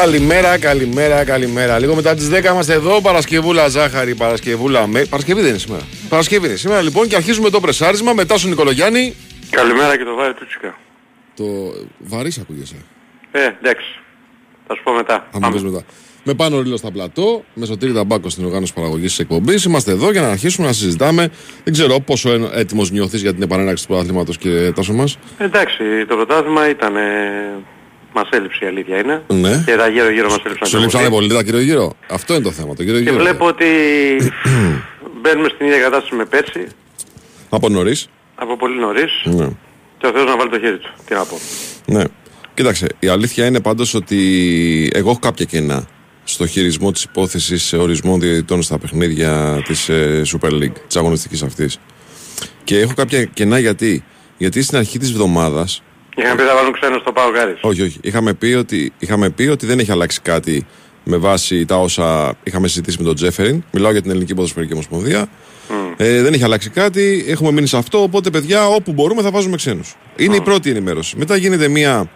Καλημέρα, καλημέρα, καλημέρα. Λίγο μετά τις 10 είμαστε εδώ. Παρασκευούλα ζάχαρη, Παρασκευούλα με. Παρασκευή δεν είναι σήμερα. Παρασκευή είναι σήμερα λοιπόν και αρχίζουμε το πρεσάρισμα. Μετά στον Νικολογιάννη. Καλημέρα και το Βάιο Τσούτσικα. Το βαρύς ακούγεσαι. Εντάξει. Θα σου πω μετά. Θα μου μετά. Με Πάνο Ρίλο στα πλατό, με Σωτήρη Ταμπάκο στην οργάνωση παραγωγής της εκπομπής. Είμαστε εδώ για να αρχίσουμε να συζητάμε. Δεν ξέρω πόσο έτοιμος νιώθεις για την επανέναρξη του πρωταθλήματος, κύριε Τάσο μας. Εντάξει, το πρωτάθλημα ήταν. Μας έλειψε η αλήθεια είναι. Ναι. Και τα γύρω-γύρω μας έλειψαν. Σου λείψανε πολύ τα γύρω-γύρω. Αυτό είναι το θέμα. Το γύρω-γύρω, και βλέπω ότι μπαίνουμε στην ίδια κατάσταση με πέρσι. Από νωρίς. Από πολύ νωρίς. Ναι. Και ο Θεός να βάλει το χέρι του. Τι να πω. Ναι. Κοίταξε, η αλήθεια είναι πάντως ότι εγώ έχω κάποια κενά στο χειρισμό της υπόθεσης ορισμών διαιτητών στα παιχνίδια της Super League, της αγωνιστικής αυτής. Και έχω κάποια κενά γιατί στην αρχή της εβδομάδας. Είχαμε πει ότι θα βάλουν ξένο στο Πάο Γκάρις. Όχι. Είχαμε πει ότι δεν έχει αλλάξει κάτι με βάση τα όσα είχαμε συζητήσει με τον Τζέφεριν. Μιλάω για την Ελληνική Ποδοσφαιρική Ομοσπονδία. Δεν έχει αλλάξει κάτι. Έχουμε μείνει σε αυτό. Οπότε, παιδιά, όπου μπορούμε θα βάζουμε ξένους. Είναι η πρώτη ενημέρωση. Μετά γίνεται μια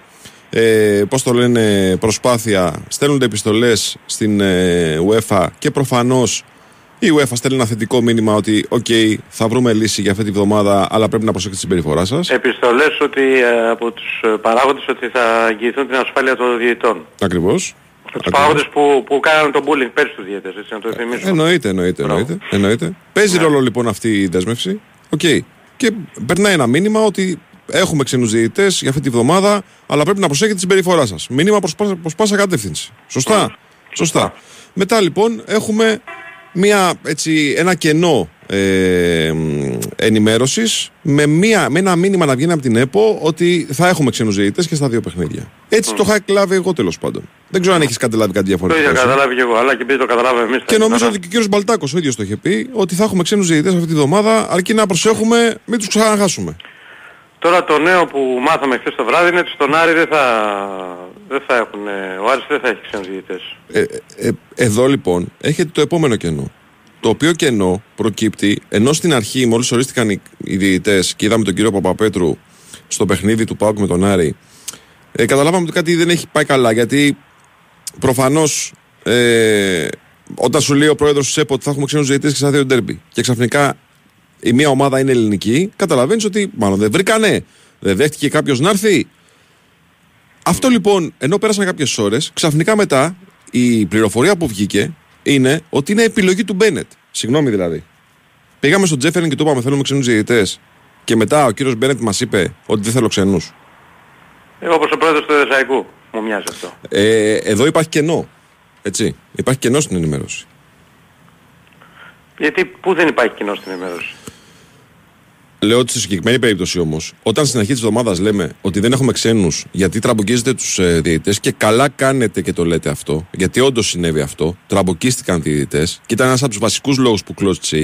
προσπάθεια. Στέλνονται επιστολές στην UEFA και προφανώς η UEFA στέλνει ένα θετικό μήνυμα ότι OK, θα βρούμε λύση για αυτή τη βδομάδα, αλλά πρέπει να προσέξετε την συμπεριφορά σας. Επιστολές ότι, από τους παράγοντες ότι θα εγγυηθούν την ασφάλεια των διαιτητών. Ακριβώς. Τους παράγοντες που κάνανε τον bullying πέρσι τους διαιτητές, έτσι να το θυμίσω. Εννοείται. Παίζει ρόλο λοιπόν αυτή η δέσμευση. OK. Και περνάει ένα μήνυμα ότι έχουμε ξένους διαιτητές για αυτή τη βδομάδα, αλλά πρέπει να προσέχετε την συμπεριφορά σας. Μήνυμα προς πάσα κατεύθυνση. Σωστά. Μετά λοιπόν έχουμε ένα κενό ενημέρωσης με ένα μήνυμα να βγαίνει από την ΕΠΟ ότι θα έχουμε ξένους διαιτητές και στα δύο παιχνίδια. Έτσι το είχα εκλάβει εγώ τέλος πάντων. Δεν ξέρω αν έχεις καταλάβει κάτι διαφορετικό. Το είχα καταλάβει και εγώ, αλλά και επειδή το καταλάβαμε εμείς. Και νομίζω ότι και ο κύριος Μπαλτάκος ο ίδιος το είχε πει ότι θα έχουμε ξένους διαιτητές αυτή τη βδομάδα, αρκεί να προσέχουμε, μην τους ξαναχάσουμε. Τώρα το νέο που μάθαμε χθες το βράδυ είναι ότι στον Άρη δεν θα έχουν, ο Άρης δεν θα έχει ξένους διαιτητές. Εδώ λοιπόν έχετε το επόμενο κενό. Το οποίο κενό προκύπτει, ενώ στην αρχή μόλις ορίστηκαν οι διαιτητές και είδαμε τον κύριο Παπαπέτρου στο παιχνίδι του ΠΑΟΚ με τον Άρη, καταλάβαμε ότι κάτι δεν έχει πάει καλά, γιατί προφανώς όταν σου λέει ο πρόεδρος της ΕΠΟ ότι θα έχουμε ξένους διαιτητές και στα δύο ντέρμπι και ξαφνικά η μία ομάδα είναι ελληνική, καταλαβαίνεις ότι μάλλον δεν βρήκανε, δεν δέχτηκε κάποιος να έρθει. Αυτό λοιπόν, ενώ πέρασαν κάποιες ώρες, ξαφνικά μετά η πληροφορία που βγήκε είναι ότι είναι επιλογή του Μπένετ. Συγγνώμη δηλαδή. Πήγαμε στον Τζέφεριν και του είπαμε θέλουμε ξένους διαιτητές. Και μετά ο κύριος Μπένετ μας είπε ότι δεν θέλω ξένους. Όπως ο πρόεδρος του Εδεσαϊκού, μου μοιάζει αυτό. Εδώ υπάρχει κενό. Έτσι. Υπάρχει κενό στην ενημέρωση. Γιατί πού δεν υπάρχει κενό στην ενημέρωση. Λέω ότι στη συγκεκριμένη περίπτωση όμως, όταν στην αρχή της εβδομάδας λέμε ότι δεν έχουμε ξένους γιατί τραμποκίζετε τους διαιτητές, και καλά κάνετε και το λέτε αυτό, γιατί όντως συνέβη αυτό, τραμποκίστηκαν διαιτητές και ήταν ένας από τους βασικούς λόγους που κλώστησε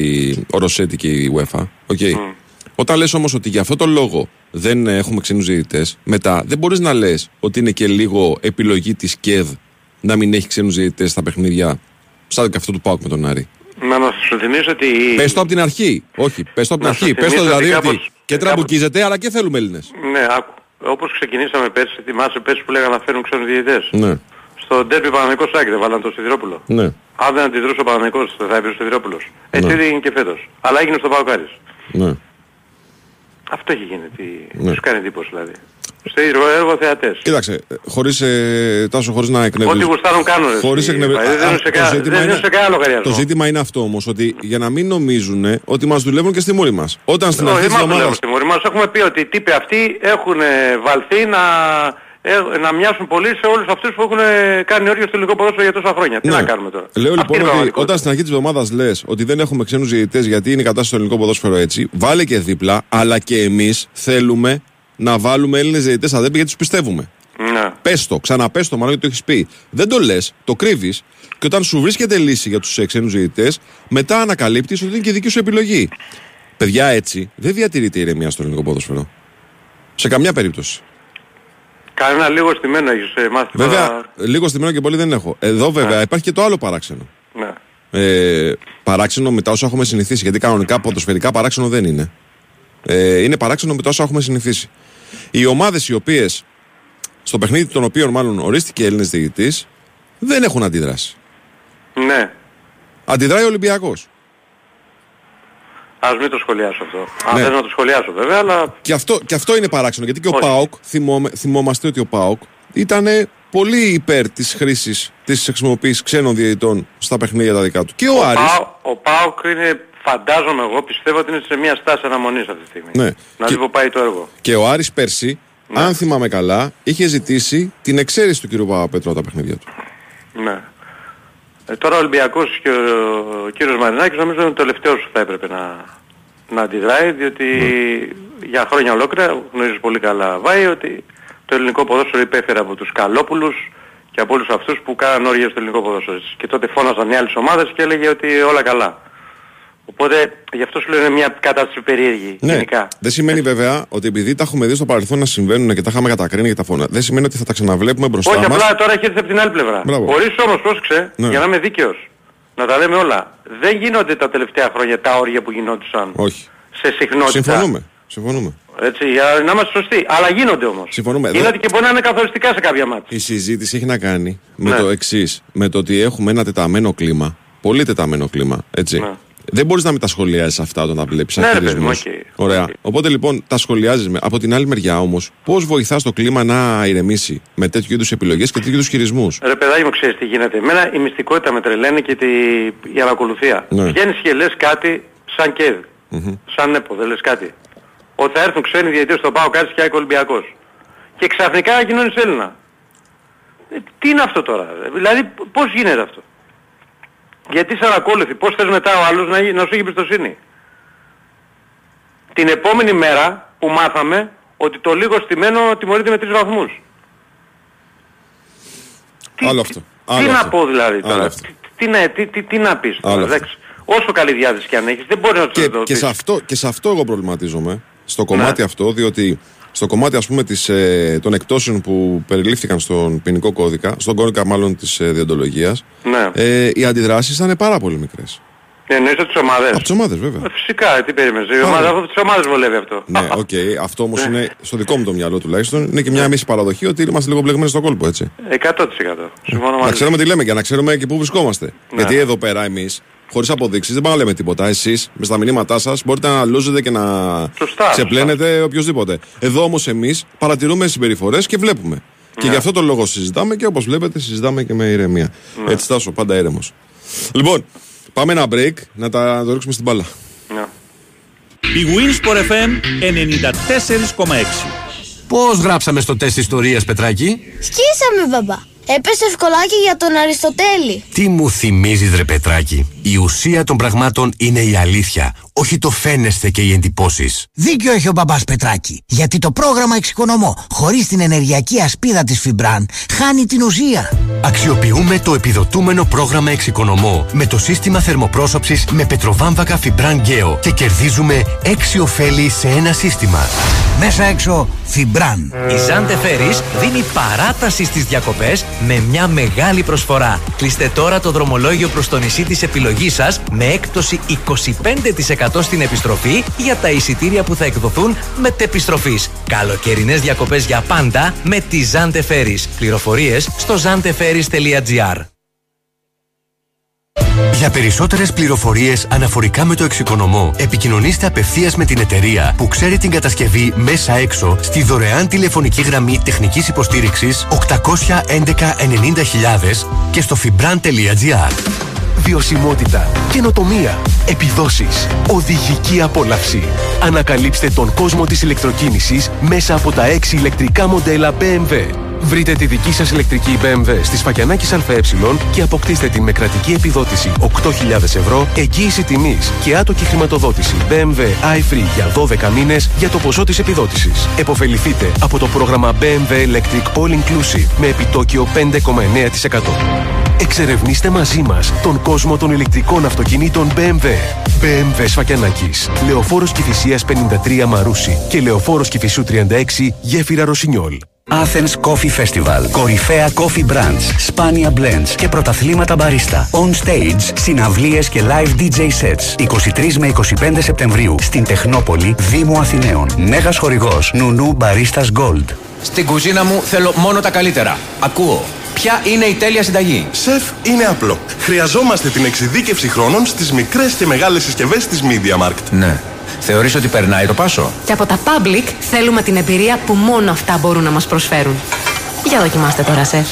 ο Ροσέτη και η UEFA. Okay. Όταν λες όμως ότι για αυτό το λόγο δεν έχουμε ξένους διαιτητές, μετά δεν μπορείς να λες ότι είναι και λίγο επιλογή της ΚΕΔ να μην έχει ξένους διαιτητές στα παιχνίδια, σαν και αυτό του ΠΑΟΚ με τον Άρη. Να μας σου θυμίσω ότι. Πες το από την αρχή. Όχι, πες το από την αρχή. Πες το δηλαδή ότι και τραμπουκίζεται, αλλά και θέλουμε Έλληνες. Ναι, άκου. Όπως ξεκινήσαμε πέρσι, θυμάσαι πέρσι που λέγανε να φέρουν ξένους διαιτητές. Ναι. Στο ντέρμπι Παναθηναϊκός Σάκη δεν βάλανε τον Σιδηρόπουλο. Ναι. Αν δεν αντιδρούσε ο Παναθηναϊκός δεν θα έπαιρνε ο Σιδηρόπουλος. Έτσι δεν έγινε και φέτος. Αλλά έγινε στο ΠΑΟΚ. Ναι. Αυτό έχει γίνει. Σου κάνει εντύπωση δηλαδή. Στο ίδιο έργο θεατές. Κοίταξε, χωρίς να εκνευρίζεις. Ό,τι γουστάρουν κάνουν. Το ζήτημα είναι αυτό όμως, ότι για να μην νομίζουν ότι μας δουλεύουν και στη μούρη μας. Όταν στην αρχή της εβδομάδας. Έχουμε πει ότι οι τύποι αυτοί έχουν βαλθεί να μοιάσουν πολύ σε όλους αυτούς που έχουν κάνει όργια στο ελληνικό ποδόσφαιρο για τόσα χρόνια. Τι να κάνουμε τώρα. Λέω λοιπόν ότι όταν στην αρχή της εβδομάδας λες ότι δεν έχουμε ξένους διαιτητές γιατί είναι η κατάσταση στο ελληνικό ποδόσφαιρο έτσι, βάλε και δίπλα, αλλά και εμείς θέλουμε να βάλουμε Έλληνες διαιτητές στα ντέρμπι γιατί τους πιστεύουμε. Ναι. Πες το, ξαναπες το, μάλλον γιατί το έχεις πει. Δεν το λες, το κρύβεις, και όταν σου βρίσκεται λύση για τους ξένους διαιτητές, μετά ανακαλύπτεις ότι είναι και η δική σου επιλογή. Παιδιά, έτσι δεν διατηρείται η ηρεμία στο ελληνικό ποδόσφαιρο. Σε καμιά περίπτωση. Κανένα λίγο στημένο έχεις μάθει. Βέβαια, λίγο στημένο και πολύ δεν έχω. Εδώ βέβαια υπάρχει και το άλλο παράξενο. Ναι. Παράξενο μετά όσα έχουμε συνηθίσει, γιατί κανονικά ποδοσφαιρικά παράξενο δεν είναι. Είναι παράξενο με τόσα έχουμε συνηθίσει. Οι ομάδες οι οποίες, στο παιχνίδι των οποίων μάλλον ορίστηκε Έλληνες διαιτητής, δεν έχουν αντιδράσει. Ναι. Αντιδράει ο Ολυμπιακός. Ας μην το σχολιάσω αυτό. Αν θες να το σχολιάσω βέβαια, αλλά... Και αυτό είναι παράξενο, γιατί και ο ΠΑΟΚ, θυμόμαστε ότι ο ΠΑΟΚ ήταν πολύ υπέρ της χρήσης, της χρησιμοποίησης ξένων διαιτητών στα παιχνίδια τα δικά του. Και ο Άρης... Ο ΠΑΟΚ είναι, φαντάζομαι εγώ, πιστεύω ότι είναι σε μια στάση αναμονής αυτή τη στιγμή. Ναι. Να δει που πάει το έργο. Και ο Άρης πέρσι, ναι, αν θυμάμαι καλά, είχε ζητήσει την εξαίρεση του κ. Παπαπέτρου από τα παιχνίδια του. Ναι. Τώρα ο Ολυμπιακός και ο κύριος Μαρινάκης νομίζω είναι ο τελευταίος που θα έπρεπε να αντιδράει, διότι για χρόνια ολόκληρα γνωρίζεις πολύ καλά, Βάη, ότι το ελληνικό ποδόσφαιρο υπέφερε από τους Καλόπουλους και από όλους αυτούς που κάναν όργια στο ελληνικό ποδόσφαιρο. Και τότε φώναζαν οι άλλες ομάδες και έλεγε ότι όλα καλά. Οπότε γι' αυτό σου λέω είναι μια κατάσταση περίεργη. Ναι. Γενικά. Δεν σημαίνει βέβαια ότι επειδή τα έχουμε δει στο παρελθόν να συμβαίνουν και τα είχαμε κατακρίνει και τα φώνα, δεν σημαίνει ότι θα τα ξαναβλέπουμε μπροστά μας. Όχι, απλά τώρα έχει έρθει από την άλλη πλευρά. Χωρίς όμως, πρόσεξε, για να είμαι δίκαιος, να τα λέμε όλα. Δεν γίνονται τα τελευταία χρόνια τα όρια που γινόντουσαν. Όχι. Σε συχνότητα. Συμφωνούμε. Έτσι, για να είμαστε σωστοί. Αλλά γίνονται όμως. Συμφωνούμε. Γίνονται και μπορεί να είναι καθοριστικά σε κάποια μάτια. Η συζήτηση έχει να κάνει με το εξής. Με το ότι έχουμε ένα τεταμένο κλίμα. Πολύ τεταμένο κλίμα. Έτσι. Ναι. Δεν μπορείς να μην τα σχολιάζεις αυτά όταν τα βλέπεις ακτιρισμούς. Ναι, ωραία. Οπότε λοιπόν τα σχολιάζεις με. Από την άλλη μεριά όμως, πώς βοηθάς το κλίμα να ηρεμήσει με τέτοιου είδους επιλογές και τέτοιου είδους χειρισμούς? Ρε παιδάκι μου, ξέρεις τι γίνεται. Εμένα η μυστικότητα με τρελαίνει και η ανακολουθία. Ναι. Βγαίνεις και λες κάτι σαν ΚΕΔ. Σαν ΕΠΟ, δεν λες κάτι. Ότι θα έρθουν ξένοι διαιτητές στον ΠΑΟΚ και ΑΕΚ Ολυμπιακός. Και ξαφνικά γίνονται Έλληνα. Τι είναι αυτό τώρα? Δηλαδή πώς γίνεται αυτό? Γιατί είσαι ανακόλουθη, πώς θες μετά ο άλλος να σου έχει εμπιστοσύνη? Την επόμενη μέρα που μάθαμε ότι το λίγο στημένο τιμωρείται με 3 βαθμούς. Άλλο αυτό. Τι να πω δηλαδή τώρα, τι να πεις τώρα? Όσο καλή διάθεση και αν έχεις δεν μπορεί να το δώσεις. Και σε αυτό εγώ προβληματίζομαι, στο κομμάτι αυτό, διότι στο κομμάτι ας πούμε των εκτόσεων που περιλήφθηκαν στον ποινικό κώδικα, στον κώδικα μάλλον της διοντολογίας, οι αντιδράσεις ήταν πάρα πολύ μικρές. Ναι, εννοείς από τις ομάδες. Από τις ομάδες βέβαια. Φυσικά, τι περίμενες. Από τις ομάδες βολεύει αυτό. Ναι, οκ. Αυτό όμως είναι, στο δικό μου το μυαλό τουλάχιστον, είναι και μια μισή παραδοχή ότι είμαστε λίγο μπλεγμένοι στο κόλπο, έτσι. 100%. Συμφωνώ. Να ξέρουμε τι λέμε και να ξέρουμε και πού βρισκόμαστε. Γιατί εδώ πέρα εμείς, χωρίς αποδείξεις, δεν πάμε να λέμε τίποτα. Εσείς, με στα μηνύματά σας, μπορείτε να λούζετε και να ξεπλένετε οποιοδήποτε. Εδώ όμως εμείς παρατηρούμε συμπεριφορές και βλέπουμε. Ναι. Και γι' αυτό το λόγο συζητάμε και όπως βλέπετε, συζητάμε και με ηρεμία. Ναι. Έτσι, Τάσο, πάντα ήρεμος. Λοιπόν, πάμε ένα break να το ρίξουμε στην μπάλα. Ναι. Η Winsport FM 94,6. Πώς γράψαμε στο τεστ ιστορίας, Πετράκη? Σκίσαμε, μπαμπά. Έπεσε ευκολάκι για τον Αριστοτέλη. Τι μου θυμίζεις ρε Πετράκη? Η ουσία των πραγμάτων είναι η αλήθεια, όχι το φαίνεστε και οι εντυπώσεις. Δίκιο έχει ο μπαμπάς Πετράκη, γιατί το πρόγραμμα Εξοικονομώ χωρίς την ενεργειακή ασπίδα της Φιμπράν χάνει την ουσία. Αξιοποιούμε το επιδοτούμενο πρόγραμμα Εξοικονομώ με το σύστημα θερμοπρόσωψης με πετροβάμβακα Φιμπράν Γκέο και κερδίζουμε 6 ωφέλη σε ένα σύστημα. Μέσα έξω Φιμπράν. Η Ζάντε Φέρις δίνει παράταση στις διακοπές με μια μεγάλη προσφορά. Κλείστε τώρα το δρομολόγιο προς το νησί της επιλογής σας με έκπτωση 25% στην επιστροφή για τα εισιτήρια που θα εκδοθούν μετεπιστροφής. Καλοκαιρινές διακοπές για πάντα με τη Ζάντε Φέρις. Πληροφορίες στο zanteferris.gr. Για περισσότερες πληροφορίες αναφορικά με το Εξοικονομώ, επικοινωνήστε απευθείας με την εταιρεία που ξέρει την κατασκευή μέσα έξω στη δωρεάν τηλεφωνική γραμμή τεχνικής υποστήριξης 811 90.000 και στο fibran.gr. Βιωσιμότητα, καινοτομία, επιδόσεις, οδηγική απόλαυση. Ανακαλύψτε τον κόσμο της ηλεκτροκίνησης μέσα από τα 6 ηλεκτρικά μοντέλα BMW. Βρείτε τη δική σας ηλεκτρική BMW στις Φακιανάκης ΑΕ και αποκτήστε την με κρατική επιδότηση 8.000 ευρώ, εγγύηση τιμής και άτοκη χρηματοδότηση BMW iFree για 12 μήνες για το ποσό της επιδότησης. Εποφεληθείτε από το πρόγραμμα BMW Electric All Inclusive με επιτόκιο 5,9%. Εξερευνήστε μαζί μας τον κόσμο των ηλεκτρικών αυτοκινήτων BMW. BMW Σφακιανάκης, Λεωφόρος Κηφισίας 53 Μαρούσι και Λεωφόρος Κηφισιού 36 Γέφυρα Ροσινιόλ. Athens Coffee Festival, κορυφαία coffee brands, σπάνια blends και πρωταθλήματα μπαρίστα. On stage, συναυλίες και live DJ sets. 23 με 25 Σεπτεμβρίου στην Τεχνόπολη, Δήμου Αθηναίων. Μέγας χορηγός, Νουνού Baristas Gold. Στην κουζίνα μου θέλω μόνο τα καλύτερα. Ακούω. Ποια είναι η τέλεια συνταγή? Σεφ, είναι απλό. Χρειαζόμαστε την εξειδίκευση χρόνων στις μικρές και μεγάλες συσκευές της Media Markt. Ναι. Θεωρείς ότι περνάει το πάσο? Και από τα Public θέλουμε την εμπειρία που μόνο αυτά μπορούν να μας προσφέρουν. Για δοκιμάστε τώρα, σεφ.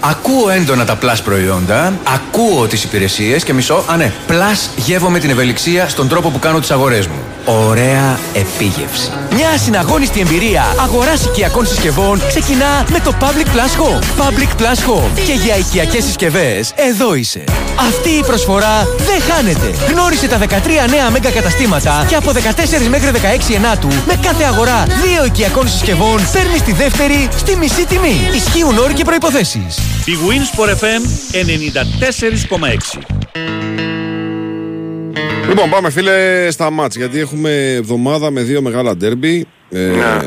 Ακούω έντονα τα Plus προϊόντα, ακούω τις υπηρεσίες και μισό. Α, ναι. Plus γεύομαι την ευελιξία στον τρόπο που κάνω τις αγορές μου. Ωραία επίγευση. Μια συναγώνιστη εμπειρία αγοράς οικιακών συσκευών ξεκινά με το Public Plus Home. Public Plus Home. Και για οικιακές συσκευές, εδώ είσαι. Αυτή η προσφορά δεν χάνεται. Γνώρισε τα 13 νέα μέγα καταστήματα και από 14 μέχρι 16 Ενάτου με κάθε αγορά 2 οικιακών συσκευών παίρνεις τη δεύτερη στη μισή τιμή. Ισχύουν όροι και προϋποθέσεις. Η Winsport FM 94,6. Λοιπόν, πάμε φίλε στα μάτς, γιατί έχουμε εβδομάδα με δύο μεγάλα ντέρμπι.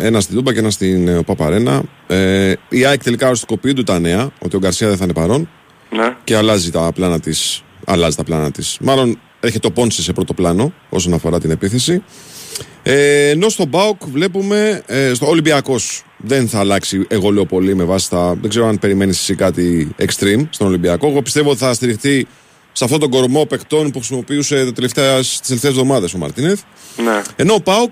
Ένα στην Τούμπα και ένα στην Παπαρένα. Η ΑΕΚ τελικά οριστικοποιούνται τα νέα ότι ο Καρσία δεν θα είναι παρόν. Και αλλάζει τα πλάνα της. Μάλλον έρχεται ο Πόνσε σε πρώτο πλάνο όσον αφορά την επίθεση. Ενώ στον ΠΑΟΚ βλέπουμε, στο Ολυμπιακός δεν θα αλλάξει, εγώ λέω πολύ με βάση τα. Δεν ξέρω αν περιμένεις εσύ κάτι extreme στον Ολυμπιακό. Εγώ πιστεύω ότι θα στηριχτεί σε αυτόν τον κορμό παικτών που χρησιμοποιούσε τις τελευταίες εβδομάδες ο Μαρτίνεθ. Ναι. Ενώ ο ΠΑΟΚ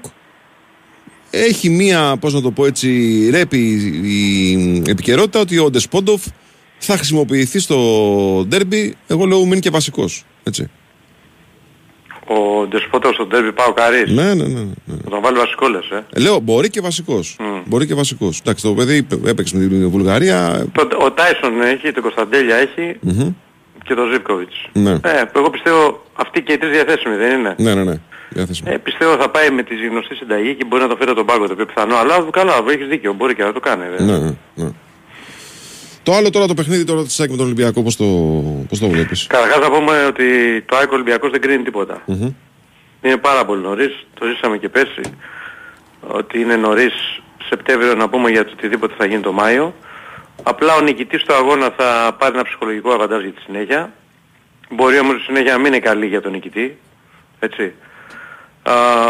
έχει μία, πώς να το πω έτσι, ρέπει η επικαιρότητα ότι ο Ντεσπόντοφ θα χρησιμοποιηθεί στο ντέρμπι, εγώ λέω μην και βασικός, έτσι. Ο Ντεσπότοφ στο ντέρμπι ΠΑΟΚ Άρης. Ναι. Θα τον βάλει βασικό λες, Λέω μπορεί και βασικός. Μπορεί και βασικός. Εντάξει, το παιδί έπαιξε με την Βουλγαρία. Ο Τάισον έχει, το Κωνσταντέλια έχει. Και το Ζίπκοβιτς. Ναι. Εγώ πιστεύω αυτοί και οι τρεις διαθέσιμοι δεν είναι? Ναι. Πιστεύω θα πάει με τη γνωστή συνταγή και μπορεί να το φέρει τον πάγκο το πιο πιθανό. Αλλά καλά, έχεις δίκιο, μπορεί και να το κάνει. Ναι. Το άλλο τώρα το παιχνίδι τώρα της ΑΕΚ με τον Ολυμπιακό, πώς το βλέπεις? Καταρχάς θα πούμε ότι το ΑΕΚ Ολυμπιακός δεν κρίνει τίποτα. Είναι πάρα πολύ νωρίς, το ζήσαμε και πέρσι. Ότι είναι νωρίς Σεπτέμβριο να πούμε για το οτιδήποτε θα γίνει το Μάιο. Απλά ο νικητής του αγώνα θα πάρει ένα ψυχολογικό αβαντάζ για τη συνέχεια. Μπορεί όμως η συνέχεια να μην είναι καλή για τον νικητή. Έτσι.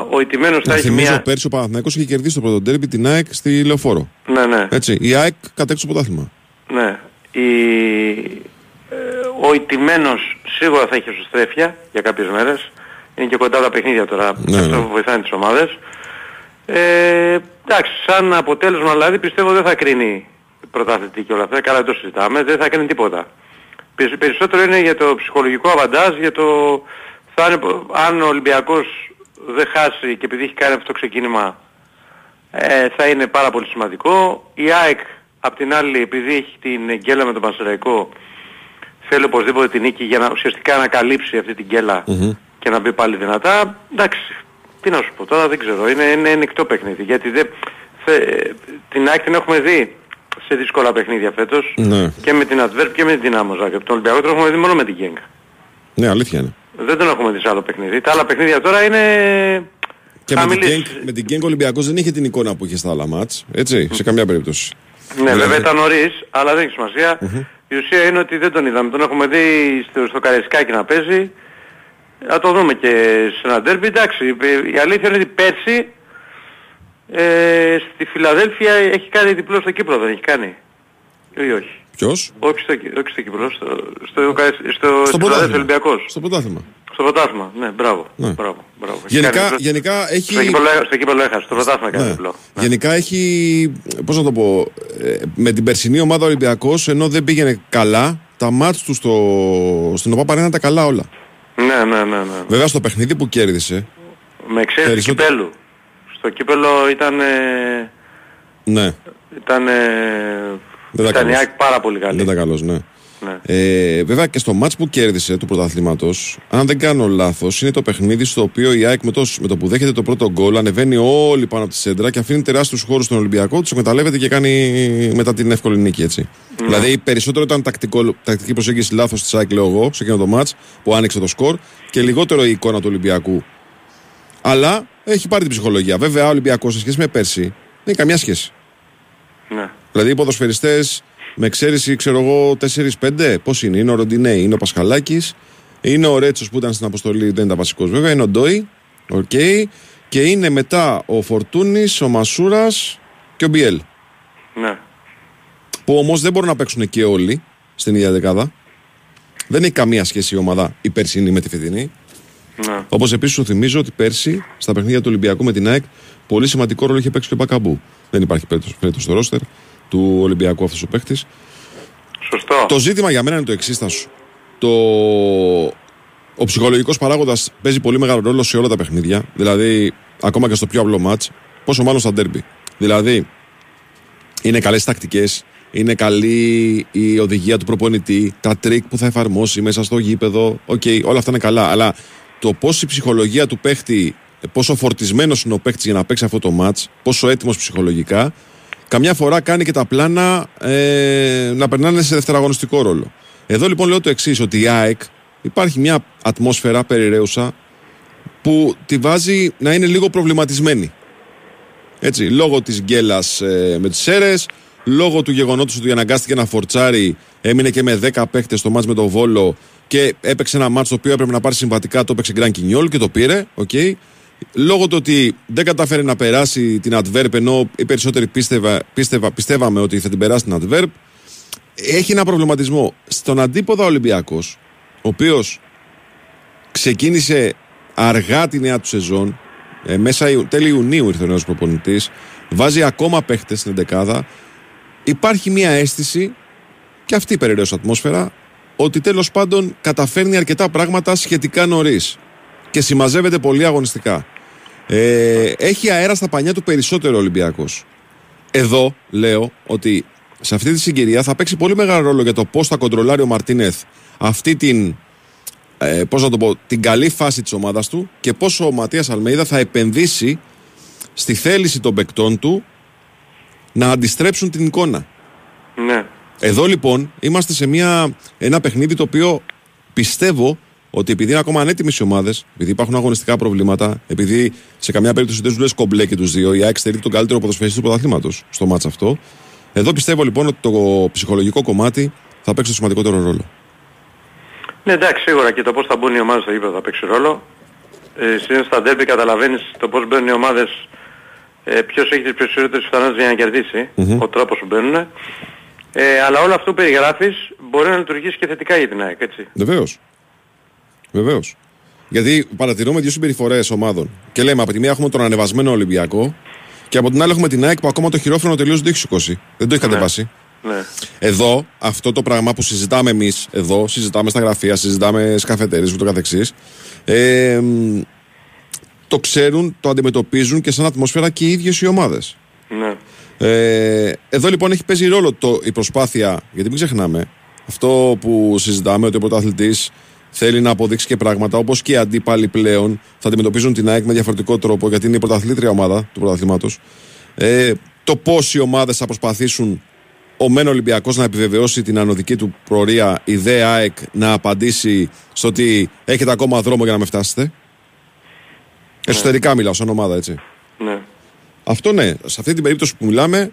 Ο ηττημένος θα έχει μια... Πέρσι ο Παναθηναϊκός είχε κερδίσει το πρώτο ντέρμπι την ΑΕΚ στη Λεωφόρο. Ναι. Έτσι. Η ΑΕΚ κατέκτησε το πρωτάθλημα. Ναι. Ο ηττημένος σίγουρα θα έχει εσωστρέφεια για κάποιες μέρες. Είναι και κοντά τα παιχνίδια τώρα. Αυτό που βοηθάνε τις ομάδες. Εντάξει, σαν αποτέλεσμα δηλαδή πιστεύω δεν θα κρίνει πρωταθλητή και όλα αυτά, καλά δεν το συζητάμε, δεν θα κάνει τίποτα. Περισσότερο είναι για το ψυχολογικό αβαντάζ, για το θα είναι, αν ο Ολυμπιακός δεν χάσει και επειδή έχει κάνει αυτό το ξεκίνημα θα είναι πάρα πολύ σημαντικό. Η ΑΕΚ απ' την άλλη επειδή έχει την γκέλα με τον Πανσεραϊκό θέλει οπωσδήποτε την νίκη για να ουσιαστικά να καλύψει αυτή την γκέλα και να μπει πάλι δυνατά. Εντάξει, τι να σου πω τώρα δεν ξέρω, είναι νικτό παιχνίδι γιατί την ΑΕΚ την έχουμε δει σε δύσκολα παιχνίδια φέτος και με την Adverb και με την Dynamo Zack. Τον Ολυμπιακό τον έχουμε δει μόνο με την Geng. Ναι, αλήθεια είναι. Δεν τον έχουμε δει σε άλλο παιχνίδι. Τα άλλα παιχνίδια τώρα είναι... Και με την Geng ο Ολυμπιακός δεν είχε την εικόνα που είχε στα άλλα μάτς, έτσι, σε καμιά περίπτωση. Ναι, βέβαια ήταν νωρίς, αλλά δεν έχει σημασία. Η ουσία είναι ότι δεν τον είδαμε. Τον έχουμε δει στο Καραϊσκάκι να παίζει. Θα το δούμε και σε ένα ντέρμπι. Εντάξει, η αλήθεια είναι ότι πέρσι στη Φιλαδέλφεια έχει κάνει διπλό στο Κύπρο, δεν έχει κάνει? Ή όχι? Ποιος? Όχι στο Κύπρο, στο Πρωτάθλημα. Ολυμπιακός. Στο Πρωτάθλημα. Στο Πρωτάθλημα, ναι, μπράβο. Γενικά έχει... Στο Κύπρο έχασε, στο Πρωτάθλημα κάνει διπλό. Γενικά έχει, πώς να το πω, με την περσινή ομάδα Ολυμπιακός, ενώ δεν πήγαινε καλά, τα μάτς του στην ΟΠΑ παρέναν τα καλά όλα. Ναι. Βέβαια στο παιχνίδι που κέρδισε. Με εξαίρεση Κυπέλλου. Το κύπελλο ήταν... Ναι. Ήταν η ΑΕΚ πάρα πολύ καλή. Δεν ήταν καλός, ναι. Βέβαια και στο μάτς που κέρδισε του πρωταθλήματος, αν δεν κάνω λάθος, είναι το παιχνίδι στο οποίο η ΑΕΚ με το που δέχεται το πρώτο γκολ ανεβαίνει όλη πάνω από τη σέντρα και αφήνει τεράστιους χώρους στον Ολυμπιακό, τους εκμεταλλεύεται και κάνει μετά την εύκολη νίκη, έτσι. Ναι. Δηλαδή περισσότερο ήταν τακτική προσέγγιση λάθος της ΑΕΚ, λέω εγώ, σε εκείνο το μάτς που άνοιξε το σκορ και λιγότερο η εικόνα του Ολυμπιακού. Αλλά έχει πάρει την ψυχολογία. Βέβαια, ο Ολυμπιακός σε σχέση με πέρσι δεν έχει καμιά σχέση. Ναι. Δηλαδή, οι ποδοσφαιριστές, με εξαίρεση, ξέρω εγώ, 4-5, πώς είναι? Είναι ο Ροντινέι, είναι ο Πασχαλάκης, είναι ο Ρέτσος που ήταν στην αποστολή, δεν ήταν βασικός βέβαια, είναι ο Ντόι, και είναι μετά ο Φορτούνης, ο Μασούρας και ο Μπιέλ. Ναι. Που όμως δεν μπορούν να παίξουν και όλοι. στην ίδια δεκάδα. Δεν έχει καμία σχέση η ομάδα η περσινή με τη φετινή. Ναι. Όπως επίσης σου θυμίζω ότι πέρσι στα παιχνίδια του Ολυμπιακού με την ΑΕΚ πολύ σημαντικό ρόλο είχε παίξει και ο Μπακαμπού. Δεν υπάρχει φέτος στο ρόστερ του Ολυμπιακού αυτός ο παίκτης. Σωστό. Το ζήτημα για μένα είναι το εξής, θα σου. Ο ψυχολογικός παράγοντας παίζει πολύ μεγάλο ρόλο σε όλα τα παιχνίδια. Δηλαδή, ακόμα και στο πιο απλό μάτς, πόσο μάλλον στα ντέρμπι. Δηλαδή, είναι καλές τακτικές, είναι καλή η οδηγία του προπονητή, τα τρίκ που θα εφαρμόσει μέσα στο γήπεδο. Οκ, όλα αυτά είναι καλά. Αλλά το πώς η ψυχολογία του παίχτη, πόσο φορτισμένος είναι ο παίχτης για να παίξει αυτό το μάτς, πόσο έτοιμος ψυχολογικά, καμιά φορά κάνει και τα πλάνα να περνάνε σε δευτεραγωνιστικό ρόλο. Εδώ λοιπόν λέω το εξής, ότι η ΑΕΚ υπάρχει μια ατμόσφαιρα περιραίουσα που τη βάζει να είναι λίγο προβληματισμένη. Έτσι, λόγω της γκέλας με τις ΣΕΡΕΣ, λόγω του γεγονότος ότι αναγκάστηκε να φορτσάρει, έμεινε και με 10 παίχτες στο μάτς με τον Βόλο και έπαιξε ένα μάτς το οποίο έπρεπε να πάρει συμβατικά, το έπαιξε Γκραν Κινιόλ και το πήρε. Okay. Λόγω του ότι δεν κατάφερε να περάσει την Adverb, ενώ οι περισσότεροι πιστεύαμε ότι θα την περάσει την Adverb, έχει ένα προβληματισμό. Στον αντίποδα Ολυμπιακός, ο οποίος ξεκίνησε αργά τη νέα του σεζόν, μέσα τέλη Ιουνίου ήρθε ο νέος προπονητής, βάζει ακόμα παίχτες στην εντεκάδα, υπάρχει μια αίσθηση, και αυτή η περιραίως ατμόσφαιρα, ότι τέλος πάντων καταφέρνει αρκετά πράγματα σχετικά νωρίς και συμμαζεύεται πολύ αγωνιστικά. Έχει αέρα στα πανιά του περισσότερο Ολυμπιακός. Εδώ λέω ότι σε αυτή τη συγκυρία θα παίξει πολύ μεγάλο ρόλο για το πώς θα κοντρολάρει ο Μαρτίνεθ αυτή την, την καλή φάση της ομάδας του και πόσο ο Ματίας Αλμέιδα θα επενδύσει στη θέληση των παικτών του να αντιστρέψουν την εικόνα. Ναι. Εδώ λοιπόν είμαστε σε ένα παιχνίδι το οποίο πιστεύω ότι επειδή είναι ακόμα ανέτοιμες οι ομάδες, επειδή υπάρχουν αγωνιστικά προβλήματα, επειδή σε καμιά περίπτωση δεν σου λες κομπλέ και τους δύο, η ΑΕΚ στερείται τον καλύτερο ποδοσφαιριστή του πρωταθλήματος στο μάτς αυτό. Εδώ πιστεύω λοιπόν ότι το ψυχολογικό κομμάτι θα παίξει το σημαντικότερο ρόλο. Ναι, εντάξει, σίγουρα και το πώς θα μπουν οι ομάδες στο γήπεδο θα παίξει ρόλο. Συνήθως στα ντέρμπι καταλαβαίνεις το πώς μπαίνουν οι ομάδες, ποιος έχει τις περισσότερες πιθανότητες για να κερδίσει, ο τρόπος που μπαίνουν. Αλλά όλο αυτό που περιγράφεις μπορεί να λειτουργήσει και θετικά για την ΑΕΚ, έτσι. Βεβαίως. Βεβαίως. Γιατί παρατηρούμε δύο συμπεριφορές ομάδων. Και λέμε από τη μία έχουμε τον ανεβασμένο Ολυμπιακό και από την άλλη έχουμε την ΑΕΚ που ακόμα το χειρόφρονο τελείως δεν το έχει σηκώσει. Δεν το έχει κατεβάσει. Ναι. Εδώ, αυτό το πράγμα που συζητάμε εμείς, εδώ, συζητάμε στα γραφεία, συζητάμε στις καφετέρειες κ.ο.κ. Το ξέρουν, το αντιμετωπίζουν και σαν ατμόσφαιρα και οι ίδιες οι ομάδες. Ναι. Εδώ λοιπόν έχει παίζει ρόλο η προσπάθεια, γιατί μην ξεχνάμε, αυτό που συζητάμε ότι ο πρωταθλητής θέλει να αποδείξει και πράγματα, όπως και οι αντίπαλοι πλέον θα αντιμετωπίζουν την ΑΕΚ με διαφορετικό τρόπο, γιατί είναι η πρωταθλήτρια ομάδα του πρωταθλήματος. Το πώς οι ομάδες θα προσπαθήσουν ο μεν Ολυμπιακός να επιβεβαιώσει την ανωδική του πορεία, η δε ΑΕΚ να απαντήσει στο ότι έχετε ακόμα δρόμο για να με φτάσετε. Ναι. Εσωτερικά μιλάω, σαν ομάδα, έτσι. Ναι. Αυτό ναι, σε αυτή την περίπτωση που μιλάμε,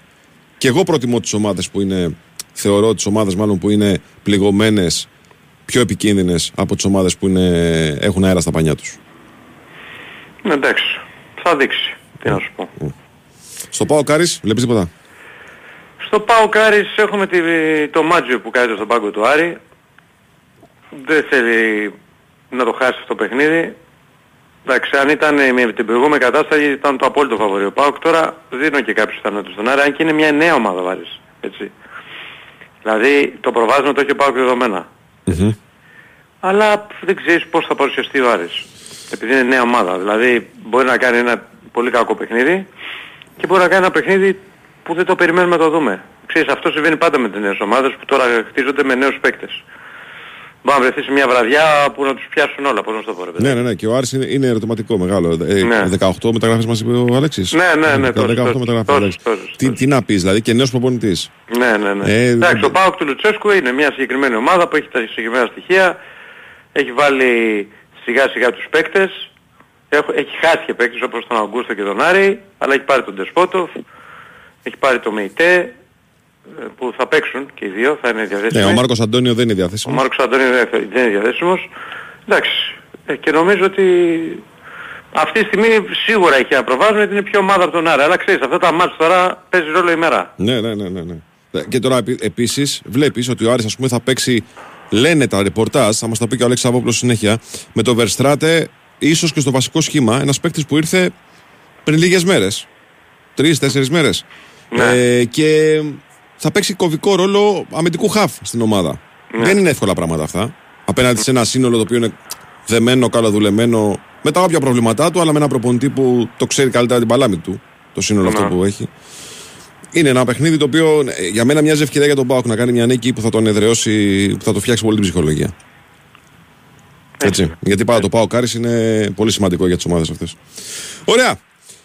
και εγώ προτιμώ τις ομάδες που είναι, θεωρώ τις ομάδες μάλλον που είναι πληγωμένες, πιο επικίνδυνες από τις ομάδες που έχουν αέρα στα πανιά τους. Ναι, εντάξει, θα δείξει, τι να σου πω. Στο ΠΑΟΚ Άρης, βλέπεις τίποτα? Στο ΠΑΟΚ Άρης έχουμε το Μάτζιο που κάθεται στον πάγκο του Άρη. Δεν θέλει να το χάσει αυτό το παιχνίδι. Εντάξει, αν ήταν με την προηγούμενη κατάσταση ήταν το απόλυτο φαβορί ο ΠΑΟΚ. Τώρα δίνω και κάποιους πιθανότητες στον Άρη, αν και είναι μια νέα ομάδα βάρης. Δηλαδή το προβάδισμα το έχει ο ΠΑΟΚ δεδομένα. Αλλά δεν ξέρεις πώς θα παρουσιαστεί ο Άρης. Επειδή είναι νέα ομάδα. Δηλαδή μπορεί να κάνει ένα πολύ κακό παιχνίδι και μπορεί να κάνει ένα παιχνίδι που δεν το περιμένουμε να το δούμε. Ξέρεις, αυτό συμβαίνει πάντα με τις νέες ομάδες που τώρα χτίζονται με νέους παίκτες. Μπορεί να βρεθεί σε μια βραδιά που να τους πιάσουν όλα, πώς να το πω, ρε παιδί. Ναι, και ο Άρης είναι ερωτηματικό μεγάλο. 18 μεταγράφες μας είπε ο Αλέξης. Ναι, τώρα. 18 μεταγράφες. Τι να πεις, δηλαδή, και νέος προπονητής. Ναι. Εντάξει, ο ΠΑΟΚ του Λουτσέσκου είναι μια συγκεκριμένη ομάδα που έχει τα συγκεκριμένα στοιχεία. Έχει βάλει σιγά-σιγά τους παίκτες. Έχει χάσει και παίκτες όπως τον Αγκούστο και τον Άρη, αλλά έχει πάρει τον Ντεσπότοφ. Έχει πάρει το ΜΕΙΤΕ που θα παίξουν και οι δύο, θα είναι διαθέσιμοι. Ναι, ο Μάρκος Αντώνιο δεν είναι διαθέσιμος. Ο Μάρκος Αντώνιο δεν είναι διαθέσιμος. Εντάξει, και νομίζω ότι αυτή τη στιγμή σίγουρα έχει ένα προβάδισμα γιατί είναι πιο ομάδα από τον Άρα. Αλλά ξέρεις, αυτά τα μάτς τώρα παίζει ρόλο η μέρα. Ναι. Και τώρα επίσης βλέπεις ότι ο Άρης, ας πούμε, θα παίξει, λένε τα ρεπορτάζ, θα μας τα πει και ο Αλέξης Αβόπουλος συνέχεια, με το Verstraete, ίσως και στο βασικό σχήμα, ένας παίκτης που ήρθε πριν λίγες μέρες, 3-4 μέρες. Ναι. Και θα παίξει κωβικό ρόλο αμυντικού χαφ στην ομάδα. Ναι. Δεν είναι εύκολα πράγματα αυτά. Απέναντι σε ένα σύνολο το οποίο είναι δεμένο, καλαδουλεμένο, με τα όποια προβλήματά του, αλλά με ένα προπονητή που το ξέρει καλύτερα την παλάμη του, το σύνολο αυτό που έχει. Είναι ένα παιχνίδι το οποίο για μένα μοιάζει ευκαιρία για τον ΠΑΟΚ να κάνει μια νίκη που θα τον εδραιώσει, που θα το φτιάξει πολύ την ψυχολογία. Έτσι. Γιατί πάντα το ΠΑΟΚ Άρης είναι πολύ σημαντικό για τις ομάδες αυτές. Ωραία.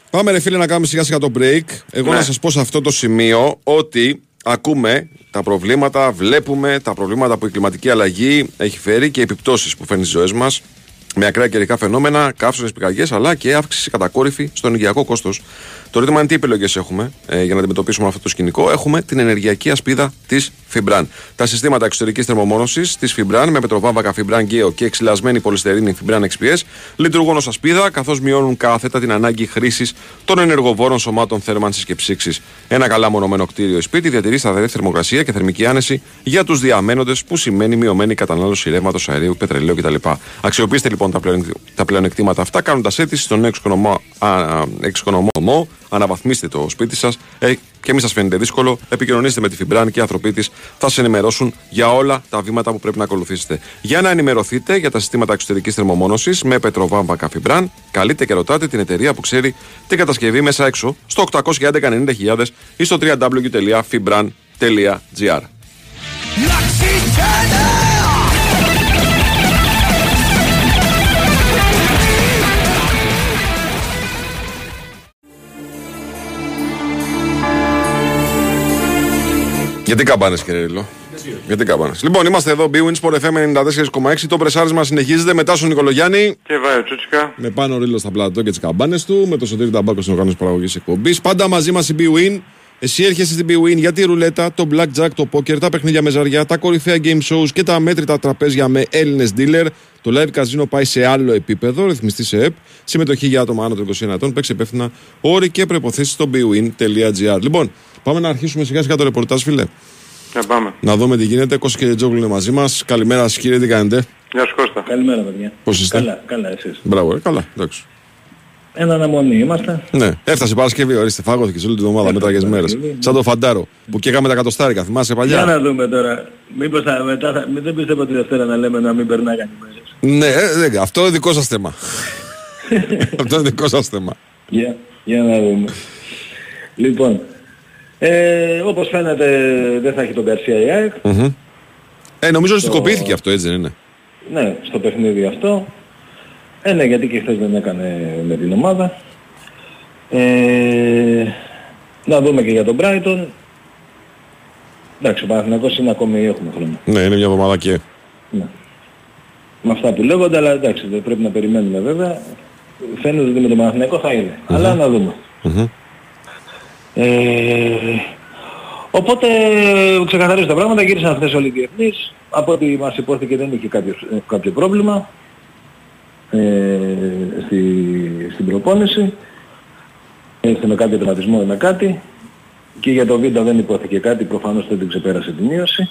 Πάμε ρε φίλε να κάνουμε σιγά σιγά το break. Εγώ να σας πω σε αυτό το σημείο ότι ακούμε τα προβλήματα, βλέπουμε τα προβλήματα που η κλιματική αλλαγή έχει φέρει και οι επιπτώσεις που φέρνει στις ζωές μας. Με ακραία καιρικά φαινόμενα, καύσονες, πυρκαγιές, αλλά και αύξηση κατακόρυφη στον υγειακό κόστος. Το ρήτημα είναι τι επιλογές έχουμε για να αντιμετωπίσουμε αυτό το σκηνικό. Έχουμε την ενεργειακή ασπίδα της Fibran. Τα συστήματα εξωτερικής θερμομόνωσης της Fibran με πετροβάμβακα Fibran Geo και εξηλασμένη πολυστερίνη Fibran XPS λειτουργούν ως ασπίδα, καθώς μειώνουν κάθετα την ανάγκη χρήσης των ενεργοβόρων σωμάτων θέρμανσης και ψήξης. Ένα καλά μονωμένο κτίριο σπίτι διατηρεί σταθερή θερμοκρασία και θερμική άνεση για τους διαμένοντες, που σημαίνει μειωμένη κατανάλωση ρεύματος, αερίου, πετρελαίου κτλ. Αξιοποιήστε λοιπόν τα πλεονεκτήματα αυτά, κάνοντας αίτηση στον νέο εξοικονομό. Αναβαθμίστε το σπίτι σας και μην σας φαίνεται δύσκολο. Επικοινωνήστε με τη Fibran και οι άνθρωποι της θα σας ενημερώσουν για όλα τα βήματα που πρέπει να ακολουθήσετε. Για να ενημερωθείτε για τα συστήματα εξωτερικής θερμομόνωσης με πετροβάμβακα Fibran, καλείτε και ρωτάτε την εταιρεία που ξέρει την κατασκευή μέσα έξω στο 811 90.000 ή στο www.fibran.gr. Γιατί καμπάνες κύριε Ρίλο, γιατί καμπάνες. Λοιπόν, είμαστε εδώ, BWinSport FM 94,6, το πρεσάρισμα συνεχίζεται, μετά στον Νικολογιάννη. Και Βάιο Τσούτσικα. Με Πάνο Ρίλο στα πλατό και τις καμπάνες του, με τον Σωτήρη Ταμπάκο στην οργάνωση παραγωγής εκπομπής. Πάντα μαζί μας η BWin. Εσύ έρχεσαι στην BWin για τη ρουλέτα, το blackjack, το poker, τα παιχνίδια με ζαριά, τα κορυφαία game shows και τα αμέτρητα τραπέζια με Έλληνες dealer. Το live casino πάει σε άλλο επίπεδο, ρυθμιστή σε ΕΠ. Συμμετοχή για άτομα άνω των 21 ετών. Παίξε υπεύθυνα, όροι και προϋποθέσεις στο bwin.gr. Λοιπόν, πάμε να αρχίσουμε σιγά σιγά το ρεπορτάζ, φίλε. Ναι, πάμε. Να δούμε τι γίνεται. Κώστα και Τζόγλου είναι μαζί μας. Καλημέρα, κύριε, τι κάνετε. Γεια σας, Κώστα. Καλημέρα, παιδιά. Πώς είστε? Καλά, καλά, εσείς? Μπράβο, καλά, εντάξει. Εν αναμονή είμαστε. Ναι, έφτασε η Παρασκευή, ορίστε, φάγωθηκε όλη την εβδομάδα με τραγικές μέρες. Σαν το Φαντάρο που καίγαμε τα κατοστάρικα, θυμάσαι παλιά. Για να δούμε τώρα. Μήπως μετά θα... Δεν πιστεύω τη Δευτέρα να λέμε να μην περνάγανε μέρες. Ναι, αυτό είναι δικό σας θέμα. Αυτό είναι δικό σας θέμα. Για να δούμε. Λοιπόν, όπως φαίνεται δεν θα έχει τον Καρσία η ΑΕΚ. Νομίζω οριστικοποιήθηκε αυτό, έτσι δεν είναι? Ναι, στο παιχνίδι αυτό. Ναι, γιατί και χθες δεν έκανε με την ομάδα. Να δούμε και για τον Brighton. Εντάξει, ο Παναθηναϊκός είναι ακόμη, έχουμε χρόνο. Ναι, είναι μια εβδομάδα και... Ναι. Με αυτά που λέγονται, αλλά εντάξει, δεν πρέπει να περιμένουμε βέβαια. Φαίνεται ότι με τον Παναθηναϊκό θα είναι. Αλλά να δούμε. Οπότε ξεκαθαρίζουν τα πράγματα, γύρισαν χθες όλοι οι διεθνείς. Από ό,τι μας υπόθηκε δεν είχε κάποιο πρόβλημα. Στην προπόνηση με κάποιο τραυματισμό ή με κάτι, και για το βίντεο δεν υπόθηκε κάτι, προφανώς δεν την ξεπέρασε την μείωση,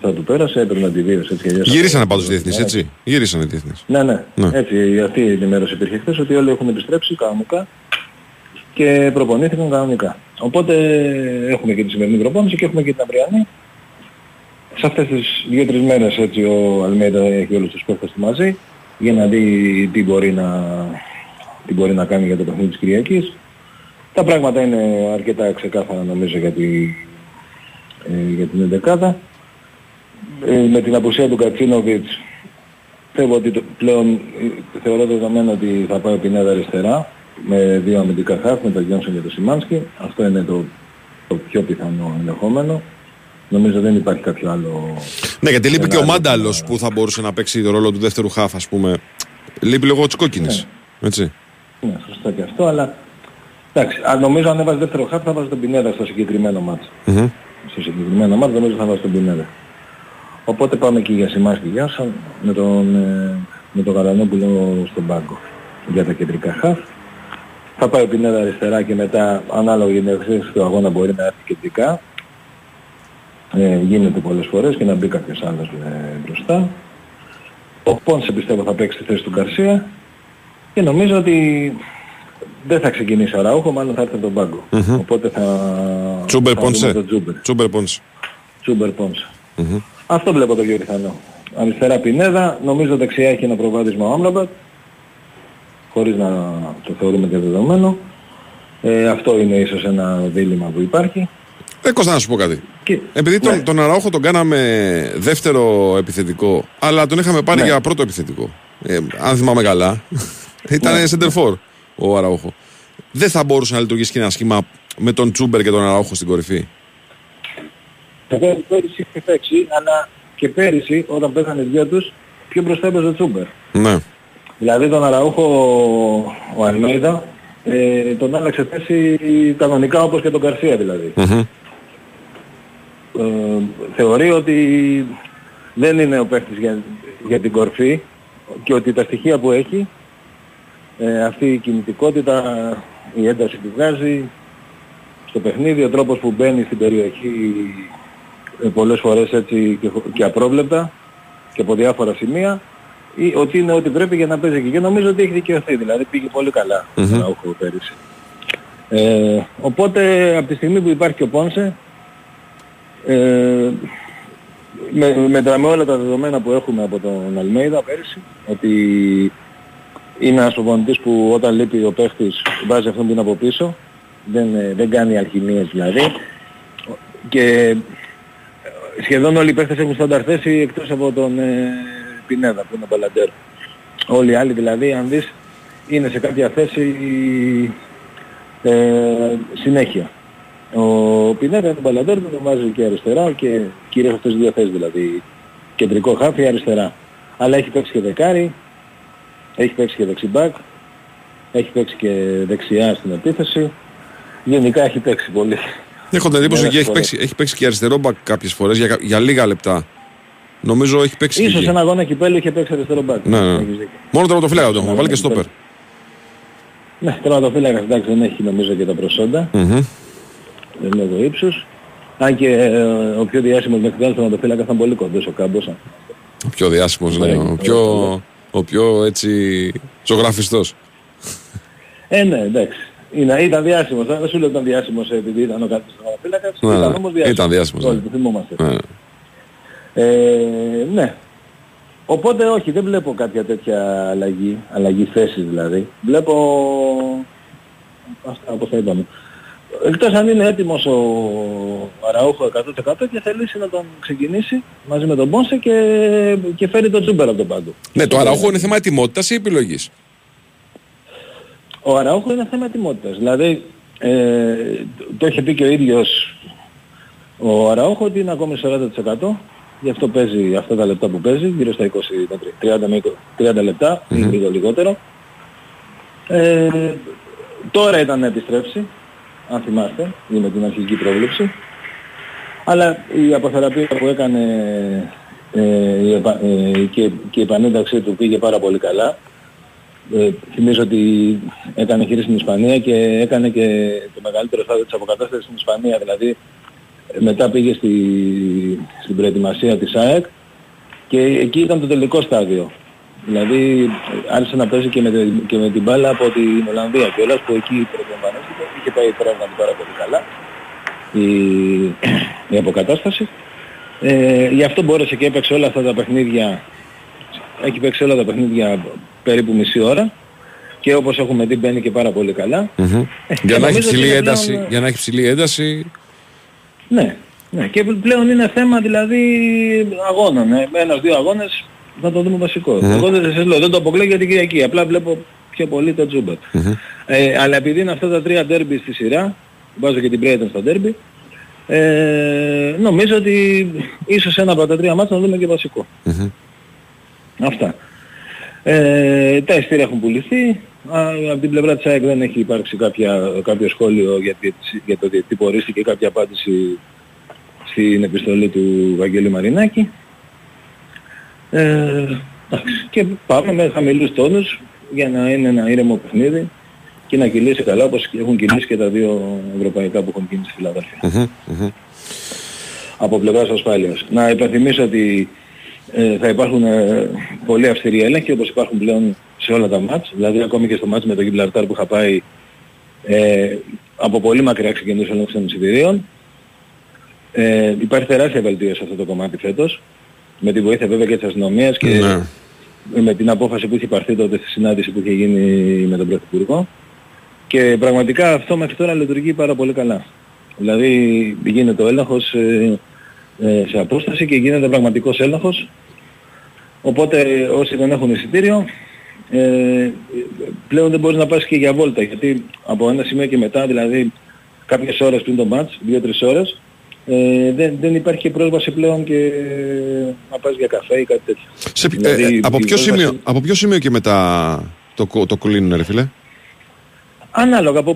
θα του πέρασε, έπρεπε να τη δείξει έτσι. Γυρίσανε πάντως διεθνείς, έτσι? Γυρίσανε διεθνείς. Ναι, ναι, ναι, έτσι αυτή η ενημέρωση υπήρχε χθες, ότι όλοι έχουν επιστρέψει κανονικά και προπονήθηκαν κανονικά, οπότε έχουμε και τη σημερινή προπόνηση και έχουμε και την αυριανή. Σε αυτές τις 2-3 μέρες έτσι ο Αλμέιδα έχει όλους τους παίκτες του μαζί για να δει τι μπορεί να κάνει για το παιχνίδι της Κυριακής. Τα πράγματα είναι αρκετά ξεκάθαρα νομίζω για την εντεκάδα. Με την απουσία του Κατσίνοβιτς θεωρώ δεδομένο ότι θα πάει ο Πινέδα αριστερά με δύο αμυντικά χαφ, με τον Γιόνσον και τον Σιμάνσκι. Αυτό είναι το πιο πιθανό ενδεχόμενο. Νομίζω δεν υπάρχει κάποιο άλλο... Ναι, γιατί λείπει και ο Μάνταλος που θα μπορούσε να παίξει το ρόλο του δεύτερου χάφ, ας πούμε. Λείπει λόγω της κόκκινης. Ναι. Έτσι. Ναι, σωστό και αυτό, αλλά... Εντάξει, νομίζω αν έβαζε δεύτερο χάφ θα βάζει τον Πινέδα στο συγκεκριμένο μάτς. Στο συγκεκριμένο μάτς νομίζω θα βάζει τον Πινέδα. Οπότε πάμε και για Σιμάς και Γιάνσον με τον Γαλανόπουλο στον πάγκο για τα κεντρικά χάφ. Θα πάει ο Πινέδα αριστερά και μετά ανάλογα για την εξέλιξη του αγώνα μπορεί να έρθει κεντρικά. γίνεται πολλές φορές και να μπει κάποιος άλλος μπροστά. Ο Πόνσε πιστεύω θα παίξει τη θέση του Καρσία και νομίζω ότι δεν θα ξεκινήσει ο Ραούχο, μάλλον θα έρθει από τον πάγκο. Mm-hmm. Οπότε θα Τσούμπερ Πόνσε. Mm-hmm. Αυτό βλέπω το Γιώργιθανό. Αριστερά Πινέδα, νομίζω δεξιά έχει ένα προβάδισμα ο Άμραμπατ, χωρίς να το θεωρούμε διαδεδομένο. Αυτό είναι ίσως ένα δίλημμα που υπάρχει. Κώστα, να σου πω κάτι. Επειδή τον Αραώχο τον κάναμε δεύτερο επιθετικό, αλλά τον είχαμε πάρει για πρώτο επιθετικό. Αν θυμάμαι καλά, ήταν center-for ο Αραώχο. Δεν θα μπορούσε να λειτουργήσει και ένα σχήμα με τον Τσούμπερ και τον Αραώχο στην κορυφή. Πέρυσι είχε παίξει, αλλά και πέρυσι όταν παίζανε οι δυο τους, πιο μπροστά έπαιζε ο Τσούμπερ. Ναι. Δηλαδή τον Αραούχο ο Αλμέιδα τον άλλαξε θέση κανονικά όπως και τον Καρσία δηλαδή. Mm-hmm. Θεωρεί ότι δεν είναι ο παίχτης για την κορφή και ότι τα στοιχεία που έχει, αυτή η κινητικότητα, η ένταση που βγάζει στο παιχνίδι, ο τρόπος που μπαίνει στην περιοχή πολλές φορές έτσι και απρόβλεπτα και από διάφορα σημεία, ότι είναι ό,τι πρέπει για να παίζει εκεί. Και νομίζω ότι έχει δικαιωθεί, δηλαδή πήγε πολύ καλά στον Ραούχο πέρυσι. Οπότε από τη στιγμή που υπάρχει ο Πόνσε, μετράμε όλα τα δεδομένα που έχουμε από τον Αλμέιδα πέρυσι, ότι είναι ένας προπονητής που όταν λείπει ο παίχτης βάζει αυτόν την από πίσω, δεν κάνει αλχημίες δηλαδή, και σχεδόν όλοι οι παίχτες έχουν στάνταρ θέση εκτός από τον Πινέδα που είναι μπαλαντέρ. Όλοι οι άλλοι δηλαδή, αν δεις, είναι σε κάποια θέση συνέχεια. Ο Πινέδα είναι μπαλαντέρ, τον βάζει και αριστερά και κυρίως αυτές τις δύο θέσεις δηλαδή. Κεντρικό χάφι, αριστερά. Αλλά έχει παίξει και δεκάρι, έχει παίξει και δεξιμπακ, έχει παίξει και δεξιά στην επίθεση. Γενικά έχει παίξει πολύ. Έχω την εντύπωση ότι έχει παίξει και αριστερό μπακ κάποιες φορές για λίγα λεπτά. Νομίζω έχει παίξει. Ίσως ένα αγώνα κυπέλλου είχε παίξει αριστερό μπακ. Ναι. Μόνο τερματοφύλακα το έχουμε βάλει και στόπερ. Ναι, τερματοφύλακα εντάξει δεν έχει νομίζω και τα προσόντα. Mm-hmm. Δεν είναι εδώ ύψος. Αν και ο πιο διάσημος μέχρι τώρα τερματοφύλακα ήταν πολύ κοντός ο Κάμπος. Ο πιο διάσημος, ναι. Ο πιο έτσι ζωγραφιστός. Ναι, εντάξει. Ήταν διάσημος, δεν σου λέω ότι ήταν διάσημος επειδή ήταν ο καλύτερος τερματοφύλακας, ήταν όμως διάσημος. Ήταν διάσημος. Όλοι το θυμόμαστε. Ναι. Οπότε όχι, δεν βλέπω κάποια τέτοια αλλαγή θέσης δηλαδή. Βλέπω αυτά όπως θα είπαμε. Εκτός αν είναι έτοιμος ο Αραούχο 100% και θέλει να τον ξεκινήσει μαζί με τον Πόνσε και φέρει τον Τσούμπερ από τον πάγκο. Ναι, το Αραούχο είναι θέμα ετοιμότητας ή επιλογής. Ο Αραούχο είναι θέμα ετοιμότητας. Δηλαδή, το είχε πει και ο ίδιος ο Αραούχο ότι είναι ακόμη 40%. Γι' αυτό παίζει αυτά τα λεπτά που παίζει, γύρω στα 30 λεπτά, ή λιγότερο. Τώρα ήταν να επιστρέψει, αν θυμάστε, είναι την αρχική πρόβλεψη. Αλλά η αποθεραπεία που έκανε και η επανένταξή του πήγε πάρα πολύ καλά. Θυμίζω ότι έκανε χείριση στην Ισπανία και έκανε και το μεγαλύτερο στάδιο της αποκατάστασης στην Ισπανία. Δηλαδή μετά πήγε στην προετοιμασία της ΑΕΚ και εκεί ήταν το τελικό στάδιο. Δηλαδή άρχισε να παίζει και με την μπάλα από την Ολλανδία και όλας που εκεί προετοιμάστηκε. Είχε πάει πάρα πολύ καλά η αποκατάσταση. Γι' αυτό μπόρεσε και έπαιξε όλα αυτά τα παιχνίδια. Έχει παίξει όλα τα παιχνίδια περίπου μισή ώρα και όπως έχουμε δει μπαίνει και πάρα πολύ καλά. Mm-hmm. Για να έχει ψηλή ένταση. Ναι. Και πλέον είναι θέμα δηλαδή αγώνων. Ένας-δύο αγώνες θα το δούμε βασικό. Mm-hmm. Εγώ δεν το αποκλείω για την Κυριακή. Απλά βλέπω πιο πολύ τα Τζούμπερ. Mm-hmm. Αλλά επειδή είναι αυτά τα τρία ντέρμπι στη σειρά, βάζω και την Brighton στα ντέρμπι, νομίζω ότι ίσως ένα από τα τρία μάτς να δούμε και βασικό. Mm-hmm. Αυτά. Τα εισιτήρια έχουν πουληθεί. Από την πλευρά της ΑΕΚ δεν έχει υπάρξει κάποιο σχόλιο για το διαιτητή που ορίστηκε, κάποια απάντηση στην επιστολή του Βαγγέλη Μαρινάκη. Και πάμε με χαμηλούς τόνους για να είναι ένα ήρεμο παιχνίδι και να κυλήσει καλά όπως έχουν κυλήσει και τα δύο ευρωπαϊκά που έχουν κυλήσει στη Φιλαδέλφεια. από πλευράς ασφάλειας. Να υπενθυμίσω ότι θα υπάρχουν πολύ αυστηροί έλεγχοι, όπως υπάρχουν πλέον σε όλα τα μάτς. Δηλαδή ακόμη και στο μάτς με τον Γιμπλαρτάρ που είχα πάει, από πολύ μακριά ξεκινούσε ο έλεγχος των εισιτηρίων. Υπάρχει τεράστια βελτίωση σε αυτό το κομμάτι φέτος, με τη βοήθεια βέβαια και της αστυνομίας και με την απόφαση που είχε πάρθει τότε στη συνάντηση που είχε γίνει με τον Πρωθυπουργό. Και πραγματικά αυτό μέχρι τώρα λειτουργεί πάρα πολύ καλά. Δηλαδή γίνεται ο έλεγχος σε απόσταση και γίνεται πραγματικός έλεγχος. Οπότε όσοι δεν έχουν εισιτήριο, πλέον δεν μπορείς να πας και για βόλτα, γιατί από ένα σημείο και μετά, δηλαδή κάποιες ώρες πριν το μάτς, 2-3 ώρες, δεν υπάρχει και πρόσβαση πλέον και να πας για καφέ ή κάτι τέτοιο. Από ποιο σημείο και μετά το κλείνουν, ρε φίλε? Ανάλογα από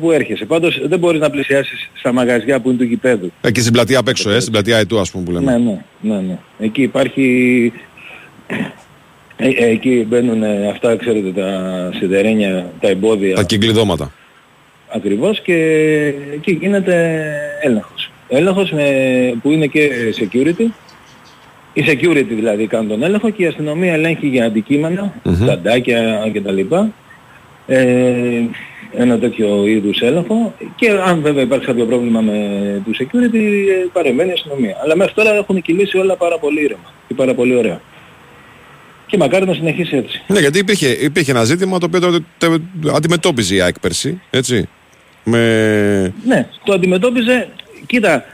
που έρχεσαι. Πάντως δεν μπορείς να πλησιάσεις στα μαγαζιά που είναι του γηπέδου. Εκεί στην πλατεία απ' έξω, στην πλατεία αιτού, ας πούμε, που λέμε. Ναι. Εκεί υπάρχει... εκεί μπαίνουν αυτά, ξέρετε, τα σιδερένια, τα εμπόδια. Τα κυκλειδώματα. Ακριβώς, και εκεί γίνεται έλεγχος. Έλεγχος που είναι και security. Η security δηλαδή κάνουν τον έλεγχο και η αστυνομία ελέγχει για αντικείμενα, ταντάκια κτλ. Ένα τέτοιο είδους έλεγχο, και αν βέβαια υπάρχει κάποιο πρόβλημα με του security παρεμβαίνει η αστυνομία. Αλλά μέχρι τώρα έχουν κυλήσει όλα πάρα πολύ ήρεμα και πάρα πολύ ωραία. Και μακάρι να συνεχίσει έτσι. Ναι, γιατί υπήρχε ένα ζήτημα το οποίο το αντιμετώπιζε η ΑΕΚ πέρσι, έτσι. Ναι, το αντιμετώπιζε. Κοίτα,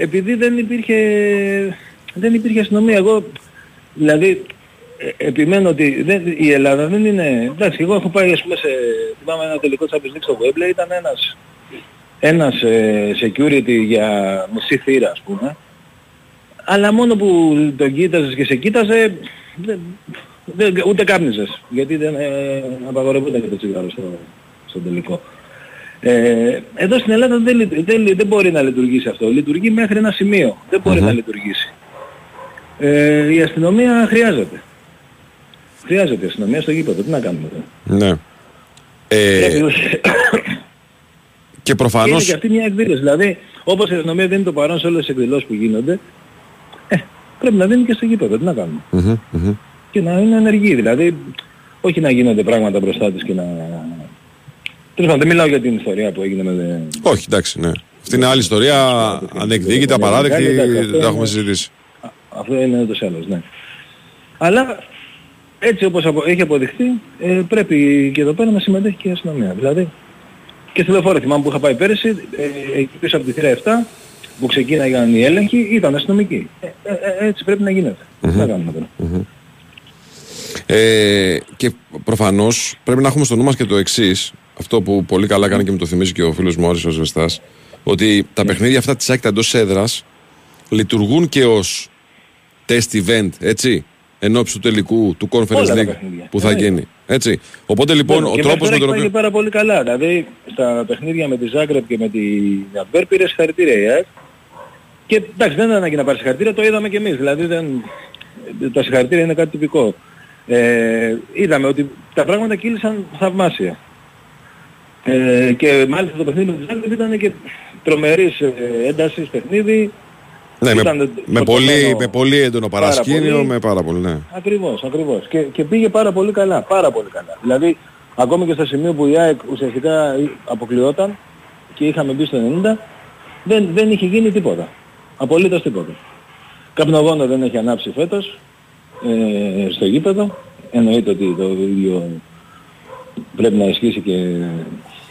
επειδή δεν υπήρχε αστυνομία, εγώ δηλαδή... Επιμένω ότι η Ελλάδα δεν είναι... Εντάξει, εγώ έχω πάει, ας πούμε, θυμάμαι ένα τελικό Champions League στο Wembley, ήταν ένας security για μισή θύρα, ας πούμε. Αλλά μόνο που τον κοίταζες και σε κοίταζε, ούτε κάπνιζες. Γιατί δεν απαγορεύονταν και το τσιγάρο στο τελικό. Εδώ στην Ελλάδα δεν μπορεί να λειτουργήσει αυτό. Λειτουργεί μέχρι ένα σημείο. Δεν μπορεί να λειτουργήσει. Η αστυνομία χρειάζεται. Χρειάζεται η αστυνομία στο γήπεδο, τι να κάνουμε τώρα. Ναι. Και προφανώς... Είναι και αυτή μια εκδήλωση. Δηλαδή, όπως η αστυνομία δίνει το παρόν σε όλες τις εκδηλώσεις που γίνονται, πρέπει να δίνει και στο γήπεδο, τι να κάνουμε. Και να είναι ενεργή, δηλαδή, όχι να γίνονται πράγματα μπροστά της και να... Τέλος πάντων, δεν μιλάω για την ιστορία που έγινε με... Όχι, εντάξει, ναι. Αυτή είναι άλλη ιστορία, ανεκδίκητα, απαράδεκτη, το έχουμε συζητήσει. Αυτό είναι ούτως ή άλλως, ναι. Αλλά... Έτσι όπως έχει αποδειχθεί, πρέπει και εδώ πέρα να συμμετέχει και η αστυνομία. Δηλαδή και στη Λεωφόρο, θυμάμαι που είχα πάει πέρυσι, πίσω από τη θύρα 7 που ξεκίναγαν οι έλεγχοι, ήταν αστυνομικοί. Έτσι πρέπει να γίνεται. Να κάνουμε τώρα. Και προφανώς πρέπει να έχουμε στο νου μας και το εξής, αυτό που πολύ καλά κάνει και μου το θυμίζει και ο φίλος μου Άρης ο Ζεστάς, ότι τα παιχνίδια αυτά της ΑΕΚ εντός έδρας λειτουργούν και ως test event, έτσι, εν ώψη του τελικού, του Conference League που θα γίνει. Έτσι. Οπότε λοιπόν ο τρόπος με τον οποίο... Και πάρα πολύ καλά. Δηλαδή στα παιχνίδια με τη Zagreb και με την Adverb πήρε συγχαρητήρια. Και εντάξει, δεν ήταν ανάγκη να πάρει συγχαρητήρια, το είδαμε και εμείς. Δηλαδή τα συγχαρητήρια είναι κάτι τυπικό. Είδαμε ότι τα πράγματα κύλησαν θαυμάσια. Και μάλιστα το παιχνίδι με τη Zagreb ήταν και τρομερής έντασης παιχνίδι. Ναι, με πολύ έντονο παρασκήνιο, με πάρα πολύ, ναι. Ακριβώς. Και πήγε πάρα πολύ καλά, πάρα πολύ καλά. Δηλαδή, ακόμη και στο σημείο που η ΑΕΚ ουσιαστικά αποκλειόταν και είχαμε μπει στο 90, δεν είχε γίνει τίποτα. Απολύτως τίποτα. Καπνογόνο δεν έχει ανάψει φέτος στο γήπεδο. Εννοείται ότι το ίδιο πρέπει να ισχύσει και...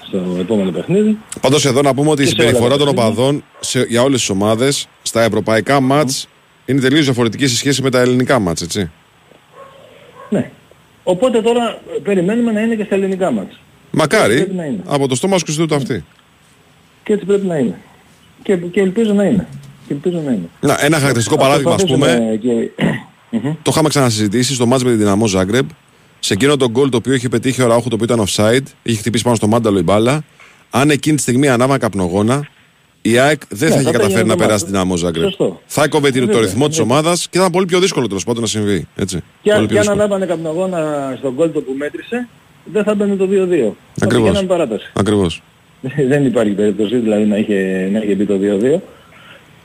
στο επόμενο παιχνίδι. Πάντως εδώ να πούμε ότι η συμπεριφορά των οπαδών για όλες τις ομάδες στα ευρωπαϊκά μάτς είναι τελείως διαφορετική σε σχέση με τα ελληνικά μάτς, έτσι. Ναι. Οπότε τώρα περιμένουμε να είναι και στα ελληνικά μάτς. Μακάρι, από το στόμα σκουστού του αυτή. Και έτσι πρέπει να είναι. Και ελπίζω να είναι. Ένα χαρακτηριστικό παράδειγμα, ας πούμε, το είχαμε ξανασυζητήσει στο μάτς με την Dynamo Zagreb. Σε εκείνο τον γκολ το οποίο είχε πετύχει ο Ραούχο, το οποίο ήταν offside, είχε χτυπήσει πάνω στο μάνταλο η μπάλα. Αν εκείνη τη στιγμή ανάβα καπνογόνα, η ΑΕΚ δεν θα είχε καταφέρει να περάσει την Dynamo Zagreb. Θα έκοβε το ρυθμό της ομάδας και ήταν πολύ πιο δύσκολο τέλος πάντων να συμβεί. Έτσι. Και αν ανάβανε καπνογόνα στον γκολ που μέτρησε, δεν θα μπαίνει το 2-2. Ακριβώς. Δεν υπάρχει περίπτωση δηλαδή να είχε μπει το 2-2.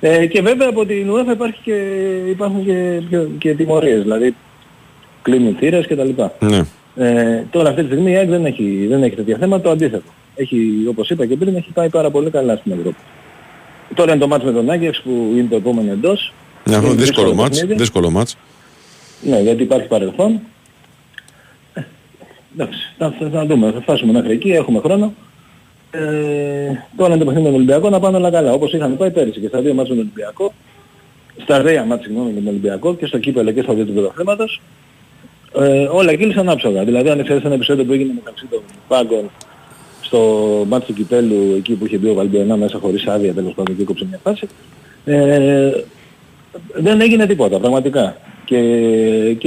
Και βέβαια από την UEFA υπάρχουν και τιμωρίες, δηλαδή κλείνουν θύρες κτλ. Ναι. Τώρα αυτή τη στιγμή η ΑΕΚ δεν έχει τέτοια θέματα, το αντίθετο. Έχει, όπως είπα και πριν, έχει πάει πάρα πολύ καλά στην Ευρώπη. Τώρα είναι το μάτς με τον Άγιαξ που είναι το επόμενο εντός. Ναι, είναι δύσκολο μάτς. Ναι, γιατί υπάρχει παρελθόν. Εντάξει, θα δούμε, θα φτάσουμε μέχρι εκεί, έχουμε χρόνο. Τώρα είναι το παιχνίδι με τον Ολυμπιακό, να πάνε όλα καλά. Όπως είχαμε πάει πέρυσι και στα δύο μάτς με τον Ολυμπιακό, στα τρία μάτς συγγνώμη με τον Ολυμπιακό και στο κύπελλο και στα δύο του πρωταθλήματος, όλα κύλησαν άψογα. Δηλαδή αν εξαιρέσει ένα επεισόδιο που έγινε μεταξύ των πάγκων στο μάτς του κυπέλλου, εκεί που είχε μπει ο Βαλμπιονά μέσα χωρίς άδεια τέλος πάντων και κόψε μια φάση, δεν έγινε τίποτα πραγματικά. Και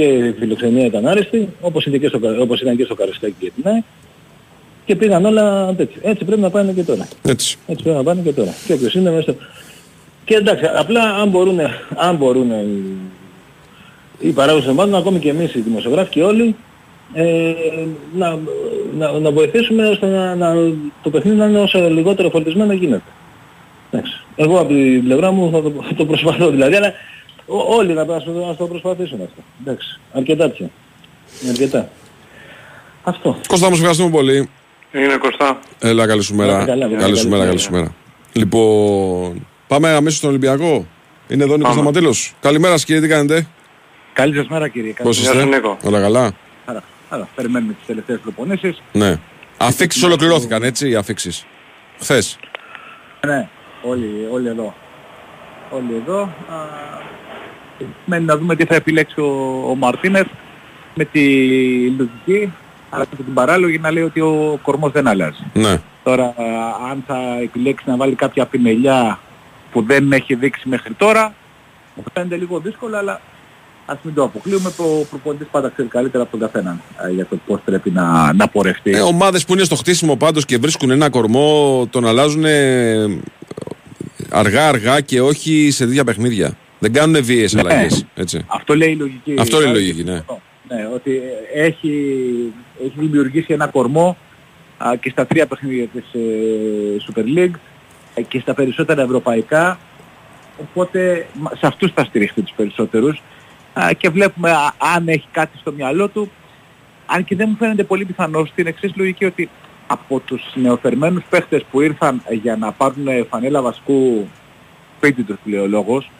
η φιλοξενία ήταν άριστη, όπως ήταν και στο Καρσία και την ΑΕΚ. Και πήγαν όλα τέτοια. Έτσι πρέπει να πάνε και τώρα. Έτσι πρέπει να πάνε και τώρα. Και όποιος είναι μέσα. Και εντάξει, απλά αν μπορούν οι παράγοντες των ομάδων, ακόμη και εμείς οι δημοσιογράφοι και όλοι, να βοηθήσουμε ώστε το παιχνίδι να είναι όσο λιγότερο φορτισμένο γίνεται. Εντάξει. Εγώ από την πλευρά μου θα το προσπαθώ δηλαδή, αλλά όλοι να το προσπαθήσουν αυτό. Εντάξει. Αρκετά. Αυτό. Κώστα, μας ευχαριστούμε πολύ. Είναι Κωστά. Έλα, καλησπέρα. Λοιπόν, πάμε αμέσως στον Ολυμπιακό. Είναι εδώ ο Νίκος Σταματήλος. Καλημέρα σας κύριε, τι κάνετε? Καλή σας μέρα κύριε. Πώς είστε? Όλα καλά. Άρα, περιμένουμε τις τελευταίες προπονήσεις. Ναι. Αφήξεις ολοκληρώθηκαν, έτσι, οι αφήξεις. Χθες. Ναι, όλοι εδώ. Μένει να δούμε τι θα επιλέξει ο Μαρτίνεθ με τη λογική, αλλά και την παράλογη να λέει ότι ο κορμός δεν αλλάζει. Ναι. Τώρα αν θα επιλέξει να βάλει κάποια πινελιά που δεν έχει δείξει μέχρι τώρα, μου φαίνεται λίγο δύσκολο, αλλά ας μην το αποκλείουμε, ο προπονητής πάντα ξέρει καλύτερα από τον καθέναν για το πώς πρέπει να πορευτεί. Ομάδες που είναι στο χτίσιμο πάντως και βρίσκουν ένα κορμό, τον αλλάζουν αργά και όχι σε δύο παιχνίδια. Δεν κάνουν βίαιες αλλαγές. Έτσι. Αυτό λέει η λογική. Αυτό λέει η λογική, ναι. Ναι, ότι έχει δημιουργήσει ένα κορμό και στα τρία παιχνίδια της Super League και στα περισσότερα ευρωπαϊκά, οπότε σε αυτούς θα στηριχθεί τους περισσότερους και βλέπουμε αν έχει κάτι στο μυαλό του, αν και δεν μου φαίνεται πολύ πιθανό στην εξής λογική, ότι από τους νεοφερμένους παίχτες που ήρθαν για να πάρουν φανέλα βασικού σπίτι τους, λέει ο λόγος,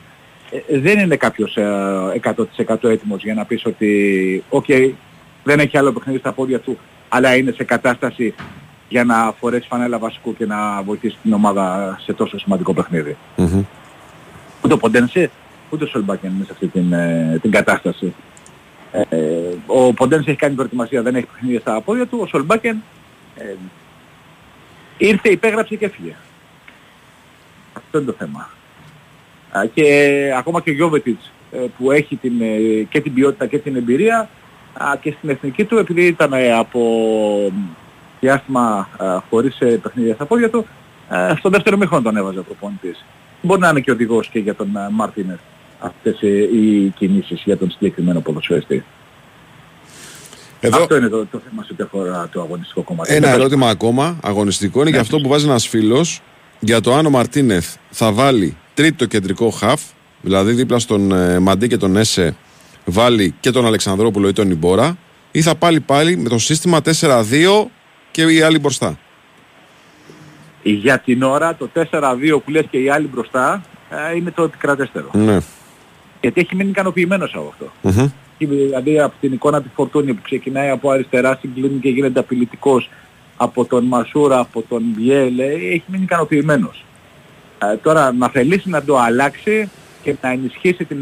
δεν είναι κάποιος 100% έτοιμος για να πεις ότι okay, δεν έχει άλλο παιχνίδι στα πόδια του, αλλά είναι σε κατάσταση για να φορέσει φανέλα βασικού και να βοηθήσει την ομάδα σε τόσο σημαντικό παιχνίδι. Mm-hmm. Ούτε ο Ποντένσε, ούτε ο Σολμπάκεν είναι σε αυτή την κατάσταση. Ο Ποντένσε έχει κάνει προετοιμασία, δεν έχει παιχνίδι στα πόδια του. Ο Σολμπάκεν ήρθε, υπέγραψε και έφυγε. Αυτό είναι το θέμα. Και ακόμα και ο Γιώβετιτς που έχει και την ποιότητα και την εμπειρία και στην εθνική του, επειδή ήταν από διάστημα χωρίς παιχνίδια στα πόδια του, στο δεύτερο μήχρονο τον έβαζε ο προπονητής. Μπορεί να είναι και οδηγός και για τον Μάρτινερ αυτές οι κινήσεις για τον συγκεκριμένο ποδοσφαιριστή. Αυτό είναι το θέμα σε ό,τι αφορά το αγωνιστικό κομμάτι. Ένα ερώτημα ακόμα αγωνιστικό είναι για αυτό που βάζει ένας φίλος για το αν ο Μαρτίνεθ θα βάλει τρίτο κεντρικό χαφ, δηλαδή δίπλα στον Μαντί και τον Έσε βάλει και τον Αλεξανδρόπουλο ή τον Ιμπόρα, ή θα πάλι με το σύστημα 4-2 και οι άλλοι μπροστά. Για την ώρα το 4-2 που λες και οι άλλοι μπροστά είναι το επικρατέστερο. Ναι. Γιατί έχει μείνει ικανοποιημένος από αυτό. Mm-hmm. Δηλαδή από την εικόνα του Φορτούνη που ξεκινάει από αριστερά, συγκλίνει και γίνεται απειλητικός από τον Μασούρα, από τον Μπιέλε, έχει μείνει ικανοποιημένος. Τώρα να θελήσει να το αλλάξει και να ενισχύσει την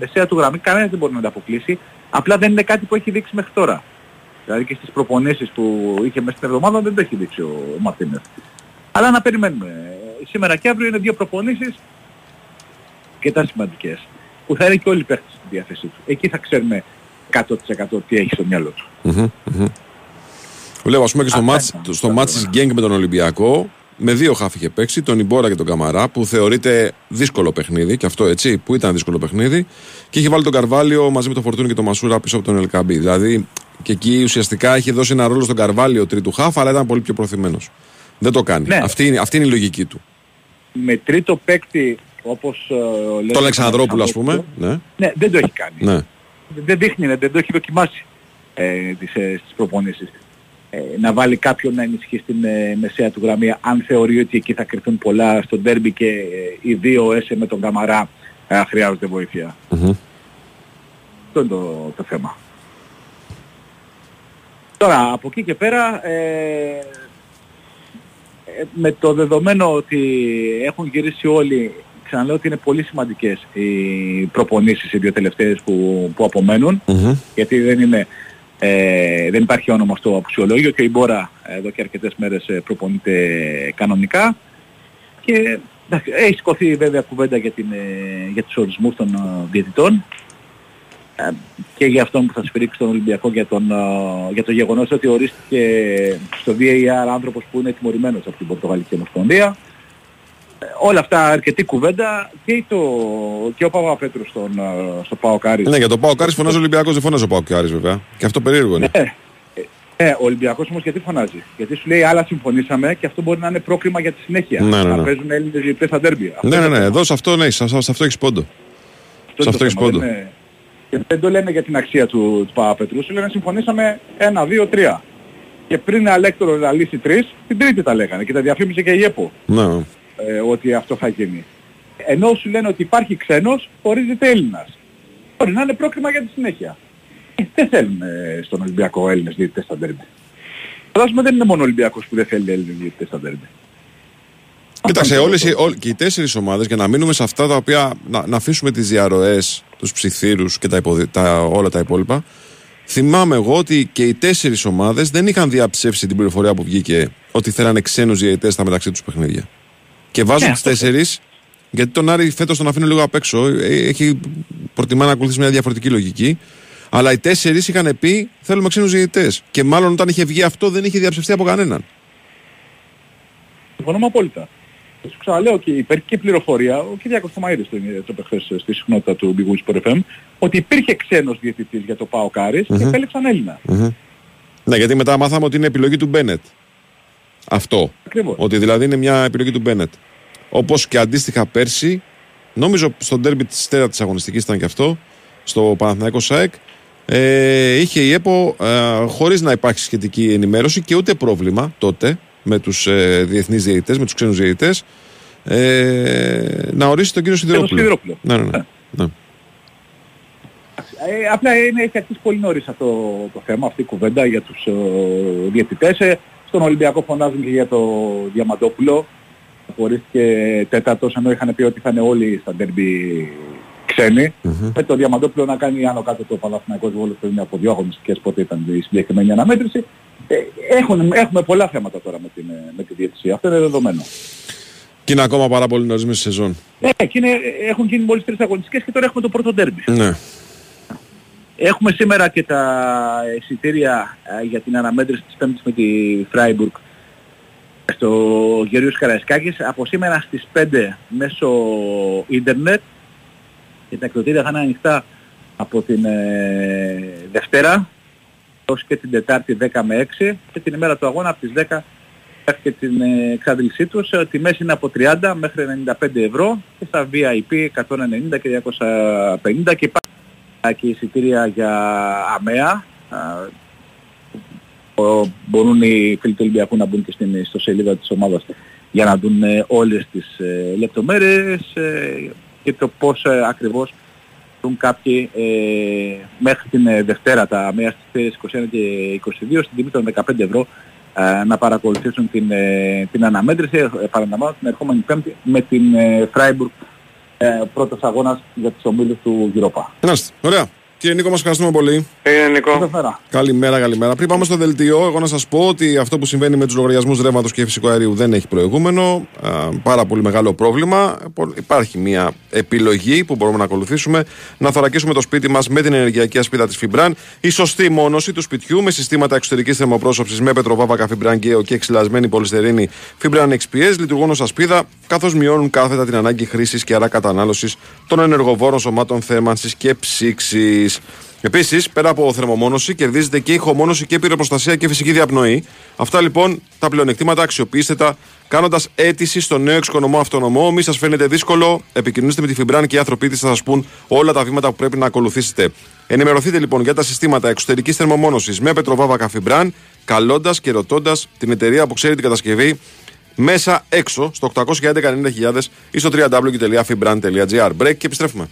μεσαία του γραμμή, κανένας δεν μπορεί να τα αποκλείσει. Απλά δεν είναι κάτι που έχει δείξει μέχρι τώρα. Δηλαδή και στις προπονήσεις που είχε μέσα στην εβδομάδα δεν το έχει δείξει ο Μαρτίνερ. Αλλά να περιμένουμε. Σήμερα και αύριο είναι δύο προπονήσεις και τα σημαντικές. Που θα είναι και όλοι οι παίχτες στη διάθεσή του. Εκεί θα ξέρουμε 100% τι έχει στο μυαλό του. Βλέπω ας πούμε και στο μάτς της Geng με τον Ολυμπιακό. Με δύο χάφ είχε παίξει, τον Ιμπόρα και τον Καμαρά, που θεωρείται δύσκολο παιχνίδι, και αυτό έτσι, που ήταν δύσκολο παιχνίδι, και είχε βάλει τον Καρβάλιο μαζί με τον Φορτούνη και τον Μασούρα πίσω από τον Ελκαμπή. Δηλαδή, και εκεί ουσιαστικά είχε δώσει ένα ρόλο στον Καρβάλιο τρίτου χάφ, αλλά ήταν πολύ πιο προθυμένος. Δεν το κάνει. Ναι. Αυτή είναι η λογική του. Με τρίτο παίκτη όπως το Αλεξανδρόπουλο, ας πούμε. Ναι. Ναι, δεν το έχει κάνει. Ναι. Δεν δείχνει, δεν το έχει δοκιμάσει στις προπονήσεις. Να βάλει κάποιον να ενισχύει στην μεσαία του γραμμή, αν θεωρεί ότι εκεί θα κρυφθούν πολλά στον ντέρμπι και οι δύο ΕΣΕ με τον Καμαρά χρειάζονται βοήθεια. Mm-hmm. Αυτό είναι το θέμα. Τώρα, από εκεί και πέρα, με το δεδομένο ότι έχουν γυρίσει όλοι, ξαναλέω ότι είναι πολύ σημαντικές οι προπονήσεις οι δύο τελευταίες που απομένουν, mm-hmm. γιατί δεν υπάρχει όνομα στο απουσιολόγιο και η Μπόρα εδώ και αρκετές μέρες προπονείται κανονικά και έχει σηκωθεί βέβαια κουβέντα για τους ορισμούς των διαιτητών και για αυτόν που θα σφυρίξει τον Ολυμπιακό για το γεγονός ότι ορίστηκε στο VAR άνθρωπος που είναι τιμωρημένος από την Πορτογαλική Ομοσπονδία. Όλα αυτά, αρκετή κουβέντα και ο Παπαπέτρου στο ΠΑΟΚ Άρης. Ναι, για το ΠΑΟΚ Άρης φωνάζει ο Ολυμπιακός, δεν φωνάζει ο ΠΑΟΚ Άρης βέβαια. Και αυτό περίεργο είναι. Ναι, ο Ολυμπιακός όμως γιατί φωνάζει? Γιατί σου λέει άλλα συμφωνήσαμε και αυτό μπορεί να είναι πρόκριμα για τη συνέχεια. Ναι, ναι. Να παίζουν Έλληνες διαιτητές στα ντέρμπι. Ναι, εδώ σε αυτό, ναι, αυτό έχεις πόντο. Αυτό έχεις πόντο. Και δεν το λένε για την αξία του Παπαπέτρου, σου λένε συμφωνήσαμε 1, 2, 3. Και πριν Αλέκτορο να λύσει 3, την τρίτη τα λέγανε και τα διαφήμισε και η ΕΠΟ. Ναι. Ότι αυτό θα γίνει. Ενώ σου λένε ότι υπάρχει ξένος, ορίζεται Έλληνας. Μπορεί να είναι πρόκριμα για τη συνέχεια. Δεν θέλουν στον Ολυμπιακό Έλληνες διαιτητές στα ντέρμπι. Φαντάζομαι δεν είναι μόνο ο Ολυμπιακός που δεν θέλει Έλληνες διαιτητές στα ντέρμπι. Κοίταξε, και οι 4 ομάδες, για να μείνουμε σε αυτά τα οποία. Να αφήσουμε τις διαρροές, τους ψιθύρους και όλα τα υπόλοιπα. Θυμάμαι εγώ ότι και οι 4 ομάδες δεν είχαν διαψεύσει την πληροφορία που βγήκε ότι θέλανε ξένους διαιτητές στα μεταξύ τους παιχνίδια. Και βάζουν τις 4, γιατί τον Άρη φέτος τον αφήνω λίγο απ' έξω. Έχει προτιμά να ακολουθήσει μια διαφορετική λογική. Αλλά οι 4 είχαν πει θέλουμε ξένους διαιτητές. Και μάλλον όταν είχε βγει αυτό δεν είχε διαψευστεί από κανέναν. Συμφωνώ απόλυτα. Σου ξαναλέω και υπήρχε και πληροφορία, ο Κυριάκος Θωμαίδης το είπε χθες στη συχνότητα του Big Wings Sport FM, ότι υπήρχε ξένος διαιτητής για το ΠΑΟΚ Άρης και επέλεξαν Έλληνα. Ναι, γιατί μετά μάθαμε ότι είναι επιλογή του Μπένετ. Αυτό. Ακριβώς. Ότι δηλαδή είναι μια επιλογή του Μπένετ. Όπως και αντίστοιχα πέρσι, νόμιζω στον ντέρμπι της τέταρτης αγωνιστικής ήταν και αυτό, στο Παναθηναϊκό ΣΑΕΚ, είχε η ΕΠΟ χωρίς να υπάρχει σχετική ενημέρωση και ούτε πρόβλημα τότε με τους διεθνείς διαιτητές, με τους ξένους διαιτητές, να ορίσει τον κύριο Σιδηρόπουλο. Ναι. Απλά έχει αρχίσει πολύ νωρίς αυτό το θέμα, αυτή η κουβέντα για τους διαιτητές. Στον Ολυμπιακό φωνάζουν και για το Διαμαντόπουλο. Απορρίφθηκε 4ος, ενώ είχαν πει ότι θα είναι όλοι στα ντέρμπι ξένοι. Mm-hmm. Με το Διαμαντόπουλο να κάνει άνω κάτω το Παναθηναϊκός Βόλος πριν από 2 αγωνιστικές, πότε ήταν η συγκεκριμένη αναμέτρηση. Έχουμε πολλά θέματα τώρα με τη διαιτησία. Αυτό είναι δεδομένο. Και είναι ακόμα πάρα πολύ νωρίς μέσα στη σεζόν. Έχουν γίνει μόλις 3 αγωνιστικές και τώρα έχουμε το πρώτο ντέρμπι. Ναι. Έχουμε σήμερα και τα εισιτήρια για την αναμέτρηση της 5ης με τη Φράιμπουργκ στο Γεωργίος Καραϊσκάκης. Από σήμερα στις 5 μέσω ίντερνετ και τα εκδοτήρια θα είναι ανοιχτά από την Δευτέρα ως και την Τετάρτη 10 με 6, και την ημέρα του αγώνα από τις 10 μέχρι και την εξάντλησή τους. Τιμές είναι από 30 μέχρι 95 ευρώ, και στα VIP 190 και 250, και εισιτήρια για αμαία. Μπορούν οι φίλοι του Ολυμπιακού να μπουν και στην ιστοσελίδα της ομάδας για να δουν όλες τις λεπτομέρειες και το πώς ακριβώς δουν κάποιοι μέχρι την Δευτέρα τα αμαία στις 21 και 22 στην τιμή των 15 ευρώ, να παρακολουθήσουν την αναμέτρηση, παραλαμβάνω, την ερχόμενη Πέμπτη με την Freiburg, πρώτος αγώνας για τους ομίλους του Γιουρόπα. Ωραία. Κύριε Νίκο, μας ευχαριστούμε πολύ. Νίκο. Καλημέρα. Πριν πάμε στο δελτίο, εγώ να σας πω ότι αυτό που συμβαίνει με τους λογαριασμούς ρεύματος και φυσικού αερίου δεν έχει προηγούμενο. Πάρα πολύ μεγάλο πρόβλημα. Υπάρχει μια επιλογή που μπορούμε να ακολουθήσουμε. Να θωρακίσουμε το σπίτι μας με την ενεργειακή ασπίδα της Φιμπράν. Η σωστή μόνωση του σπιτιού με συστήματα εξωτερικής θερμοπρόσωψης με πετροβάβακα Φιμπράν Γκέο και εξυλασμένη πολυστερίνη Φιμπράν XPS λειτουργούν ως ασπίδα, καθώς μειώνουν κάθετα την ανάγκη χρήσης και άρα κατανάλωσης των ενεργοβόρων σωμάτων θέρμανσης και ψήξης. Επίσης, πέρα από θερμομόνωση, κερδίζεται και ηχομόνωση και πυροπροστασία και φυσική διαπνοή. Αυτά λοιπόν τα πλεονεκτήματα αξιοποιήστε τα κάνοντας αίτηση στο νέο εξοικονομό αυτονομό. Μη σας φαίνεται δύσκολο, επικοινωνήστε με τη Φιμπράν και οι άνθρωποι της θα σας πούν όλα τα βήματα που πρέπει να ακολουθήσετε. Ενημερωθείτε λοιπόν για τα συστήματα εξωτερικής θερμομόνωσης με πετροβάβακα Φιμπράν, καλώντας και ρωτώντας την εταιρεία που ξέρει την κατασκευή μέσα έξω στο 811 90.000 ή στο www.fibran.gr. Break και επιστρέφουμε.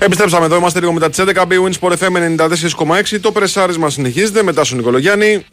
Επιστρέψαμε εδώ, είμαστε λίγο μετά τις 11, BWinSport FM 94,6, το πρεσάρισμα συνεχίζεται, μετά στον Νικολογιάννη.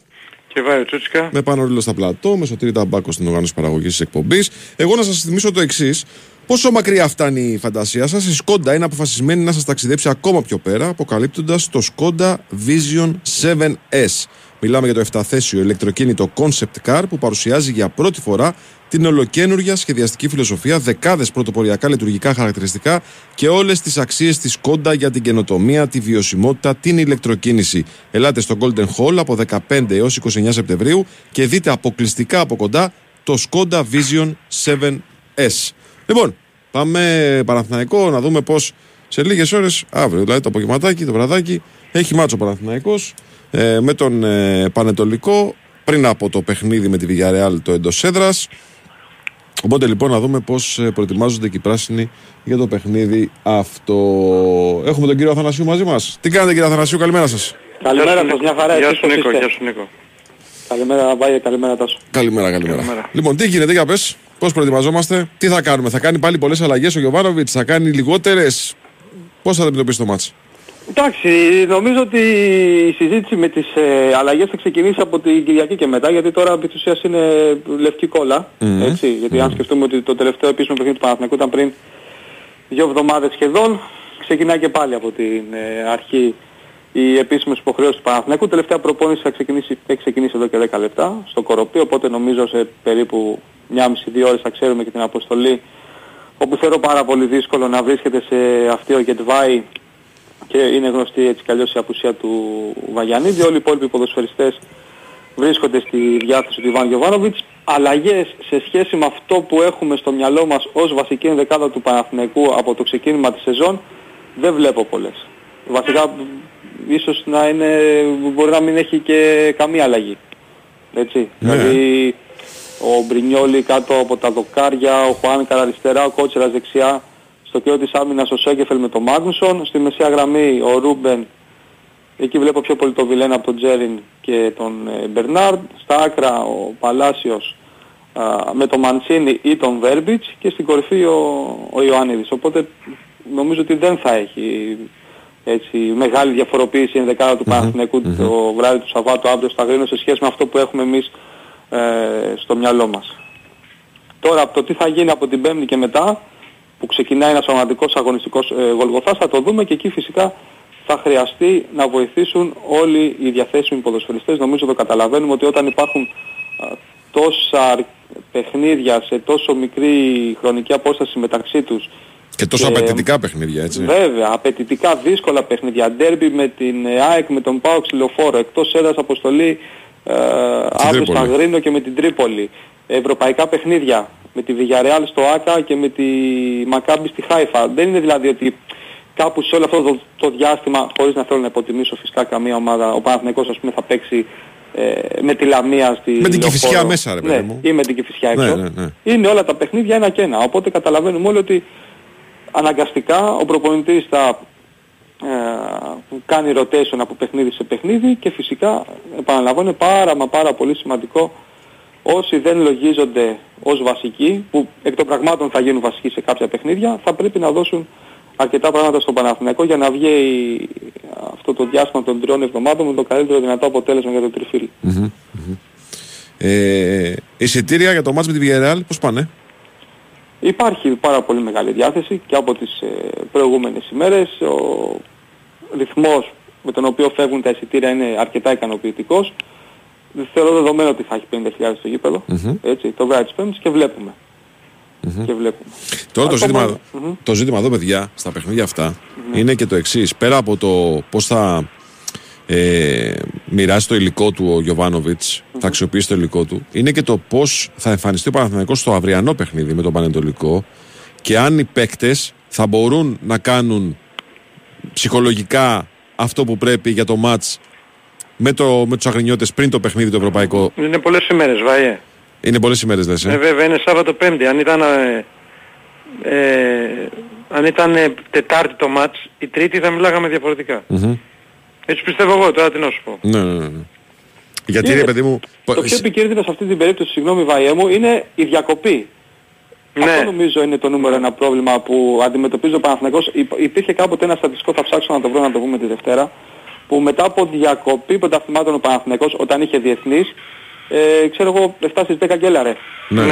Και Βάιο Τσούτσικα. Με Πάνο Ρίλο στα πλατό, με Σωτήρη Ταμπάκο στην οργάνωση παραγωγής της εκπομπής. Εγώ να σας θυμίσω το εξής, πόσο μακριά φτάνει η φαντασία σας, η Σκόντα είναι αποφασισμένη να σας ταξιδέψει ακόμα πιο πέρα, αποκαλύπτοντας το Skoda Vision 7S. Μιλάμε για το 7θέσιο ηλεκτροκίνητο concept car που παρουσιάζει για πρώτη φορά την ολοκένουργια σχεδιαστική φιλοσοφία, δεκάδες πρωτοποριακά λειτουργικά χαρακτηριστικά και όλες τις αξίες της Skoda για την καινοτομία, τη βιωσιμότητα, την ηλεκτροκίνηση. Ελάτε στο Golden Hall από 15 έως 29 Σεπτεμβρίου και δείτε αποκλειστικά από κοντά το Skoda Vision 7S. Λοιπόν, πάμε Παναθηναϊκό να δούμε πώς σε λίγες ώρες, αύριο δηλαδή το απογευματάκι, το βραδάκι, έχει μάτσο Παναθηναϊκός με τον Πανετολικό πριν από το παιχνίδι με τη Villarreal το εντός έδρας. Οπότε λοιπόν να δούμε πώς προετοιμάζονται και οι πράσινοι για το παιχνίδι αυτό. Έχουμε τον κύριο Αθανασίου μαζί μας. Τι κάνετε κύριε Αθανασίου, καλημέρα σας. Καλημέρα σας, μια χαρά. Γεια σου Νίκο, γεια σου Νίκο. Καλημέρα Βάγια, καλημέρα Τάσο. Καλημέρα. Λοιπόν, τι γίνεται, για πες, πώς προετοιμαζόμαστε, τι θα κάνουμε, θα κάνει πάλι πολλές αλλαγές ο Γιοβάνοβιτς, θα κάνει λιγότερες, πώς θα αντιμετωπίσει το μάτς? Εντάξει, νομίζω ότι η συζήτηση με τις αλλαγές θα ξεκινήσει από την Κυριακή και μετά, γιατί τώρα επί της ουσίας είναι λευκή κόλλα, έτσι, γιατί αν σκεφτούμε ότι το τελευταίο επίσημο παιχνίδι του Παναθηναϊκού ήταν πριν 2 εβδομάδες σχεδόν, ξεκινάει και πάλι από την αρχή οι επίσημες υποχρεώσεις του Παναθηναϊκού. Τελευταία προπόνηση θα ξεκινήσει, έχει ξεκινήσει εδώ και 10 λεπτά στο Κοροπή, οπότε νομίζω σε περίπου 1,5-2 ώρες θα ξέρουμε και την αποστολή, όπου θεωρώ πάρα πολύ δύσκολο να βρίσκεται σε αυτή ο Γετβάη, και είναι γνωστή έτσι κι αλλιώς η απουσία του Βαγιανίδη. Όλοι οι υπόλοιποι ποδοσφαιριστές βρίσκονται στη διάθεση του Ιβάν Γιοβάνοβιτς. Αλλαγές σε σχέση με αυτό που έχουμε στο μυαλό μας ως βασική ενδεκάδα του Παναθηναϊκού από το ξεκίνημα της σεζόν δεν βλέπω πολλές. Βασικά ίσως να είναι, μπορεί να μην έχει και καμία αλλαγή. Έτσι. Δηλαδή ο Μπρινιόλι κάτω από τα δοκάρια, ο Χουάνκαρ αριστερά, ο Κότσερας δεξιά. Το κέντρο της άμυνας ο Σέγκεφελ με τον Μάγνουσον, στη μεσαία γραμμή ο Ρούμπεν, εκεί βλέπω πιο πολύ τον Βιλένα από τον Τζέριν και τον Μπερνάρντ, στα άκρα ο Παλάσιος με τον Μαντσίνι ή τον Βέρμπιτς και στην κορυφή ο Ιωάννιδης. Οπότε νομίζω ότι δεν θα έχει έτσι, μεγάλη διαφοροποίηση η ενδεκάδα του Παναθηναϊκού το βράδυ του Σαββάτου αύριο στα Γρήνο σε σχέση με αυτό που έχουμε εμείς στο μυαλό μας. Τώρα από το τι θα γίνει από την Πέμπτη και μετά, που ξεκινάει ένας πραγματικός αγωνιστικός Γολγοθάς, θα το δούμε και εκεί φυσικά θα χρειαστεί να βοηθήσουν όλοι οι διαθέσιμοι ποδοσφαιριστές. Νομίζω το καταλαβαίνουμε ότι όταν υπάρχουν τόσα παιχνίδια σε τόσο μικρή χρονική απόσταση μεταξύ τους και τόσο απαιτητικά παιχνίδια, έτσι. Βέβαια, απαιτητικά δύσκολα παιχνίδια. Ντέρμπι με την ΑΕΚ, με τον ΠΑΟΚ Λεωφόρο, εκτός έδρας αποστολή αύριο στο Αγρίνο και με την Τρίπολη. Ευρωπαϊκά παιχνίδια με τη Villarreal στο Άκα και με τη Μακάμπη στη Χάιφα. Δεν είναι δηλαδή ότι κάπου σε όλο αυτό το διάστημα, χωρίς να θέλω να υποτιμήσω φυσικά καμία ομάδα, ο Παναθηναϊκός ας πούμε θα παίξει με τη Λαμία στη Λεωφόρο. Με την Κηφισιά μέσα ρε παιδί μου. Ή με την Κηφισιά έξω. Ναι. Είναι όλα τα παιχνίδια ένα και ένα. Οπότε καταλαβαίνουμε όλοι ότι αναγκαστικά ο προπονητής θα κάνει rotation από παιχνίδι σε παιχνίδι και φυσικά επαναλαμβάνω πάρα πολύ σημαντικό όσοι δεν λογίζονται ως βασικοί, που εκ των πραγμάτων θα γίνουν βασικοί σε κάποια παιχνίδια, θα πρέπει να δώσουν αρκετά πράγματα στον Παναθηναϊκό για να βγει αυτό το διάστημα των 3 εβδομάδων με το καλύτερο δυνατό αποτέλεσμα για το τριφύλλι. Εισιτήρια για το μάτς με τη Villarreal, πώς πάνε? Υπάρχει πάρα πολύ μεγάλη διάθεση και από τις προηγούμενες ημέρες. Ο ρυθμός με τον οποίο φεύγουν τα εισιτήρια είναι αρκετά ικανοποιητικός. Θεωρώ δεδομένο ότι θα έχει 50.000 στο γήπεδο, έτσι, το βράδυ της Πέμπτης και βλέπουμε. Τώρα το ζήτημα εδώ, παιδιά, στα παιχνίδια αυτά, είναι και το εξής. Πέρα από το πώς θα μοιράσει το υλικό του ο Γιοβάνοβιτς, θα αξιοποιήσει το υλικό του, είναι και το πώς θα εμφανιστεί ο Παναθηναϊκός στο αυριανό παιχνίδι με τον Πανετολικό και αν οι παίκτες θα μπορούν να κάνουν ψυχολογικά αυτό που πρέπει για το μάτς με τους Αγρινιώτες πριν το παιχνίδι το ευρωπαϊκό. Είναι πολλές ημέρες, Βάιε. Είναι πολλές ημέρες, λες. Βέβαια, είναι Σάββατο Πέμπτη. Αν ήταν Τετάρτη το μάτς, η Τρίτη θα μιλάγαμε διαφορετικά. Έτσι πιστεύω εγώ, τώρα τι να σου πω. Ναι. Γιατί ρε παιδί μου... Το πιο επικίνδυνο σε αυτή την περίπτωση, συγγνώμη Βάιε μου, είναι η διακοπή. Ναι. Αυτό νομίζω είναι το νούμερο ένα πρόβλημα που αντιμετωπίζει ο Παναθηναϊκός. Υπήρχε κάποτε ένα στατιστικό, θα ψάξω να το βρω, να το πούμε τη Δευτέρα, που μετά από διακοπή πρωταθλημάτων ο Παναθηναϊκός, όταν είχε διεθνείς, ξέρω εγώ, 7 στις 10 και έλα ρε. Ναι,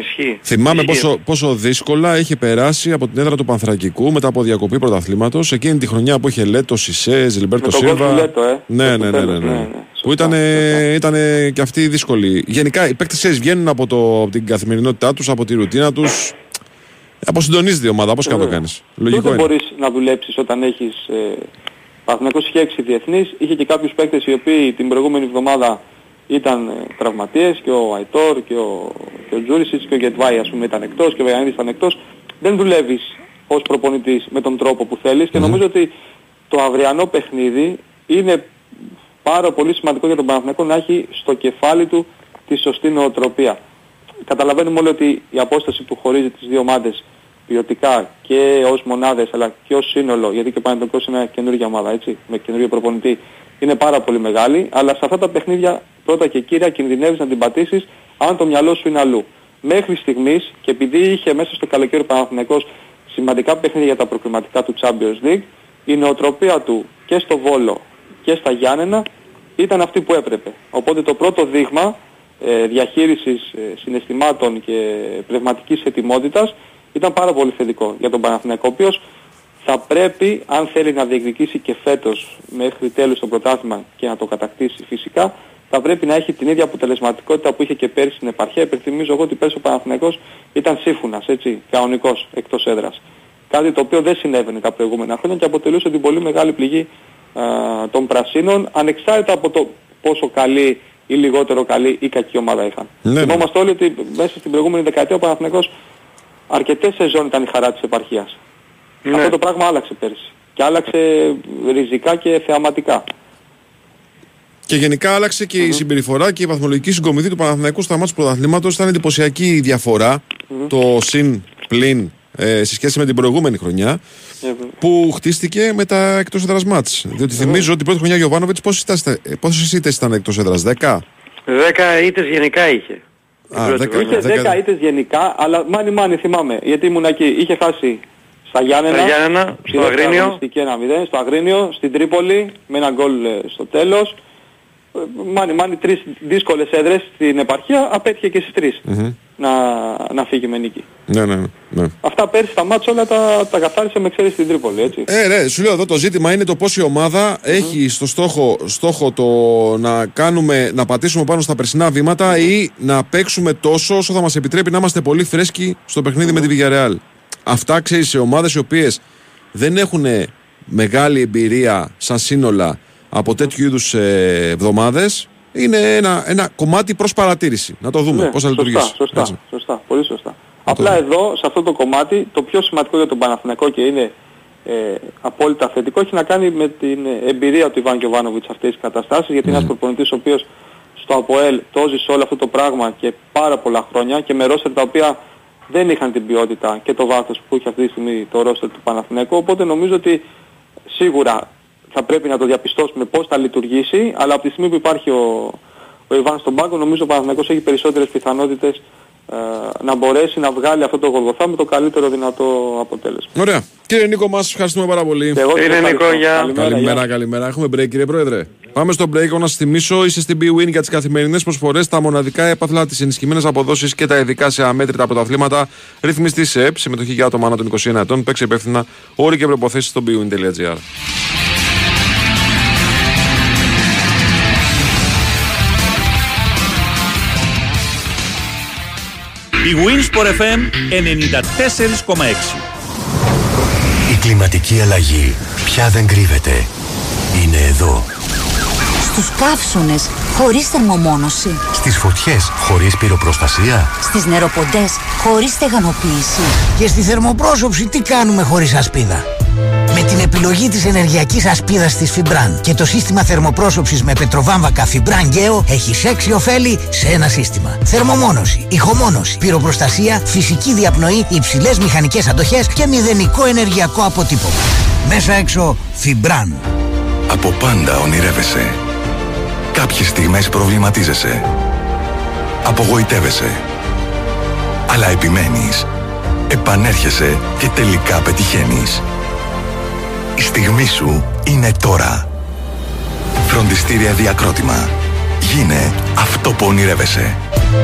ισχύει. Θυμάμαι πόσο δύσκολα είχε περάσει από την έδρα του Πανθρακικού μετά από διακοπή πρωταθλήματος εκείνη τη χρονιά που είχε Λέτο, Σισέ, Ζιλμπέρτο Σίλβα. Ναι. Που ήταν και αυτοί δύσκολοι. Γενικά οι παίκτες βγαίνουν από την καθημερινότητά τους, από τη ρουτίνα τους. Αποσυντονίζεται η ομάδα, πώς και να το κάνεις. Λογικό. Δεν μπορείς να δουλέψεις όταν έχεις. Παναθηναϊκός είχε 6 διεθνείς, είχε και κάποιους παίκτες οι οποίοι την προηγούμενη εβδομάδα ήταν τραυματίες και ο Αϊτόρ και ο Τζούρισιτς και ο Γετβάη ας πούμε ήταν εκτός και ο Βαγιανίδης ήταν εκτός. Δεν δουλεύεις ως προπονητής με τον τρόπο που θέλεις και νομίζω ότι το αυριανό παιχνίδι είναι πάρα πολύ σημαντικό για τον Παναθηναϊκό να έχει στο κεφάλι του τη σωστή νοοτροπία. Καταλαβαίνουμε όλοι ότι η απόσταση που χωρίζει τις δύο ομάδες ποιοτικά και ως μονάδες αλλά και ως σύνολο, γιατί και ο Παναθηναϊκός είναι μια καινούργια ομάδα, έτσι, με καινούργιο προπονητή, είναι πάρα πολύ μεγάλη, αλλά σε αυτά τα παιχνίδια πρώτα και κύρια κινδυνεύεις να την πατήσεις αν το μυαλό σου είναι αλλού. Μέχρι στιγμής, και επειδή είχε μέσα στο καλοκαίρι ο Παναθηναϊκός σημαντικά παιχνίδια για τα προκριματικά του Champions League, η νοοτροπία του και στο Βόλο και στα Γιάννενα ήταν αυτή που έπρεπε. Οπότε το πρώτο δείγμα διαχείρισης συναισθημάτων και πνευματικής ετοιμότητας ήταν πάρα πολύ θετικό για τον Παναθηναϊκό, ο οποίος θα πρέπει, αν θέλει να διεκδικήσει και φέτος μέχρι τέλους το πρωτάθλημα και να το κατακτήσει φυσικά, θα πρέπει να έχει την ίδια αποτελεσματικότητα που είχε και πέρσι στην επαρχία. Υπενθυμίζω εγώ ότι πέρσι ο Παναθηναϊκός ήταν σύμφωνας, έτσι, κανονικός, εκτός έδρας. Κάτι το οποίο δεν συνέβαινε τα προηγούμενα χρόνια και αποτελούσε την πολύ μεγάλη πληγή των Πρασίνων, ανεξάρτητα από το πόσο καλή ή λιγότερο καλή ή κακή ομάδα είχαν. Θυμόμαστε όλοι ότι μέσα στην προηγούμενη δεκαετία ο Παναθηναϊκός αρκετές σεζόν ήταν η χαρά της επαρχίας. Αυτό το πράγμα άλλαξε πέρσι. Και άλλαξε ριζικά και θεαματικά. Και γενικά άλλαξε και η συμπεριφορά και η βαθμολογική συγκομιδή του Παναθηναϊκού στα μάτς του πρωταθλήματος. Ήταν εντυπωσιακή η διαφορά, το συν-πλην, σε σχέση με την προηγούμενη χρονιά, που χτίστηκε με τα εκτός έδρας μάτς. Διότι θυμίζω ότι πρώτη χρονιά Γιοβάνοβιτς πόσες ήττες ήταν εκτός έδρας, 10? 10 ήττες γενικά είχε. Είχε 10 ήττες γενικά, αλλά μάνι θυμάμαι, γιατί ήμουν εκεί, είχε χάσει. Στα Γιάννενα, στο Αγρίνιο. Στο Αγρίνιο, στην Τρίπολη, με ένα γκολ στο τέλος. Μάνι τρεις δύσκολες έδρες στην επαρχία, απέτυχε και στις τρεις να φύγει με νίκη. Ναι. Αυτά πέρσι τα μάτς όλα τα καθάρισε με εξαίρεση στην Τρίπολη, έτσι. Σου λέω εδώ το ζήτημα είναι το πώς η ομάδα έχει στο στόχο το να πατήσουμε πάνω στα περσινά βήματα ή να παίξουμε τόσο όσο θα μας επιτρέπει να είμαστε πολύ φρέσκοι στο παιχνίδι με τη Villarreal. Αυτά, ξέρεις, σε ομάδες οι οποίες δεν έχουν μεγάλη εμπειρία σαν σύνολα από τέτοιου είδους εβδομάδες, είναι ένα κομμάτι προς παρατήρηση. Να το δούμε πώς θα λειτουργήσει. Σωστά, πολύ σωστά. Απλά εδώ, σε αυτό το κομμάτι, το πιο σημαντικό για τον Παναθηναϊκό και είναι απόλυτα θετικό, έχει να κάνει με την εμπειρία του Ιβάν Γιοβάνοβιτς σε αυτές τις καταστάσεις, γιατί είναι ένας προπονητής ο οποίος στο ΑΠΟΕΛ τόζησε όλο αυτό το πράγμα και πάρα πολλά χρόνια και με ρόστερ τα οποία δεν είχαν την ποιότητα και το βάθος που είχε αυτή τη στιγμή το ρόστερ του Παναθηναϊκού, οπότε νομίζω ότι σίγουρα θα πρέπει να το διαπιστώσουμε πώς θα λειτουργήσει, αλλά από τη στιγμή που υπάρχει ο Ιβάν στον πάγκο, νομίζω ο Παναθηναϊκός έχει περισσότερες πιθανότητες να μπορέσει να βγάλει αυτό το γολγοθά με το καλύτερο δυνατό αποτέλεσμα. Ωραία. Κύριε Νίκο, μας ευχαριστούμε πάρα πολύ. Κύριε Νίκο, καλημέρα. Έχουμε break, κύριε Πρόεδρε. Πάμε στο break. Να σας θυμίσω, είσαι στην BWIN για τις καθημερινές προσφορές, τα μοναδικά έπαθλα, τις ενισχυμένες αποδόσεις και τα ειδικά σε αμέτρητα πρωταθλήματα. Ρυθμιστή σε ΕΠ, συμμετοχή για άτομα άνω των 21 ετών. Παίξε υπεύθυνα, όροι και προϋποθέσεις στο bwin.gr. Η Winsport FM 94,6. Η κλιματική αλλαγή πια δεν κρύβεται. Είναι εδώ. Στους καύσονες χωρίς θερμομόνωση. Στις φωτιές χωρίς πυροπροστασία. Στις νεροποντές χωρίς στεγανοποίηση. Και στη θερμοπρόσωψη τι κάνουμε χωρίς ασπίδα? Με την επιλογή της ενεργειακής ασπίδας της Fibran και το σύστημα θερμοπρόσωψης με πετροβάμβακα Fibran Geo, έχεις 6 ωφέλη σε ένα σύστημα. Θερμομόνωση, ηχομόνωση, πυροπροστασία, φυσική διαπνοή, υψηλές μηχανικές αντοχές και μηδενικό ενεργειακό αποτύπωμα. Μέσα έξω Fibran. Από πάντα ονειρεύεσαι. Κάποιες στιγμές προβληματίζεσαι. Απογοητεύεσαι. Αλλά επιμένεις. Επανέρχεσαι και τελικά πετυχαίνεις. Η στιγμή σου είναι τώρα. Φροντιστήρια Διακρότημα. Γίνε αυτό που ονειρεύεσαι.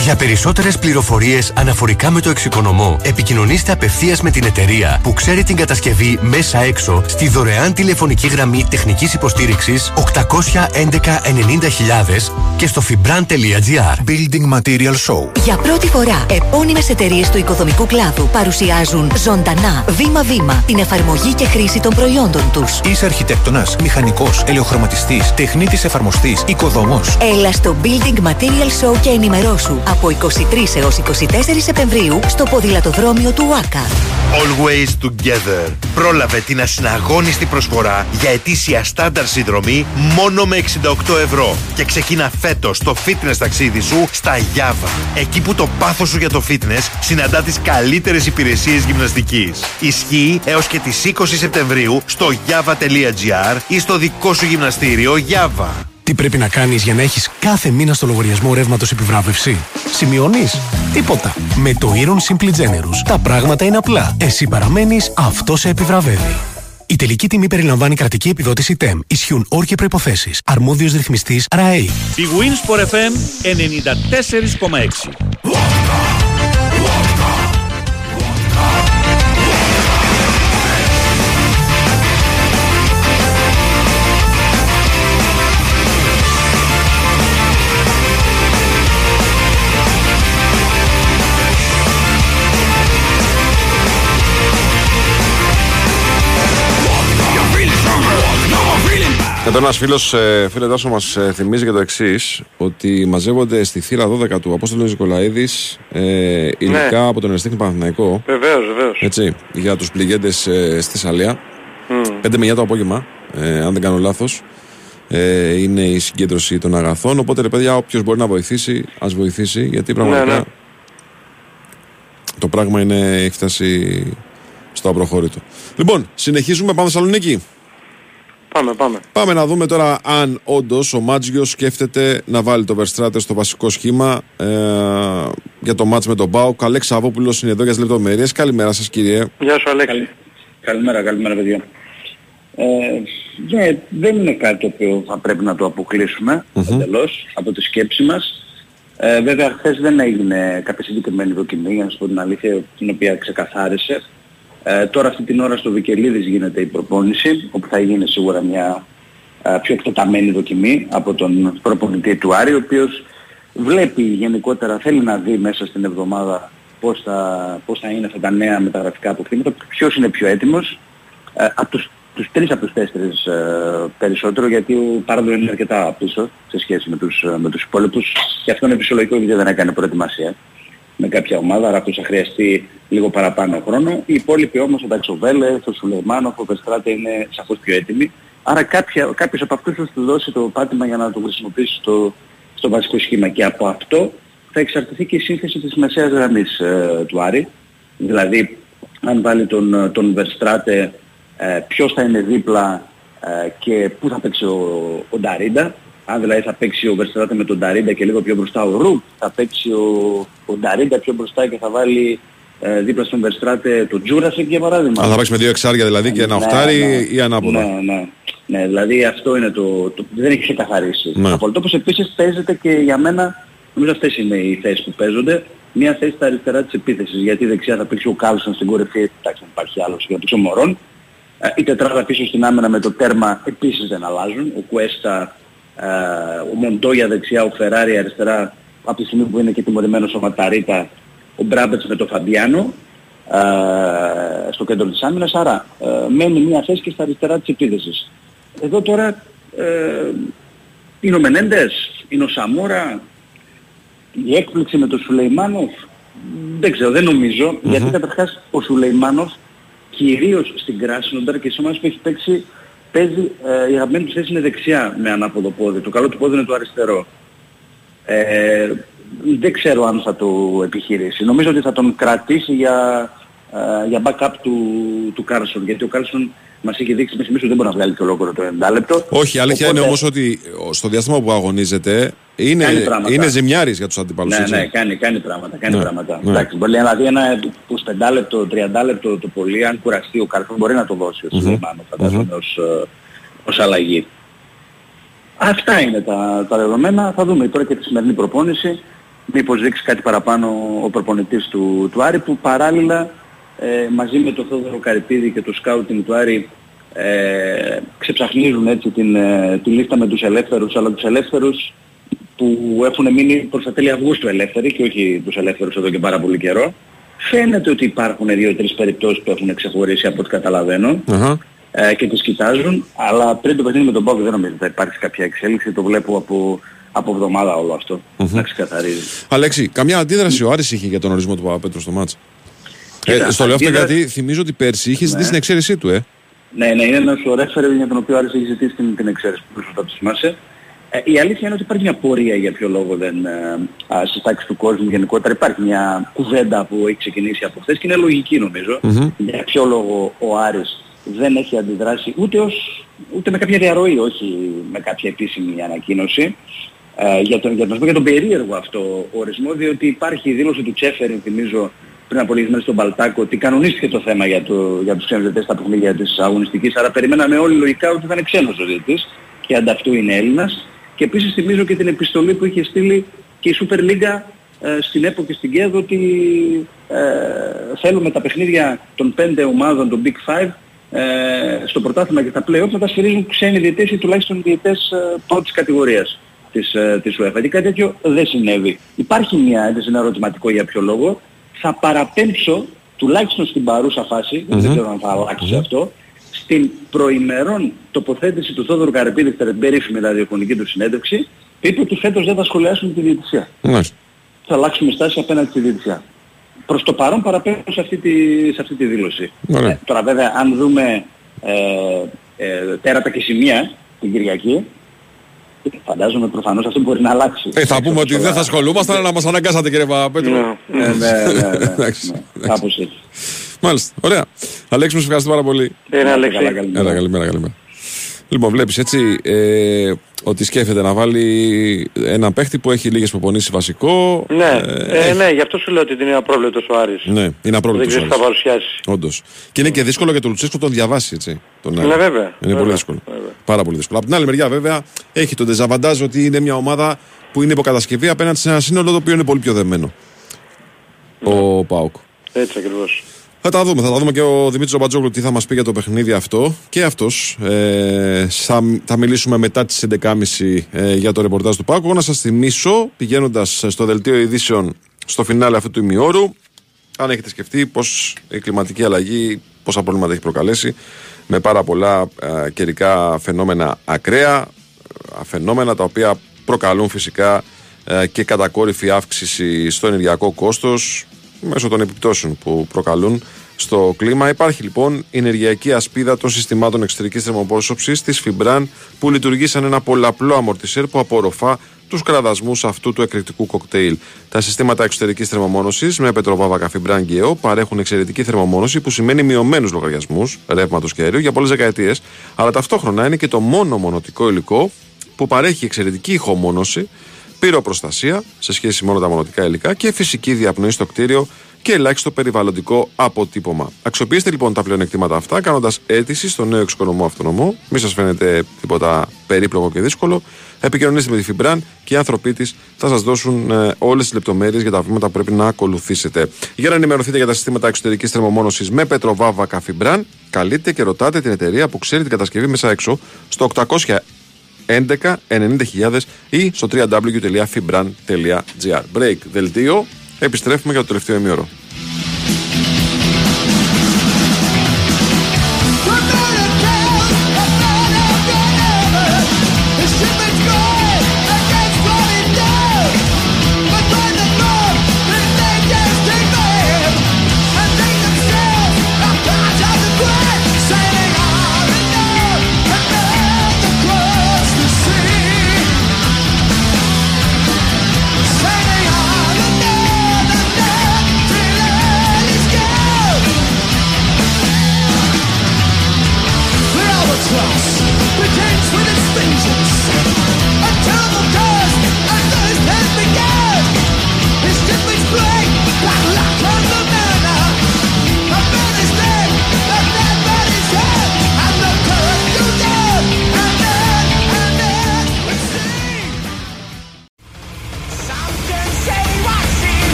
Για περισσότερες πληροφορίες αναφορικά με το εξοικονομώ, επικοινωνήστε απευθείας με την εταιρεία που ξέρει την κατασκευή μέσα έξω στη δωρεάν τηλεφωνική γραμμή τεχνικής υποστήριξης 811 90.000 και στο fibran.gr. Building Material Show. Για πρώτη φορά, επώνυμες εταιρείες του οικοδομικού κλάδου παρουσιάζουν ζωντανά, βήμα-βήμα, την εφαρμογή και χρήση των προϊόντων τους. Είσαι αρχιτέκτονας, μηχανικός, ελαιοχρωματιστής, τεχνίτης εφαρμοστής, οικοδομός? Έλα στο Building Material Show και ενημερώσου από 23 έως 24 Σεπτεμβρίου στο ποδηλατοδρόμιο του ΟΑΚΑ. Always Together. Πρόλαβε την ασυναγώνιστη προσφορά για ετήσια στάνταρ συνδρομή μόνο με 68 ευρώ. Και ξεκίνα φέτος το fitness ταξίδι σου στα Γιάβα. Εκεί που το πάθος σου για το fitness συναντά τις καλύτερες υπηρεσίες γυμναστικής. Ισχύει έως και τις 20 Σεπτεμβρίου στο java.gr ή στο δικό σου γυμναστήριο Γιάβα. Τι πρέπει να κάνεις για να έχεις κάθε μήνα στο λογαριασμό ρεύματος επιβράβευση? Σημειώνεις? Τίποτα. Με το Iron Simply Generous τα πράγματα είναι απλά. Εσύ παραμένεις, αυτό σε επιβραβεύει. Η τελική τιμή περιλαμβάνει κρατική επιδότηση TEM. Ισχύουν όροι και προϋποθέσεις. Αρμόδιος ρυθμιστής ΡΑΕ. Η Winsport FM 94,6. Εδώ ένα φίλε Τάσο μας θυμίζει για το εξής, ότι μαζεύονται στη θύρα 12 του Απόστολος Νικολαίδης υλικά από τον Εραστέχνη Παναθηναϊκό. Βεβαίως, βεβαίως. Έτσι, για τους πληγέντες στη Θεσσαλία. 5 με 9 το απόγευμα, αν δεν κάνω λάθος, είναι η συγκέντρωση των αγαθών. Οπότε ρε παιδιά, όποιος μπορεί να βοηθήσει, ας βοηθήσει, γιατί πραγματικά το πράγμα έχει φτάσει στο απροχώρητο. Λοιπόν, συνεχίζουμε, πάμε Θεσσαλονίκη. Πάμε να δούμε τώρα αν όντως ο Μάτζιος σκέφτεται να βάλει το Verstrater στο βασικό σχήμα για το μάτς με τον ΠΑΟΚ. Αλέξη Αβόπουλος είναι εδώ για τις λεπτομέρειες. Καλημέρα σας, κύριε. Γεια σου, Αλέξη. Καλημέρα, παιδιά. Δεν είναι κάτι το οποίο θα πρέπει να το αποκλείσουμε εντελώς από τη σκέψη μας. Βέβαια, χθες δεν έγινε κάποια συγκεκριμένη δοκιμή, για να σου πω την αλήθεια, την οποία ξεκαθάρισε. Τώρα αυτή την ώρα στο Βικελίδης γίνεται η προπόνηση, όπου θα γίνει σίγουρα μια πιο εκτεταμένη δοκιμή από τον προπονητή του Άρη, ο οποίος βλέπει γενικότερα, θέλει να δει μέσα στην εβδομάδα πώς θα είναι αυτά τα νέα μεταγραφικά αποκτήματα, ποιος είναι πιο έτοιμος, από τους τρεις από τους τέσσερις περισσότερο, γιατί ο Πάρδο είναι αρκετά πίσω σε σχέση με τους υπόλοιπους, και αυτό είναι φυσιολογικό γιατί δεν έκανε προετοιμασία με κάποια ομάδα, άρα αυτός θα χρειαστεί λίγο παραπάνω χρόνο. Οι υπόλοιποι όμως, ο Νταξοβέλε, ο Σουλεϊμάνοφ, ο Βεστράτε είναι σαφώς πιο έτοιμοι. Άρα κάποιος από αυτούς θα του δώσει το πάτημα για να το χρησιμοποιήσει στο βασικό σχήμα. Και από αυτό θα εξαρτηθεί και η σύνθεση της μεσαίας γραμμής του Άρη. Δηλαδή, αν βάλει τον Βεστράτε, ποιος θα είναι δίπλα και πού θα παίξει ο Νταρίντα. Αν δηλαδή θα παίξει ο Βερστράτε με τον Νταρίντα και λίγο πιο μπροστά ο Ρουπ, θα παίξει ο Νταρίντα πιο μπροστά και θα βάλει δίπλα στον Περστράτε το Τζούρασε για παράδειγμα. Αν θα παίξει με δύο εξάρια δηλαδή και ένα οχτάρι ή ανάποδα. Ναι, δηλαδή αυτό είναι το δεν έχει ξεκαθαρίσει. Ναι. Από το όπως επίσης παίζεται και για μένα, νομίζω αυτές είναι οι θέσεις που παίζονται. Μία θέση στα αριστερά της επίθεσης, γιατί δεξιά θα παίξει ο Κάλσον στην κορυφή, εντάξει δεν υπάρχει άλλος, για να παίξει ο Μωρόν. Η τετράδα πίσω στην άμυνα με το τέρμα επίσης δεν αλλάζουν. Ο Κουέστα, ο Μοντόγια δεξιά, ο Φεράρι αριστερά, από τη στιγμή που είναι και τιμωρημένος ο Ματαρίτα, ο Μπράμπετς με τον Φαμπιάνο στο κέντρο της άμυνας. Άρα μένει μια θέση και στα αριστερά της επίθεσης. Εδώ τώρα είναι ο Μενέντες, είναι ο Σαμόρα, η έκπληξη με τον Σουλεϊμάνοφ, δεν ξέρω, δεν νομίζω, γιατί καταρχάς ο Σουλεϊμάνοφ κυρίως στην Κράσνονταρ και σε ομάδες που έχει παίξει, παίζει, η αγαπημένη του θέση είναι δεξιά με ανάποδο πόδι, το καλό του πόδι είναι το αριστερό. Δεν ξέρω αν θα το επιχειρήσει. Νομίζω ότι θα τον κρατήσει για backup του Κάρσον, γιατί ο Κάρσον μας είχε δείξει μέχρι ότι δεν μπορεί να βγάλει και ολόκληρο το 90 λεπτό. Όχι, αλήθεια οπότε... είναι όμως ότι στο διάστημα που αγωνίζεται είναι ζημιάρης για τους αντιπαλούς. Ναι, κάνει πράγματα. Ναι. Εντάξει, μπορεί να δει ένα 25 λεπτό, 30 λεπτό το πολύ, αν κουραστεί ο Κάρσον μπορεί να το δώσει ως αλλαγή. Αυτά είναι τα δεδομένα. Θα δούμε τώρα και τη σημερινή προπόνηση. Μήπως δείξει κάτι παραπάνω ο προπονητής του Άρη, που παράλληλα μαζί με τον Θόδωρο Καρυπίδη και το σκάουτινγκ του Άρη ξεψαχνίζουν έτσι τη λίστα με τους ελεύθερους, αλλά τους ελεύθερους που έχουν μείνει προς τα τέλη Αυγούστου ελεύθεροι και όχι τους ελεύθερους εδώ και πάρα πολύ καιρό. Φαίνεται ότι υπάρχουν 2-3 περιπτώσεις που έχουν ξεχωρίσει από ό,τι καταλαβαίνω. Και τις κοιτάζουν, αλλά πριν το παιχνίδι με τον Πάο δεν νομίζω ότι θα υπάρξει κάποια εξέλιξη, το βλέπω από εβδομάδα όλο αυτό να ξεκαθαρίζει. Αλέξη, καμιά αντίδραση ο Άρης είχε για τον ορισμό του Παπαπέτρου στο μάτς? Στο λέω αυτό γιατί θυμίζω ότι πέρσι είχε ζητήσει την εξαίρεσή του, Ναι, είναι ένας ο ρέφερε για τον οποίο ο Άρης είχε ζητήσει την εξαίρεση, που θα το θυμάσαι. Η αλήθεια είναι ότι υπάρχει μια πορεία για ποιο λόγο δεν στις τάξεις του κόσμου γενικότερα. Υπάρχει μια κουβέντα που έχει ξεκινήσει από χθες και είναι λογική νομίζω, για ποιο λόγο ο Άρης δεν έχει αντιδράσει ούτε με κάποια διαρροή, όχι με κάποια επίσημη ανακοίνωση για τον περίεργο αυτό ορισμό, διότι υπάρχει η δήλωση του Τζέφεριν, θυμίζω πριν από λίγες μέρες στον Μπαλτάκο, ότι κανονίστηκε το θέμα για τους ξένους διαιτητές στα παιχνίδια της αγωνιστικής, άρα περιμέναμε όλοι λογικά ότι θα είναι ξένος ο διαιτητής και ανταυτού είναι Έλληνας. Και επίσης θυμίζω και την επιστολή που είχε στείλει και η Super League στην ΕΠΟ και στην ΚΕΔ ότι θέλουμε τα παιχνίδια των 5 ομάδων, των Big 5, στο πρωτάθλημα και τα play-off θα τα στηρίζουν ξένοι διαιτητές ή τουλάχιστον διαιτητές πρώτης κατηγορίας της UEFA. Γιατί κάτι τέτοιο δεν συνέβη. Υπάρχει ένα ερωτηματικό για ποιο λόγο. Θα παραπέμψω, τουλάχιστον στην παρούσα φάση, δεν ξέρω αν θα αλλάξει αυτό, στην προημερών τοποθέτηση του Θόδωρου Καρυπίδη στην περίφημη ραδιοφωνική του συνέντευξη, είπε ότι φέτος δεν θα σχολιάσουν τη διαιτησία. Θα αλλάξουμε στάση απέναντι στη διαιτησία. Προς το παρόν παραπέμπω σε αυτή τη δήλωση. Τώρα βέβαια αν δούμε τέρατα και σημεία την Κυριακή, φαντάζομαι προφανώς αυτό μπορεί να αλλάξει. Θα πούμε ότι δεν θα ασχολούμαστε, αλλά να μας αναγκάσατε κύριε Παπαπέτρου. Ναι. Κάπως έτσι. Μάλιστα. Ωραία. Αλέξη, μου σε ευχαριστώ πάρα πολύ. Καλημέρα. Λοιπόν, βλέπεις έτσι ότι σκέφτεται να βάλει έναν παίχτη που έχει λίγες προπονήσεις βασικό. Ναι, γι' αυτό σου λέω ότι είναι απρόβλεπτος ο Άρης. Ναι, είναι απρόβλεπτος. Δεν ξέρεις τι θα παρουσιάσει. Όντως. Και είναι και δύσκολο για τον Λουτσέσκο να τον διαβάσει, έτσι. Είναι βέβαια. Πολύ δύσκολο. Βέβαια. Πάρα πολύ δύσκολο. Από την άλλη μεριά, βέβαια, έχει τον ντεζαβαντάζ ότι είναι μια ομάδα που είναι υποκατασκευή απέναντι σε ένα σύνολο το οποίο είναι πολύ πιο δεμένο. Ναι. Ο ΠΑΟΚ. Έτσι ακριβώς. Θα τα δούμε και ο Δημήτρης Μπατζόγλου τι θα μας πει για το παιχνίδι αυτό και αυτός. Θα μιλήσουμε μετά τις 11.30 για το ρεπορτάζ του ΠΑΟΚ. Να σας θυμίσω, πηγαίνοντας στο δελτίο ειδήσεων στο φινάλε αυτού του ημιώρου, αν έχετε σκεφτεί πως η κλιματική αλλαγή, πόσα προβλήματα έχει προκαλέσει με πάρα πολλά καιρικά φαινόμενα ακραία, φαινόμενα τα οποία προκαλούν φυσικά και κατακόρυφη αύξηση στο ενεργειακό κόστος, μέσω των επιπτώσεων που προκαλούν στο κλίμα. Υπάρχει λοιπόν η ενεργειακή ασπίδα των συστημάτων εξωτερικής θερμοπρόσωψης της Φιμπράν, που λειτουργεί σαν ένα πολλαπλό αμορτισέρ που απορροφά τους κραδασμούς αυτού του εκρηκτικού κοκτέιλ. Τα συστήματα εξωτερικής θερμομόνωσης με πετροβάβακα Φιμπράν και ΕΟ παρέχουν εξαιρετική θερμομόνωση, που σημαίνει μειωμένους λογαριασμούς ρεύματος και αερίου για πολλές δεκαετίες, αλλά ταυτόχρονα είναι και το μόνο μονοτικό υλικό που παρέχει εξαιρετική ηχομόνωση, πυροπροστασία σε σχέση μόνο τα μονοτικά υλικά και φυσική διαπνοή στο κτίριο και ελάχιστο περιβαλλοντικό αποτύπωμα. Αξιοποιήστε λοιπόν τα πλεονεκτήματα αυτά, κάνοντας αίτηση στο νέο εξοικονομό αυτονομό. Μην σας φαίνεται τίποτα περίπλοκο και δύσκολο. Επικοινωνήστε με τη Φιμπράν και οι άνθρωποι της θα σας δώσουν όλες τις λεπτομέρειες για τα βήματα που πρέπει να ακολουθήσετε. Για να ενημερωθείτε για τα συστήματα εξωτερικής θερμομόνωσης με Πετροβάβακα Φιμπράν, καλείτε και ρωτάτε την εταιρεία που ξέρει την κατασκευή μέσα έξω στο 811 90.000 ή στο www.fibran.gr. Break, δελτίο. Επιστρέφουμε για το τελευταίο ημίωρο.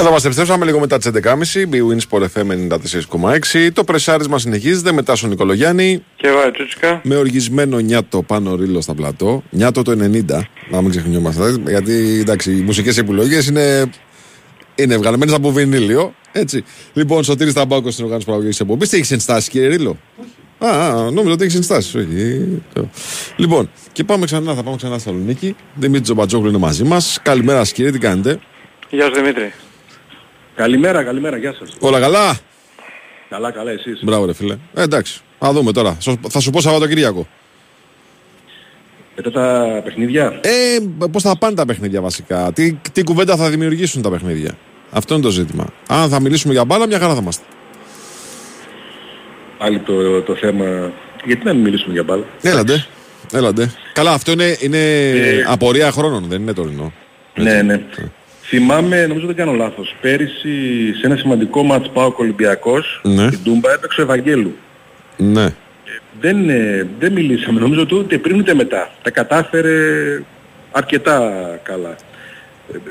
Εδώ μας επιστρέψαμε λίγο μετά τις 11.30, BWinSport FM 94,6. Το πρεσάρισμα συνεχίζεται μετά στον Νικολογιάννη. Και Βάιο Τσούτσικα. Με οργισμένο νιάτο Πάνο Ρίλο στα πλατό. Νιάτο το 90, να μην ξεχνιόμαστε. Γιατί εντάξει, οι μουσικές επιλογές είναι βγαλμένες από βινίλιο. Έτσι. Λοιπόν, Σωτήρης Ταμπάκος στην οργάνωση παραγωγής εκπομπής. Τι έχεις ενστάσεις, κύριε Ρίλο? Νόμιζα ότι έχεις ενστάσεις. Λοιπόν, και πάμε ξανά, θα πάμε ξανά στη Θεσσαλονίκη. Δημήτρη Τζομπατζόγλου είναι μαζί μας. Καλημέρα, κύριε, τι κάνετε? Γεια σας, Δημήτρη. Καλημέρα, γεια σας. Όλα καλά? Καλά, εσείς? Μπράβο ρε φίλε. Εντάξει, θα δούμε τώρα. Θα σου πω Σαββατοκυριακό. Μετά τα παιχνίδια. Πώς θα πάνε τα παιχνίδια βασικά. Τι κουβέντα θα δημιουργήσουν τα παιχνίδια. Αυτό είναι το ζήτημα. Αν θα μιλήσουμε για μπάλα, μια χαρά θα είμαστε. Πάλι το θέμα, γιατί να μην μιλήσουμε για μπάλα. Έλατε. Καλά, αυτό είναι απορία χρόνων, δεν είναι τωρινό. Ναι. Θυμάμαι, νομίζω δεν κάνω λάθος, πέρυσι σε ένα σημαντικό ματς ΠΑΟΚ Ολυμπιακός, ναι, στην Τούμπα έπαιξε ο Ευαγγέλου. Ναι. Δεν μιλήσαμε, νομίζω ότι ούτε πριν ούτε μετά. Τα κατάφερε αρκετά καλά.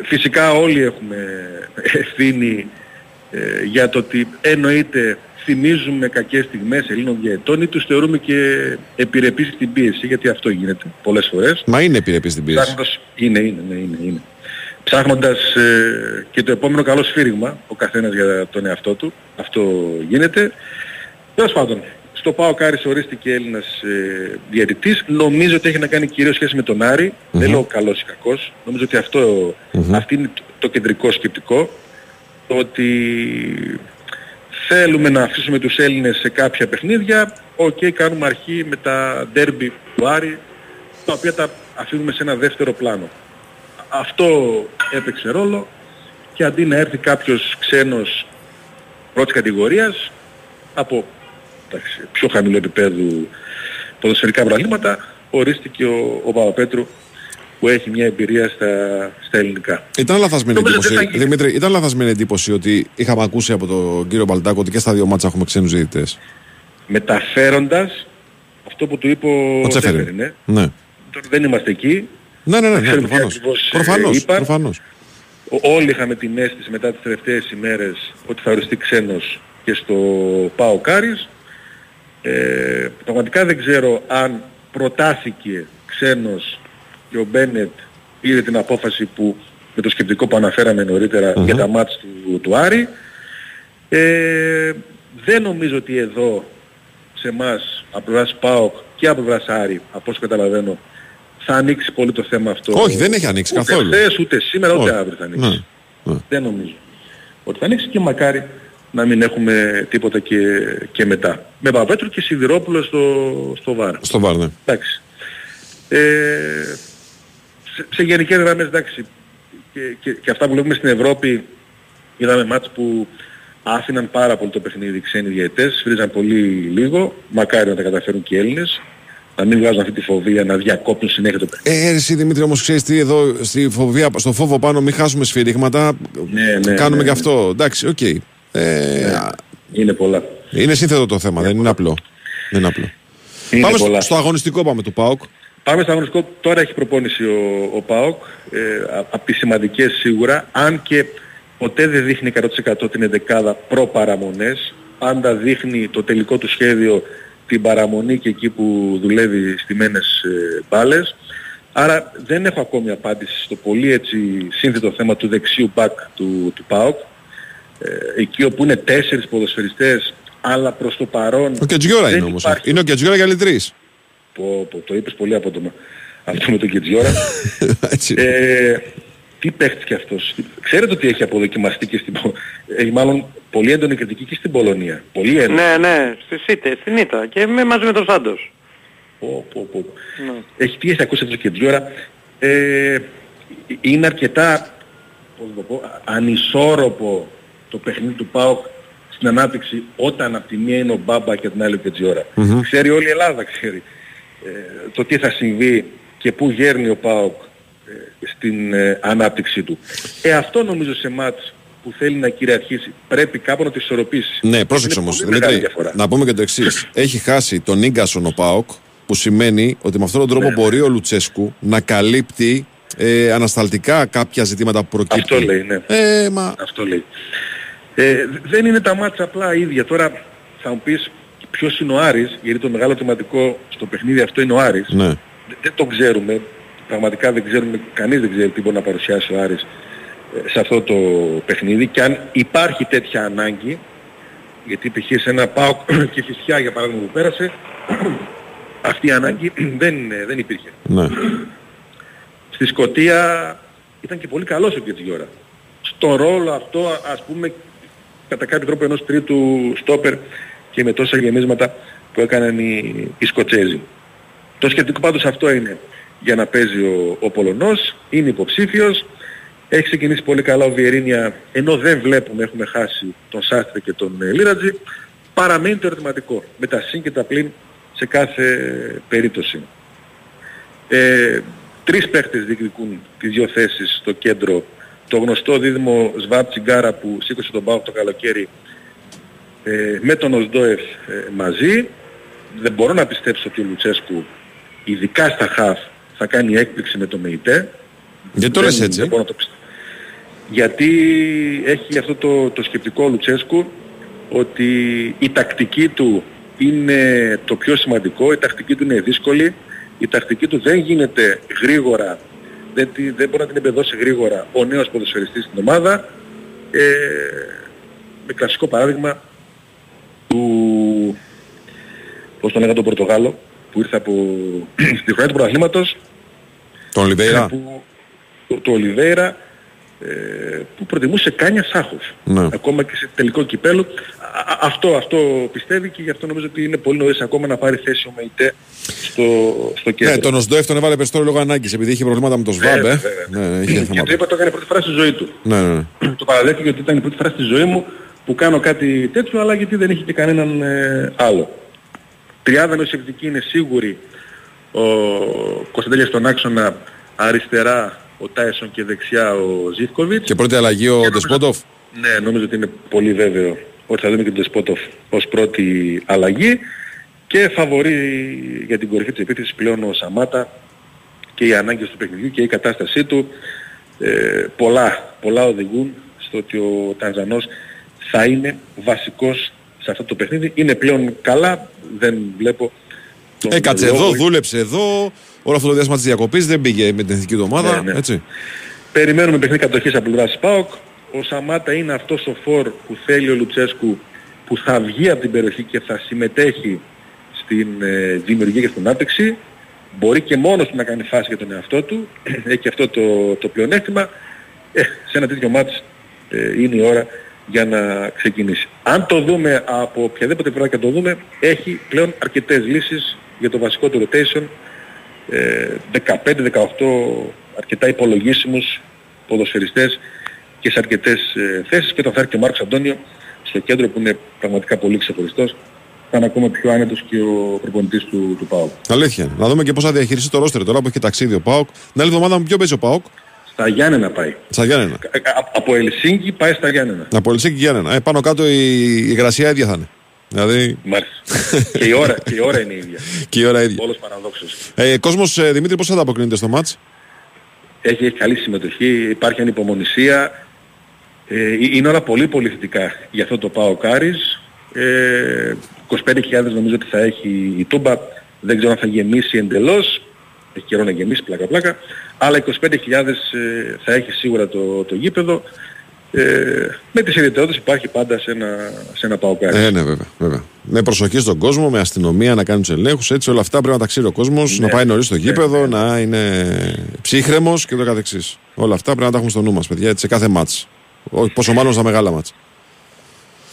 Φυσικά όλοι έχουμε ευθύνη για το ότι εννοείται θυμίζουμε κακές στιγμές Ελλήνων διαετών ή τους θεωρούμε και επιρρεπείς στην πίεση, γιατί αυτό γίνεται πολλές φορές. Μα είναι επιρρεπείς στην πίεση. Είναι. Ψάχνοντας και το επόμενο καλό σφύριγμα, ο καθένας για τον εαυτό του, αυτό γίνεται. Τέλος πάντων, στο ΠΑΟΚ Άρης ορίστηκε Έλληνας διαιτητής. Νομίζω ότι έχει να κάνει κυρίως σχέση με τον Άρη. Mm-hmm. Δεν λέω καλός ή κακός. Νομίζω ότι αυτή είναι το κεντρικό σκεπτικό. Το ότι θέλουμε να αφήσουμε τους Έλληνες σε κάποια παιχνίδια. Κάνουμε αρχή με τα ντέρμπι του Άρη, τα οποία τα αφήνουμε σε ένα δεύτερο πλάνο. Αυτό έπαιξε ρόλο και αντί να έρθει κάποιος ξένος πρώτης κατηγορίας από πιο χαμηλό επίπεδου ποδοσφαιρικά προαλήματα, ορίστηκε ο Παπαπέτρου που έχει μια εμπειρία στα ελληνικά. Ήταν λαθασμένη εντύπωση ότι είχαμε ακούσει από τον κύριο Μπαλτάκο ότι και στα δύο μάτσα έχουμε ξένους διαιτητές. Μεταφέροντας αυτό που του είπε ο Τζέφεριν. Ναι. Δεν είμαστε εκεί. Ναι, προφανώς. Όλοι είχαμε την αίσθηση μετά τις τελευταίες ημέρες ότι θα οριστεί ξένος και στο ΠΑΟΚ Άρης. Πραγματικά δεν ξέρω αν προτάθηκε ξένος και ο Μπένετ πήρε την απόφαση που με το σκεπτικό που αναφέραμε νωρίτερα για τα μάτς του Άρη. Δεν νομίζω ότι εδώ σε εμάς από πλευράς ΠΑΟΚ και από πλευράς Άρη, από όσο καταλαβαίνω, θα ανοίξει πολύ το θέμα αυτό. Όχι, δεν έχει ανοίξει ούτε καθόλου. Χθες, ούτε σήμερα, ούτε αύριο θα ανοίξει. Ναι. Δεν νομίζω ότι θα ανοίξει και μακάρι να μην έχουμε τίποτα και μετά. Με Παπαπέτρου και Σιδηρόπουλο στο ΒΑΡ. Στο ΒΑΡ, ναι. Εντάξει. Σε γενικές γραμμές, εντάξει, και αυτά που βλέπουμε στην Ευρώπη, είδαμε μάτς που άφηναν πάρα πολύ το παιχνίδι ξένοι διαιτητές, φρίζαν πολύ λίγο, μακάρι να τα καταφέρουν και οι Έλληνες. να μην βγάζουν αυτή τη φοβία, να διακόπτουν συνέχεια το παιχνίδι. Εσύ Δημήτρη, όμως ξέρεις τι, εδώ στη φοβία, στο φόβο πάνω, μην χάσουμε σφυρίγματα. Ναι, κάνουμε γι' αυτό. Ναι. Εντάξει, οκ. Okay. Είναι πολλά. Είναι σύνθετο το θέμα, δεν είναι απλό. Είναι πάμε πολλά. Στο αγωνιστικό πάμε του ΠΑΟΚ. Πάμε στο αγωνιστικό. Τώρα έχει προπόνηση ο ΠΑΟΚ. Από τις σημαντικές σίγουρα. Αν και ποτέ δεν δείχνει 100% την εντεκάδα προ-παραμονές. Πάντα δείχνει το τελικό του σχέδιο, την παραμονή και εκεί που δουλεύει στημένες μπάλες. Άρα δεν έχω ακόμη απάντηση στο πολύ έτσι σύνθετο θέμα του δεξιού μπακ του ΠΑΟΚ. Εκεί όπου είναι 4 ποδοσφαιριστές, αλλά προς το παρόν... Ο Κετζιόρα είναι όμως. Υπάρχει... Είναι ο Κετζιόρα για λιτρής. Το είπες πολύ απότομα. Αυτό με τον Κετζιόρα. Τι παίχτης και αυτός. Ξέρετε ότι έχει αποδοκιμαστεί και στην... Έχει μάλλον πολύ έντονη κριτική και στην Πολωνία. Πολύ έντονη. Ναι, στην Ήτα. Και μαζί με τον Σάντος. Έχει τι έχει ακούσει από τον Κετζιόρα. Είναι αρκετά ανισόρροπο το παιχνίδι του ΠΑΟΚ στην ανάπτυξη, όταν από τη μία είναι ο Μπάμπα και την άλλη ο Κετζιόρα. Mm-hmm. Ξέρει όλη η Ελλάδα, ξέρει το τι θα συμβεί και πού γέρνει ο ΠΑΟΚ στην ανάπτυξή του. Αυτό νομίζω σε μάτς που θέλει να κυριαρχήσει πρέπει κάπου να το ισορροπήσει. Ναι, πρόσεξε όμως, Δημήτρη, να πούμε και το εξής. Έχει χάσει τον Ίγκασον ο ΠΑΟΚ, που σημαίνει ότι με αυτόν τον τρόπο μπορεί ο Λουτσέσκου να καλύπτει ανασταλτικά κάποια ζητήματα που προκύπτουν. Αυτό λέει, ναι. Αυτό λέει. Δεν είναι τα μάτσα απλά ίδια. Τώρα θα μου πεις ποιος είναι ο Άρης, γιατί το μεγάλο θεματικό στο παιχνίδι αυτό είναι ο Άρης. Ναι. Δεν το ξέρουμε, πραγματικά δεν ξέρουμε, κανείς δεν ξέρει τι μπορεί να παρουσιάσει ο Άρης σε αυτό το παιχνίδι και αν υπάρχει τέτοια ανάγκη, γιατί π.χ. σε ένα ΠΑΟΚ και Κηφισιά για παράδειγμα που πέρασε, αυτή η ανάγκη δεν υπήρχε. Ναι. Στη Σκωτία ήταν και πολύ καλός ο Κετζιόρα. Στο ρόλο αυτό, ας πούμε, κατά κάποιο τρόπο ενός τρίτου στόπερ και με τόσα γεμίσματα που έκαναν οι Σκοτσέζοι. Το σκεπτικό πάντως αυτό είναι για να παίζει ο Πολωνός, είναι υποψήφιος, έχει ξεκινήσει πολύ καλά ο Βιερίνια, ενώ δεν βλέπουμε, έχουμε χάσει τον Σάστρε και τον Λίρατζη, παραμένει το ερωτηματικό, με τα συν και τα πλήν σε κάθε περίπτωση. 3 παίχτες διεκδικούν τις 2 θέσεις στο κέντρο. Το γνωστό δίδυμο Σβάπ Τσιγκάρα που σήκωσε τον ΠΑΟΚ το καλοκαίρι με τον Οσντόεφ μαζί. Δεν μπορώ να πιστέψω ότι ο Λουτσέσκου, ειδικά στα χαφ, θα κάνει έκπληξη με το ΜΕΙΤΕ. Γιατί το λες έτσι? Γιατί έχει αυτό το σκεπτικό ο Λουτσέσκου, ότι η τακτική του είναι το πιο σημαντικό, η τακτική του είναι δύσκολη, η τακτική του δεν γίνεται γρήγορα. Δεν μπορεί να την εμπεδώσει γρήγορα ο νέος ποδοσφαιριστής στην ομάδα. Με κλασικό παράδειγμα του... Πώς τον έκανε τον Πορτογάλο που ήρθε από τη χρονιά του πρωταθλήματος. Τον Ολιβέιρα. Το Ολιβέιρα που προτιμούσε Κάνια Σάχος. Ναι. Ακόμα και σε τελικό κυπέλλο. Αυτό πιστεύει και γι' αυτό νομίζω ότι είναι πολύ νωρίς ακόμα να πάρει θέση ο ΜΕΙΤΕ στο κέντρο. Ναι, τον Οσντοεφ τον έβαλε περισσότερο λόγω ανάγκης, επειδή είχε προβλήματα με το ΣΒΑΜ. Ναι, είχε θέμα. Και το είπα, το έκανε πρώτη φορά στη ζωή του. Ναι. Το παραδέχτηκε ότι ήταν η πρώτη φορά στη ζωή μου που κάνω κάτι τέτοιο, αλλά γιατί δεν είχε και κανέναν άλλο. Τριάδα νοσευτική είναι σίγουρη. Ο Κωνσταντέλιας στον άξονα, αριστερά ο Τάισον και δεξιά ο Ζίβκοβιτς. Και πρώτη αλλαγή ο Ντεσπότοφ. Ναι, νομίζω ότι είναι πολύ βέβαιο ότι θα δούμε και τον Ντεσπότοφ ως πρώτη αλλαγή. Και φαβορεί για την κορυφή της επίθεσης πλέον ο Σαμάτα και οι ανάγκες του παιχνιδιού και η κατάστασή του. Πολλά οδηγούν στο ότι ο Τανζανός θα είναι βασικός σε αυτό το παιχνίδι. Είναι πλέον καλά, δεν βλέπω... Έκατσε εδώ, δούλεψε εδώ, όλο αυτό το διάστημα της διακοπής δεν πήγε με την εθνική του ομάδα, έτσι. Περιμένουμε παιχνίδι κατοχής από πλευράς ΠΑΟΚ. Ο Σαμάτα είναι αυτός ο φορ που θέλει ο Λουτσέσκου, που θα βγει από την περιοχή και θα συμμετέχει στην δημιουργία και στην ανάπτυξη. Μπορεί και μόνος του να κάνει φάση για τον εαυτό του. Έχει αυτό το πλεονέκτημα. Σε ένα τέτοιο μάτς είναι η ώρα για να ξεκινήσει. Αν το δούμε από οποιαδήποτε πλευρά και το δούμε, έχει πλέον αρκετές λύσεις για το βασικό του rotation. 15-18 αρκετά υπολογίσιμους ποδοσφαιριστές και σε αρκετές θέσεις. Και όταν θα έρθει ο Μάρκος Αντώνιο στο κέντρο που είναι πραγματικά πολύ ξεχωριστός, θα είναι ακόμα πιο άνετος και ο προπονητής του ΠΑΟΚ. Αλήθεια. Να δούμε και πώς θα διαχειριστεί το ρόστερ τώρα που έχει ταξίδι ο ΠΑΟΚ. Την άλλη εβδομάδα με ποιο παίζει ο ΠΑΟΚ? Στα Γιάννενα πάει. Στα Γιάννενα. Από Ελσίνκη πάει στα Γιάννενα. Από Ελσίνκη Γιάννενα. Πάνω κάτω η υγρασία ίδια θα είναι. Δηλαδή... και η ώρα, και η ώρα είναι η ίδια. Και η ώρα ίδια. Όλος παραδόξος. Κόσμος, Δημήτρη, πώς θα τα αποκρίνεται στο μάτς? Έχει καλή συμμετοχή, υπάρχει ανυπομονησία. Είναι όλα πολύ πολύ θετικά για αυτό το ΠΑΟΚ Άρης. 25.000 νομίζω ότι θα έχει η Τούμπα. Δεν ξέρω αν θα γεμίσει εντελώς. Έχει καιρό να γεμίσει πλάκα-πλάκα. Αλλά 25.000 θα έχει σίγουρα το γήπεδο. Με τις ιδιαιτερότητες υπάρχει πάντα σε ένα ΠΑΟΚ Άρης. Ναι, βέβαια. Με προσοχή στον κόσμο, με αστυνομία να κάνει τους ελέγχους. Έτσι όλα αυτά πρέπει να τα ξέρει ο κόσμος. Ναι, να πάει νωρίς στο γήπεδο, να είναι ψύχρεμος και το καθεξής. Όλα αυτά πρέπει να τα έχουμε στο νου μας, παιδιά, σε κάθε μάτς. Πόσο μάλλον στα μεγάλα μάτς.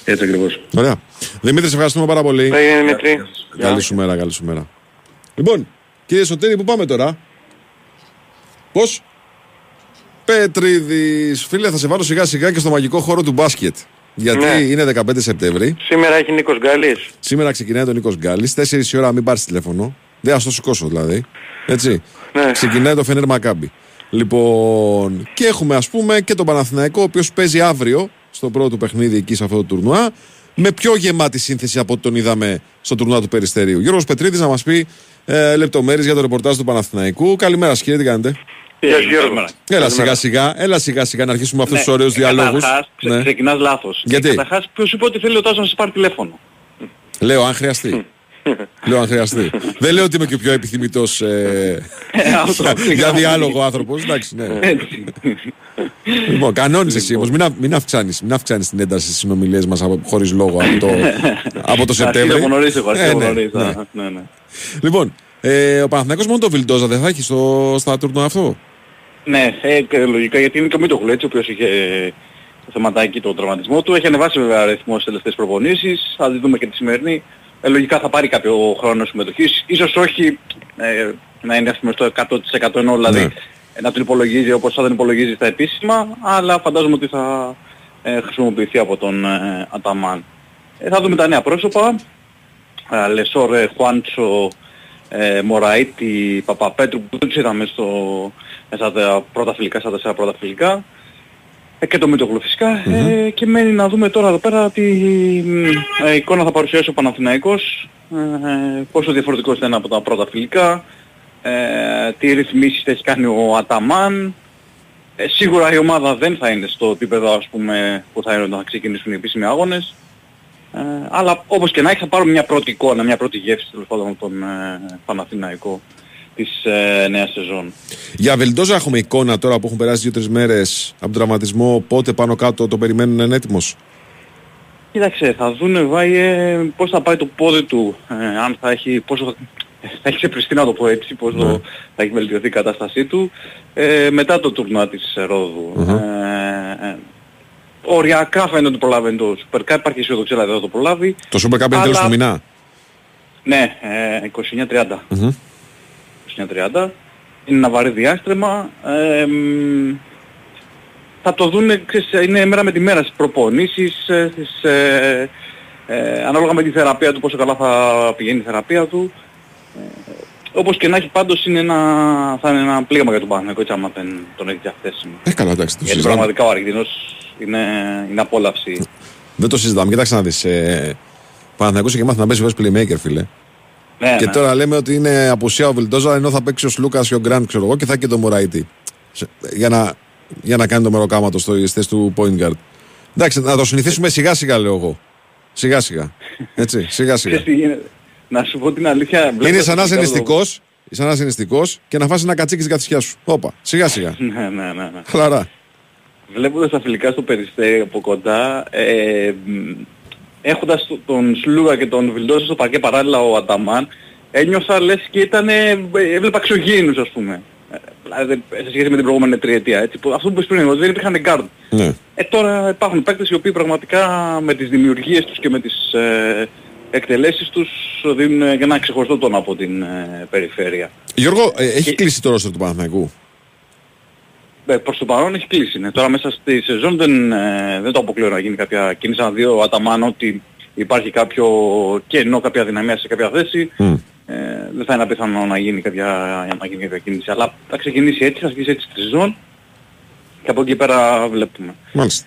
Έτσι ακριβώς. Ωραία. Δημήτρη, σε ευχαριστούμε πάρα πολύ. Καλή σου μέρα. Λοιπόν, κύριε Σωτήρη, που πάμε τώρα? Πώς? Πετρίδης. Φίλε, θα σε βάλω σιγά σιγά και στο μαγικό χώρο του μπάσκετ. Γιατί είναι 15 Σεπτέμβρη. Σήμερα έχει Νίκος Γκάλης. Σήμερα ξεκινάει το Νίκος Γκάλης. 4 η ώρα, μην πάρεις τηλέφωνο. Δεν ας το σηκώσω δηλαδή. Έτσι. Ναι. Ξεκινάει το Φενέρ Μακάμπι. Λοιπόν, και έχουμε ας πούμε και τον Παναθηναϊκό, ο οποίος παίζει αύριο στο πρώτο παιχνίδι εκεί σε αυτό το τουρνουά, με πιο γεμάτη σύνθεση από ό,τι τον είδαμε στο τουρνουά του Περιστερίου. Γιώργος Πετρίδης να μας πει λεπτομέρειες για το ρεπορτάζ του Παναθηναϊκού. Καλημέρα σας, κύριε, τι κάνετε? Έλα σιγά-σιγά να αρχίσουμε αυτούς τους ωραίους διαλόγους. Ξεκινάς λάθος. Γιατί? Καταρχάς, ποιος είπε ότι θέλει ο Τάσος να σας πάρει τηλέφωνο? Λέω, αν χρειαστεί. Δεν λέω ότι είμαι και ο πιο επιθυμητός για διάλογο άνθρωπος. Εντάξει, ναι. Λοιπόν, κανόνισε εσύ όμως. Μην αυξάνεις την ένταση στις συνομιλίες μας χωρίς λόγο από το Σεπτέμβριο. Λοιπόν, ο Παναθηναϊκός μόνο το Βιλντόζα δεν θα έχει στα τουρνουά αυτό? Ναι, λογικά, γιατί είναι και ο Μίτογλου, έτσι, ο οποίος είχε το θεματάκι, τον τραυματισμό του. Έχει ανεβάσει βέβαια αριθμό στις τελευταίες προπονήσεις. Θα δούμε και τη σημερινή. Λογικά θα πάρει κάποιο χρόνο συμμετοχής, ίσως όχι να είναι στο 100% ενώ δηλαδή να τον υπολογίζει όπως θα τον υπολογίζει στα επίσημα, αλλά φαντάζομαι ότι θα χρησιμοποιηθεί από τον Αταμάν. Θα δούμε τα νέα πρόσωπα, Λεσόρ, Χουάντσο, Μωραΐτη, Παπαπέτρου, που τους είδαμε στα τέσσερα πρώτα φιλικά, και το Μήτογλου φυσικά, και μένει να δούμε τώρα εδώ πέρα τι εικόνα θα παρουσιάσει ο Παναθηναϊκός, πόσο διαφορετικός ήταν από τα πρώτα φιλικά, τι ρυθμίσεις θα έχει κάνει ο Αταμάν. Σίγουρα η ομάδα δεν θα είναι στο επίπεδο, ας πούμε, που θα είναι όταν θα ξεκινήσουν οι επίσημοι αγώνες, αλλά όπως και να έχει θα πάρουμε μια πρώτη εικόνα, μια πρώτη γεύση τέλος πάντων από τον Παναθηναϊκό της νέας σεζόν. Για Βελντόζα έχουμε εικόνα τώρα που έχουν περάσει 2-3 μέρες από τον τραυματισμό, πότε πάνω κάτω το περιμένουν, είναι έτοιμος? Κοίταξε, θα δούνε Βάιε πώς θα πάει το πόδι του, αν θα έχει, πόσο θα έχει ξεπριστεί, να το πω έτσι, πώς θα έχει βελτιωθεί η κατάστασή του μετά το τουρνουά της Ρόδου. Οριακά φαίνεται ότι προλάβει το Super Cup, υπάρχει αισιοδοξία δηλαδή θα το προλάβει. Το Super Cup είναι τέλος του μηνά? Ναι, 29-30. 30. Είναι ένα βαρύ διάστρεμα. Θα το δουν, είναι μέρα με τη μέρα στις προπονήσεις, ανάλογα με τη θεραπεία του, πόσο καλά θα πηγαίνει η θεραπεία του. Όπως και να έχει, πάντως είναι θα είναι ένα πλήγμα για τον Παναθηναϊκό, έτσι, άμα δεν τον έχει διαθέσιμο. Καλά, εντάξει, το συζητάμε. Πραγματικά ο Αργεντινός είναι απόλαυση. Δεν το συζητάμε. Κοιτάξτε να δεις, Παναθηναϊκός και μάθει να παίζει ως playmaker, φίλε. Και τώρα λέμε ότι είναι απουσία ο Βιλντόζα, ενώ θα παίξει ο Σλούκας και ο Γκραντ, ξέρω εγώ, και θα έχει και τον Μωραΐτη για να κάνει το μεροκάματο στη θέση του point guard. Εντάξει, να το συνηθίσουμε σιγά σιγά, λέω εγώ. Σιγά σιγά. Έτσι, σιγά σιγά. Να σου πω την αλήθεια. Είναι σαν να είσαι νηστικός και να φας ένα κατσίκι στην καθησιά σου. Όπα, σιγά σιγά. Ναι. Χαλαρά. Βλέποντας τα φιλικά στο Περιστέρι από κοντά, έχοντας τον Σλούγα και τον Βιλντόζα στο παρκέ παράλληλα ο Αταμάν, ένιωσα λες και έβλεπα αξιογήινους, ας πούμε. Δηλαδή σε σχέση με την προηγούμενη τριετία. Έτσι, αυτό που πριν δεν υπήρχαν γκάρντ. Ναι. Τώρα υπάρχουν παίκτες οι οποίοι πραγματικά με τις δημιουργίες τους και με τις εκτελέσεις τους δίνουν για να ξεχωριστό τόνο από την περιφέρεια. Γιώργο, έχει κλείσει το ρόστερ του Παναθηναϊκού? Προς το παρόν έχει κλείσει. Τώρα μέσα στη σεζόν δεν το αποκλείω να γίνει κάποια κίνηση. Αν δει ο Αταμάν ότι υπάρχει κάποιο κενό, κάποια αδυναμία σε κάποια θέση, δεν θα είναι απίθανο να γίνει κάποια κίνηση. Αλλά θα ξεκινήσει έτσι, θα αρχίσει έτσι τη σεζόν και από εκεί πέρα βλέπουμε. Μάλιστα.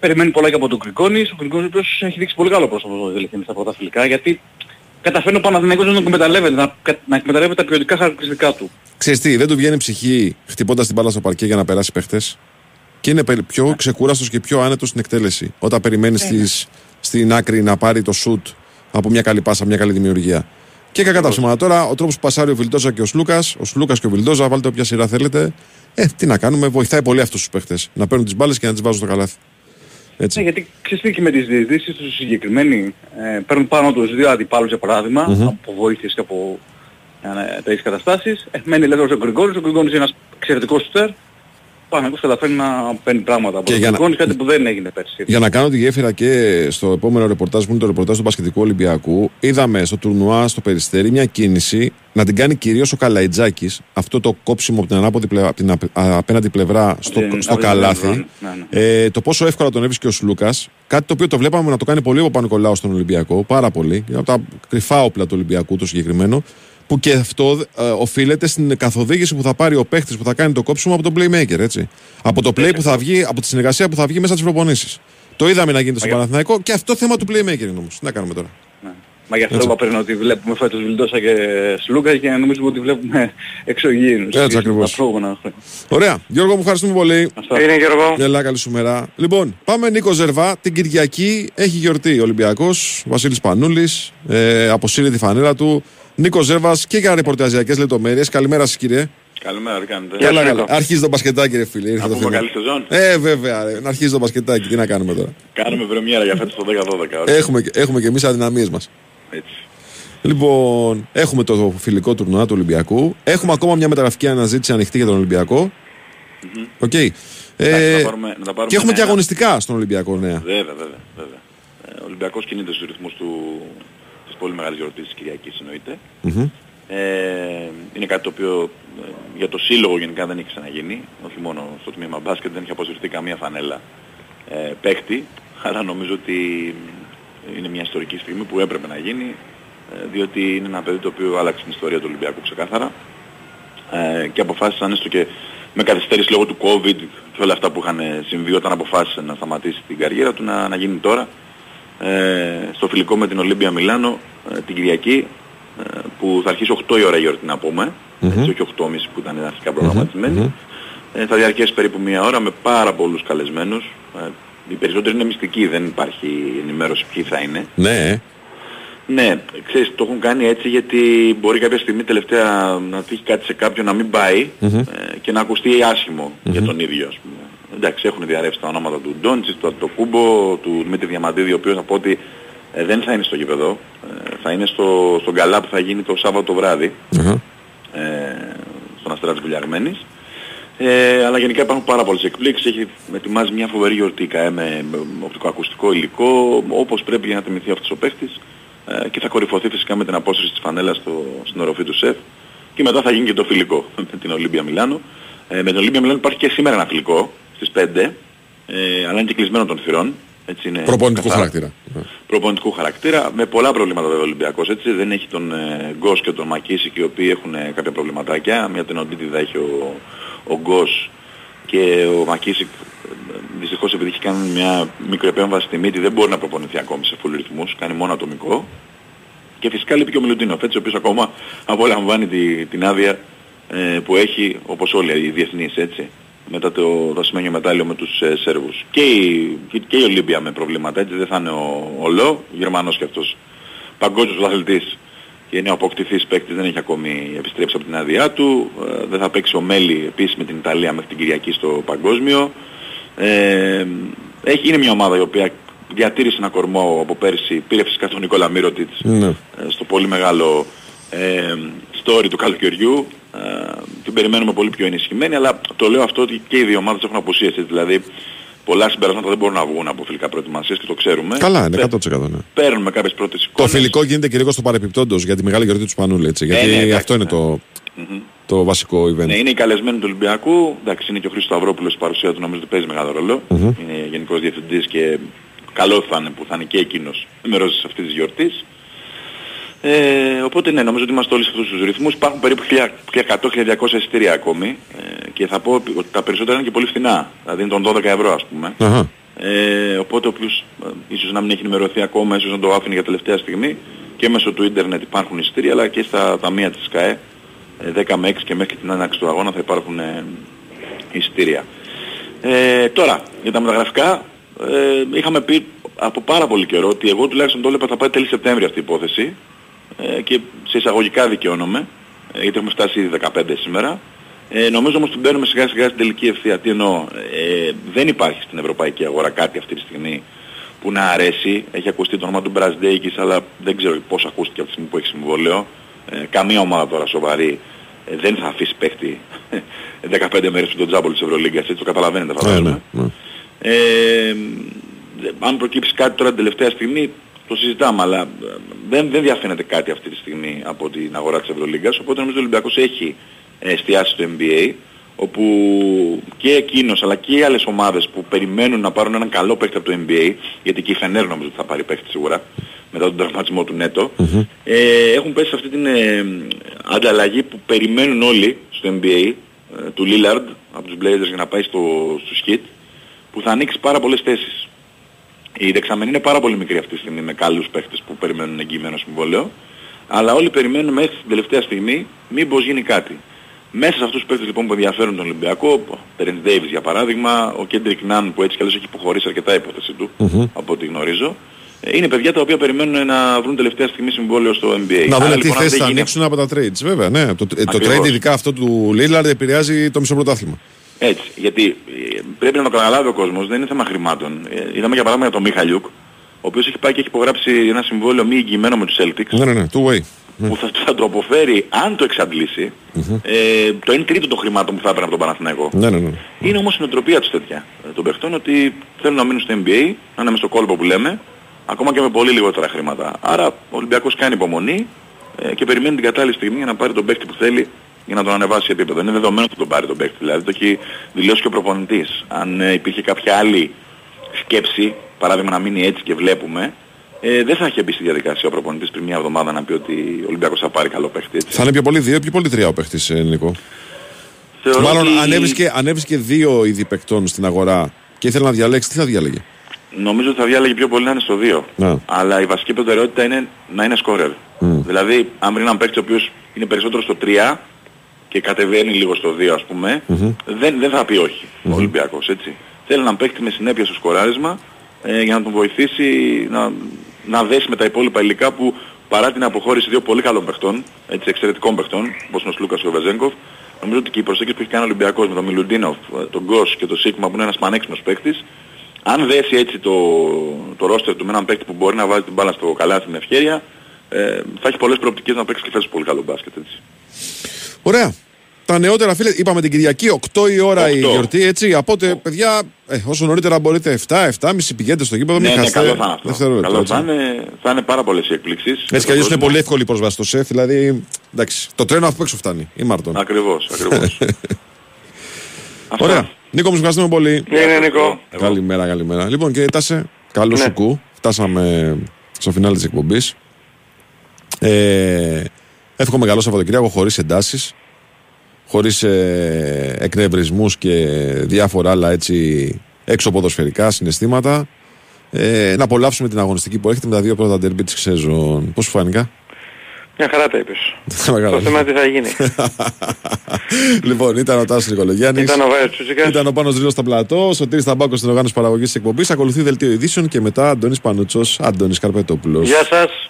Περιμένει πολλά και από τον Κρικόνης. Ο Κρικόνης έχει δείξει πολύ καλό πρόσωπο δηλαδή, στα πρωταθλητικά, γιατί καταφέρνει ο Παναθηναϊκός να τον εκμεταλλεύεται, να εκμεταλλεύεται τα ποιοτικά χαρακτηριστικά του. Ξέρεις τι, δεν του βγαίνει ψυχή χτυπώντας την μπάλα στο παρκέ για να περάσει παίχτες. Και είναι πιο ξεκούραστος και πιο άνετος στην εκτέλεση. Όταν περιμένει στην άκρη να πάρει το σουτ από μια καλή πάσα, μια καλή δημιουργία. Και κακά τα ψέματα τώρα, ο τρόπος που πασάρει ο Βιλντόζα και ο Σλούκας, ο Σλούκας και ο Βιλντόζα, βάλτε όποια σειρά θέλετε. Τι να κάνουμε, βοηθάει πολύ αυτούς τους παίχτες να παίρνουν τις μπάλες και να τις βάζουν στο καλάθι. Έτσι. Ναι, γιατί ξέρεις και με τις διαιτήσεις τους συγκεκριμένοι παίρνουν πάνω τους δύο αντιπάλους για παράδειγμα, από βοήθειες και από τέτοιες καταστάσεις. Μένει ελεύθερος ο Γκριγκόνης, ο Γκριγκόνης είναι ένας εξαιρετικός σουτέρ. Παναθηναϊκός καταφέρνει να παίρνει πράγματα από τον Γκριγκόνη, κάτι που δεν έγινε πέρσι. Για να κάνω τη γέφυρα και στο επόμενο ρεπορτάζ που είναι το ρεπορτάζ του Μπασκετικού Ολυμπιακού, είδαμε στο τουρνουά στο Περιστέρι μια κίνηση να την κάνει κυρίως ο Καλαϊτζάκης, αυτό το κόψιμο από την ανάποδη πλευρά, από την απέναντι πλευρά στο καλάθι. Το πόσο εύκολα τον έβρισκε ο Σλούκας, κάτι το οποίο το βλέπαμε να το κάνει πολύ ο Παπα-Νικολάου στον Ολυμπιακό, πάρα πολύ, από τα κρυφά όπλα του Ολυμπιακού το συγκεκριμένο. Που και αυτό οφείλεται στην καθοδήγηση που θα πάρει ο παίχτης που θα κάνει το κόψιμο από τον playmaker, έτσι. Από το play που θα βγει, από τη συνεργασία που θα βγει μέσα στις προπονήσεις. Το είδαμε να γίνεται στο Παναθηναϊκό και αυτό θέμα του playmaker είναι όμως. Τι να κάνουμε τώρα. Ναι. Μα γι' αυτό είπα πριν ότι βλέπουμε φέτος Βιλντόσα και Σλούκα και νομίζουμε ότι βλέπουμε εξωγήινους. Έτσι ακριβώς. Ωραία. Γιώργο μου, ευχαριστούμε πολύ. Είναι Γιώργο. Γεια, καλή σου μέρα. Λοιπόν, πάμε Νίκο Ζερβά. Την Κυριακή έχει γιορτή ο Ολυμπιακός. Βασίλης Πανούλης αποσύρει τη φανέλα του. Νίκο Ζέρβα και για ρεπορταζιακές λεπτομέρειες. Καλημέρα σας κύριε. Καλημέρα, τι κάνετε. Καλά. Αρχίζει το μπασκετάκι, ρε φίλε. Να πούμε καλή σεζόν. Βέβαια, να αρχίζει το μπασκετάκι. Τι να κάνουμε τώρα. Κάνουμε πρεμιέρα για φέτος το 10-12. Έχουμε και εμείς αδυναμίες μας. Έτσι. Λοιπόν, έχουμε το φιλικό τουρνουά του Ολυμπιακού. Έχουμε ακόμα μια μεταγραφική αναζήτηση ανοιχτή για τον Ολυμπιακό. Okay. Να τα πάρουμε και έχουμε και αγωνιστικά στον Ολυμπιακό νέα. Βέβαια. Ο Ολυμπιακός κινείται στους ρυθμούς του. Πολύ μεγάλη γιορτή της Κυριακής εννοείται. Είναι κάτι το οποίο για το σύλλογο γενικά δεν έχει ξαναγίνει, όχι μόνο στο τμήμα μπάσκετ, δεν έχει αποσυρθεί καμία φανέλα παίχτη, αλλά νομίζω ότι είναι μια ιστορική στιγμή που έπρεπε να γίνει, διότι είναι ένα παιδί το οποίο άλλαξε την ιστορία του Ολυμπιακού ξεκάθαρα και αποφάσισαν έστω και με καθυστέρηση λόγω του COVID και όλα αυτά που είχαν συμβεί όταν αποφάσισε να σταματήσει την καριέρα του να γίνει τώρα. Στο φιλικό με την Ολύμπια Μιλάνο την Κυριακή που θα αρχίσει 8 η ώρα η γιορτή να πούμε, έτσι, όχι 8.30 που ήταν αρχικά προγραμματισμένη, θα διαρκέσει περίπου μία ώρα με πάρα πολλούς καλεσμένους. Οι περισσότεροι είναι μυστικοί, δεν υπάρχει ενημέρωση ποιοι θα είναι. Ναι, ξέρεις, το έχουν κάνει έτσι γιατί μπορεί κάποια στιγμή τελευταία να τύχει κάτι σε κάποιον να μην πάει και να ακουστεί άσχημο για τον ίδιο ας πούμε. Εντάξει, έχουν διαρρεύσει τα ονόματα του Ντόντσιτς, του Αντοκούμπο, του Δημήτρη Διαμαντίδη, ο οποίος θα πω ότι δεν θα είναι στο γήπεδο, θα είναι στον γκαλά που θα γίνει το Σάββατο το βράδυ, στον Αστέρα της Βουλιαγμένης. Αλλά γενικά υπάρχουν πάρα πολλές εκπλήξεις, έχει ετοιμάσει μια φοβερή γιορτή με οπτικοακουστικό υλικό, όπως πρέπει για να τιμηθεί αυτός ο παίχτης και θα κορυφωθεί φυσικά με την απόσυρση της φανέλας στην οροφή του ΣΕΦ και μετά θα γίνει και το φιλικό με την Ολύμπια Μιλάνο. Με την Ολύμπια Μιλάνο υπάρχει και σήμερα ένα φιλικό. Στις 5, αλλά είναι και κλεισμένο των θυρών. Έτσι είναι προπονητικού χαρακτήρα. Προπονητικού χαρακτήρα, με πολλά προβλήματα βέβαια ο Ολυμπιακός. Έτσι. Δεν έχει τον Γκος και τον Μακίσικ οι οποίοι έχουν κάποια προβληματάκια. Μια τενοντίτιδα έχει ο Γκος και ο Μακίσικ δυστυχώς επειδή έχει κάνει μια μικροεπέμβαση στη μύτη δεν μπορεί να προπονηθεί ακόμη σε full ρυθμούς, κάνει μόνο ατομικό. Και φυσικά λείπει και ο Μιλουτίνοφ, έτσι, ο οποίος ακόμα απολαμβάνει την άδεια που έχει όπως όλοι οι διεθνείς, έτσι. Μετά το δασμένιο μετάλλιο με τους Σέρβους. Και η Ολύμπια με προβλήματα, έτσι δεν θα είναι ο Λό, Γερμανός και αυτός παγκόσμιος πρωταθλητής και είναι ο αποκτηθής παίκτης, δεν έχει ακόμη επιστρέψει από την άδειά του. Δεν θα παίξει ο Μέλι επίσης με την Ιταλία μέχρι την Κυριακή στο παγκόσμιο. Είναι μια ομάδα η οποία διατήρησε ένα κορμό από πέρσι, πήρε φυσικά τον Νικόλα Μύρωτιτς στο πολύ μεγάλο story του καλοκαιριού. Την περιμένουμε πολύ πιο ενισχυμένη, αλλά το λέω αυτό ότι και οι δύο ομάδες έχουν απουσίες. Δηλαδή, πολλά συμπεράσματα δεν μπορούν να βγουν από φιλικά προετοιμασίες και το ξέρουμε. Καλά, είναι 100%. Ναι. Παίρνουμε κάποιες πρώτες εικόνες. Το φιλικό γίνεται και λίγο στο παρεπιπτόντος για τη μεγάλη γιορτή του Σπανούλη. Έτσι, γιατί εντάξει, αυτό είναι το βασικό event. Ναι, είναι οι καλεσμένοι του Ολυμπιακού. Εντάξει, είναι και ο Χρήστος Σταυρόπουλος στην παρουσία του, νομίζω ότι παίζει μεγάλο ρόλο. Είναι γενικός διευθυντής και καλό θα είναι που θα είναι και εκείνος μέρος αυτής της γιορτής. Οπότε ναι, νομίζω ότι είμαστε όλοι σε αυτούς τους ρυθμούς. Υπάρχουν περίπου 1.100-1.200 εισιτήρια ακόμη, και θα πω ότι τα περισσότερα είναι και πολύ φθηνά, δηλαδή είναι των 12 ευρώ ας πούμε. Uh-huh. Οπότε όποιος ίσως να μην έχει ενημερωθεί ακόμα, ίσως να το άφηνε για τελευταία στιγμή, και μέσω του ίντερνετ υπάρχουν εισιτήρια, αλλά και στα ταμεία της ΚΑΕ 10 με 6 και μέχρι την έναρξη του αγώνα θα υπάρχουν εισιτήρια. Τώρα, για τα μεταγραφικά, είχαμε πει από πάρα πολύ καιρό ότι εγώ τουλάχιστον το έλεγα θα πάει τέλη Σεπτέμβρη αυτή η υπόθεση, και σε εισαγωγικά δικαιώνομαι, γιατί έχουμε φτάσει ήδη 15 σήμερα. Νομίζω όμως ότι μπαίνουμε σιγά σιγά στην τελική ευθεία. Τι εννοώ, δεν υπάρχει στην ευρωπαϊκή αγορά κάτι αυτή τη στιγμή που να αρέσει. Έχει ακουστεί το όνομα του Μπραζντέικης, αλλά δεν ξέρω πώς ακούστηκε από τη στιγμή που έχει συμβόλαιο. Καμία ομάδα τώρα σοβαρή δεν θα αφήσει παίχτη 15 μέρες του τον τζάμπολ της Ευρωλίγκας, έτσι το καταλαβαίνετε φαντάζομαι. Ναι. Αν προκύψει κάτι τώρα την τελευταία στιγμή το συζητάμε, αλλά δεν διαφαίνεται κάτι αυτή τη στιγμή από την αγορά της Ευρωλίγκας, οπότε νομίζω ότι ο Ολυμπιακός έχει εστιάσει στο NBA, όπου και εκείνος αλλά και οι άλλες ομάδες που περιμένουν να πάρουν έναν καλό παίχτη από το NBA, γιατί και η Φενέρ νομίζω ότι θα πάρει παίχτη σίγουρα μετά τον τραυματισμό του Νέτο, mm-hmm. Έχουν πέσει σε αυτή την ανταλλαγή που περιμένουν όλοι στο NBA, του Λίλαρντ από τους Blazers για να πάει στους Heat, που θα ανοίξει πάρα πολλές θέσεις. Η δεξαμενή είναι πάρα πολύ μικρή αυτή τη στιγμή με καλούς παίχτες που περιμένουν εγγυημένο συμβόλαιο, αλλά όλοι περιμένουν μέχρι την τελευταία στιγμή μήπως γίνει κάτι. Μέσα σε αυτούς τους παίκτες λοιπόν που ενδιαφέρουν τον Ολυμπιακό, ο Terence Davis για παράδειγμα, ο Kendrick Nunn που έτσι κι αλλιώς έχει υποχωρήσει αρκετά η υπόθεση του, mm-hmm. από ό,τι γνωρίζω, είναι παιδιά τα οποία περιμένουν να βρουν τελευταία στιγμή συμβόλαιο στο NBA. Να δούμε τι λοιπόν, θέσεις θα ανοίξουν από τα trades, βέβαια. Ναι. Το trade ειδικά αυτό του Lillard επηρεάζει το μισό πρωτάθλημα. Έτσι, γιατί πρέπει να το καταλάβει ο κόσμος, δεν είναι θέμα χρημάτων. Είδαμε για παράδειγμα για τον Μιχαλιούκ, ο οποίος έχει πάει και έχει υπογράψει ένα συμβόλαιο μη εγγυημένο με τους Celtics. Ναι, two way. Που θα το αποφέρει, αν το εξαντλήσει, mm-hmm. Το 1 τρίτο των χρημάτων που θα έπαιρνε από τον Παναθηναϊκό. Mm-hmm. Είναι όμως η νοοτροπία τους τέτοια των παιχτών, ότι θέλουν να μείνουν στο NBA, να είναι μες στο κόλπο που λέμε, ακόμα και με πολύ λιγότερα χρήματα. Άρα ο Ολυμπιακός κάνει υπομονή και περιμένει την κατάλληλη στιγμή για να πάρει τον παίχτη που θέλει, για να τον ανεβάσει σε επίπεδο. Είναι δεδομένο ότι τον πάρει τον παίχτη, δηλαδή το έχει δηλώσει και ο προπονητής. Αν υπήρχε κάποια άλλη σκέψη, παράδειγμα να μείνει έτσι και βλέπουμε, δεν θα είχε μπει στη διαδικασία ο προπονητής πριν μια εβδομάδα να πει ότι ο Ολυμπιακός θα πάρει καλό παίχτη. Έτσι. Θα είναι πιο πολύ δύο ή πιο πολύ τρία ο παίχτης, Νίκο. Μάλλον ότι... ανέβηκε δύο είδη παικτών στην αγορά και ήθελε να διαλέξει, τι θα διάλεγε. Νομίζω ότι θα διάλεγε πιο πολύ να είναι στο 2. Yeah. Αλλά η βασική προτεραιότητα είναι να είναι σκόρερ. Mm. Δηλαδή, αν βρει έναν παίκτη ο οποίος είναι περισσότερο στο 3 και κατεβαίνει λίγο στο 2, ας πούμε, mm-hmm. δεν θα πει όχι ο Ολυμπιακός. Έτσι. Θέλει έναν παίκτη με συνέπεια στο σκοράρισμα για να τον βοηθήσει να δέσει με τα υπόλοιπα υλικά που παρά την αποχώρηση δύο πολύ καλών παιχτών, έτσι, εξαιρετικών παιχτών, όπως είναι ο Σλούκας και ο Βεζένκοφ, νομίζω ότι και η προσέγγιση που έχει κάνει ο Ολυμπιακός με τον Μιλουντίνοφ, τον Γκος και τον Σίγμα που είναι ένας πανέξιμος παίκτης, αν δέσει έτσι το ρόστερ του με έναν παίκτη που μπορεί να βάλει την μπάλα στο καλάθι με ευχέρεια, θα έχει πολλές προοπτικές να παίξει και θέσεις πολύ καλό μπάσκετ. Έτσι. Ωραία. Τα νεότερα, φίλε, είπαμε την Κυριακή, 8 η ώρα 8. Η γιορτή, έτσι. Από τότε, παιδιά, όσο νωρίτερα μπορείτε, 7-7.30 πηγαίνετε στο γήπεδο. Ναι, καλό θα είναι αυτό. Καλό θα είναι πάρα πολλές οι εκπλήξεις. Έτσι κι αλλιώς είναι πολύ εύκολη η πρόσβαση στο ΣΕΦ, δηλαδή. Εντάξει, το τρένο από έξω φτάνει, ή Μάρτον. Ακριβώς. Ωραία. Νίκο, μου ευχαριστούμε πολύ. Ναι, Νίκο. Καλημέρα. Λοιπόν, και Τάσε, καλό σου κου. Φτάσαμε στο φινάλι της εκπομπής. Εύχομαι καλό Σαββατοκύριακο χωρίς εντάσεις, χωρίς εκνευρισμούς και διάφορα άλλα έτσι έξω ποδοσφαιρικά συναισθήματα. Να απολαύσουμε την αγωνιστική που έχετε με τα δύο πρώτα ντερμπί της σεζόν. Πώς σου φάνηκα? Μια χαρά τα είπες. Το θέμα είναι τι θα γίνει. Λοιπόν, ήταν ο Τάσος Νικολογιάννης. Ήταν ο Βάιος Τσούτσικας. Ήταν ο Πάνος Ρίλος στα πλατό. Ο Σωτήρης Ταμπάκος στην οργάνωση παραγωγής της εκπομπής. Ακολουθεί δελτίο ειδήσεων και μετά Αντώνης Πανούτσος, Αντώνης Καρπετόπουλος. Γεια σας.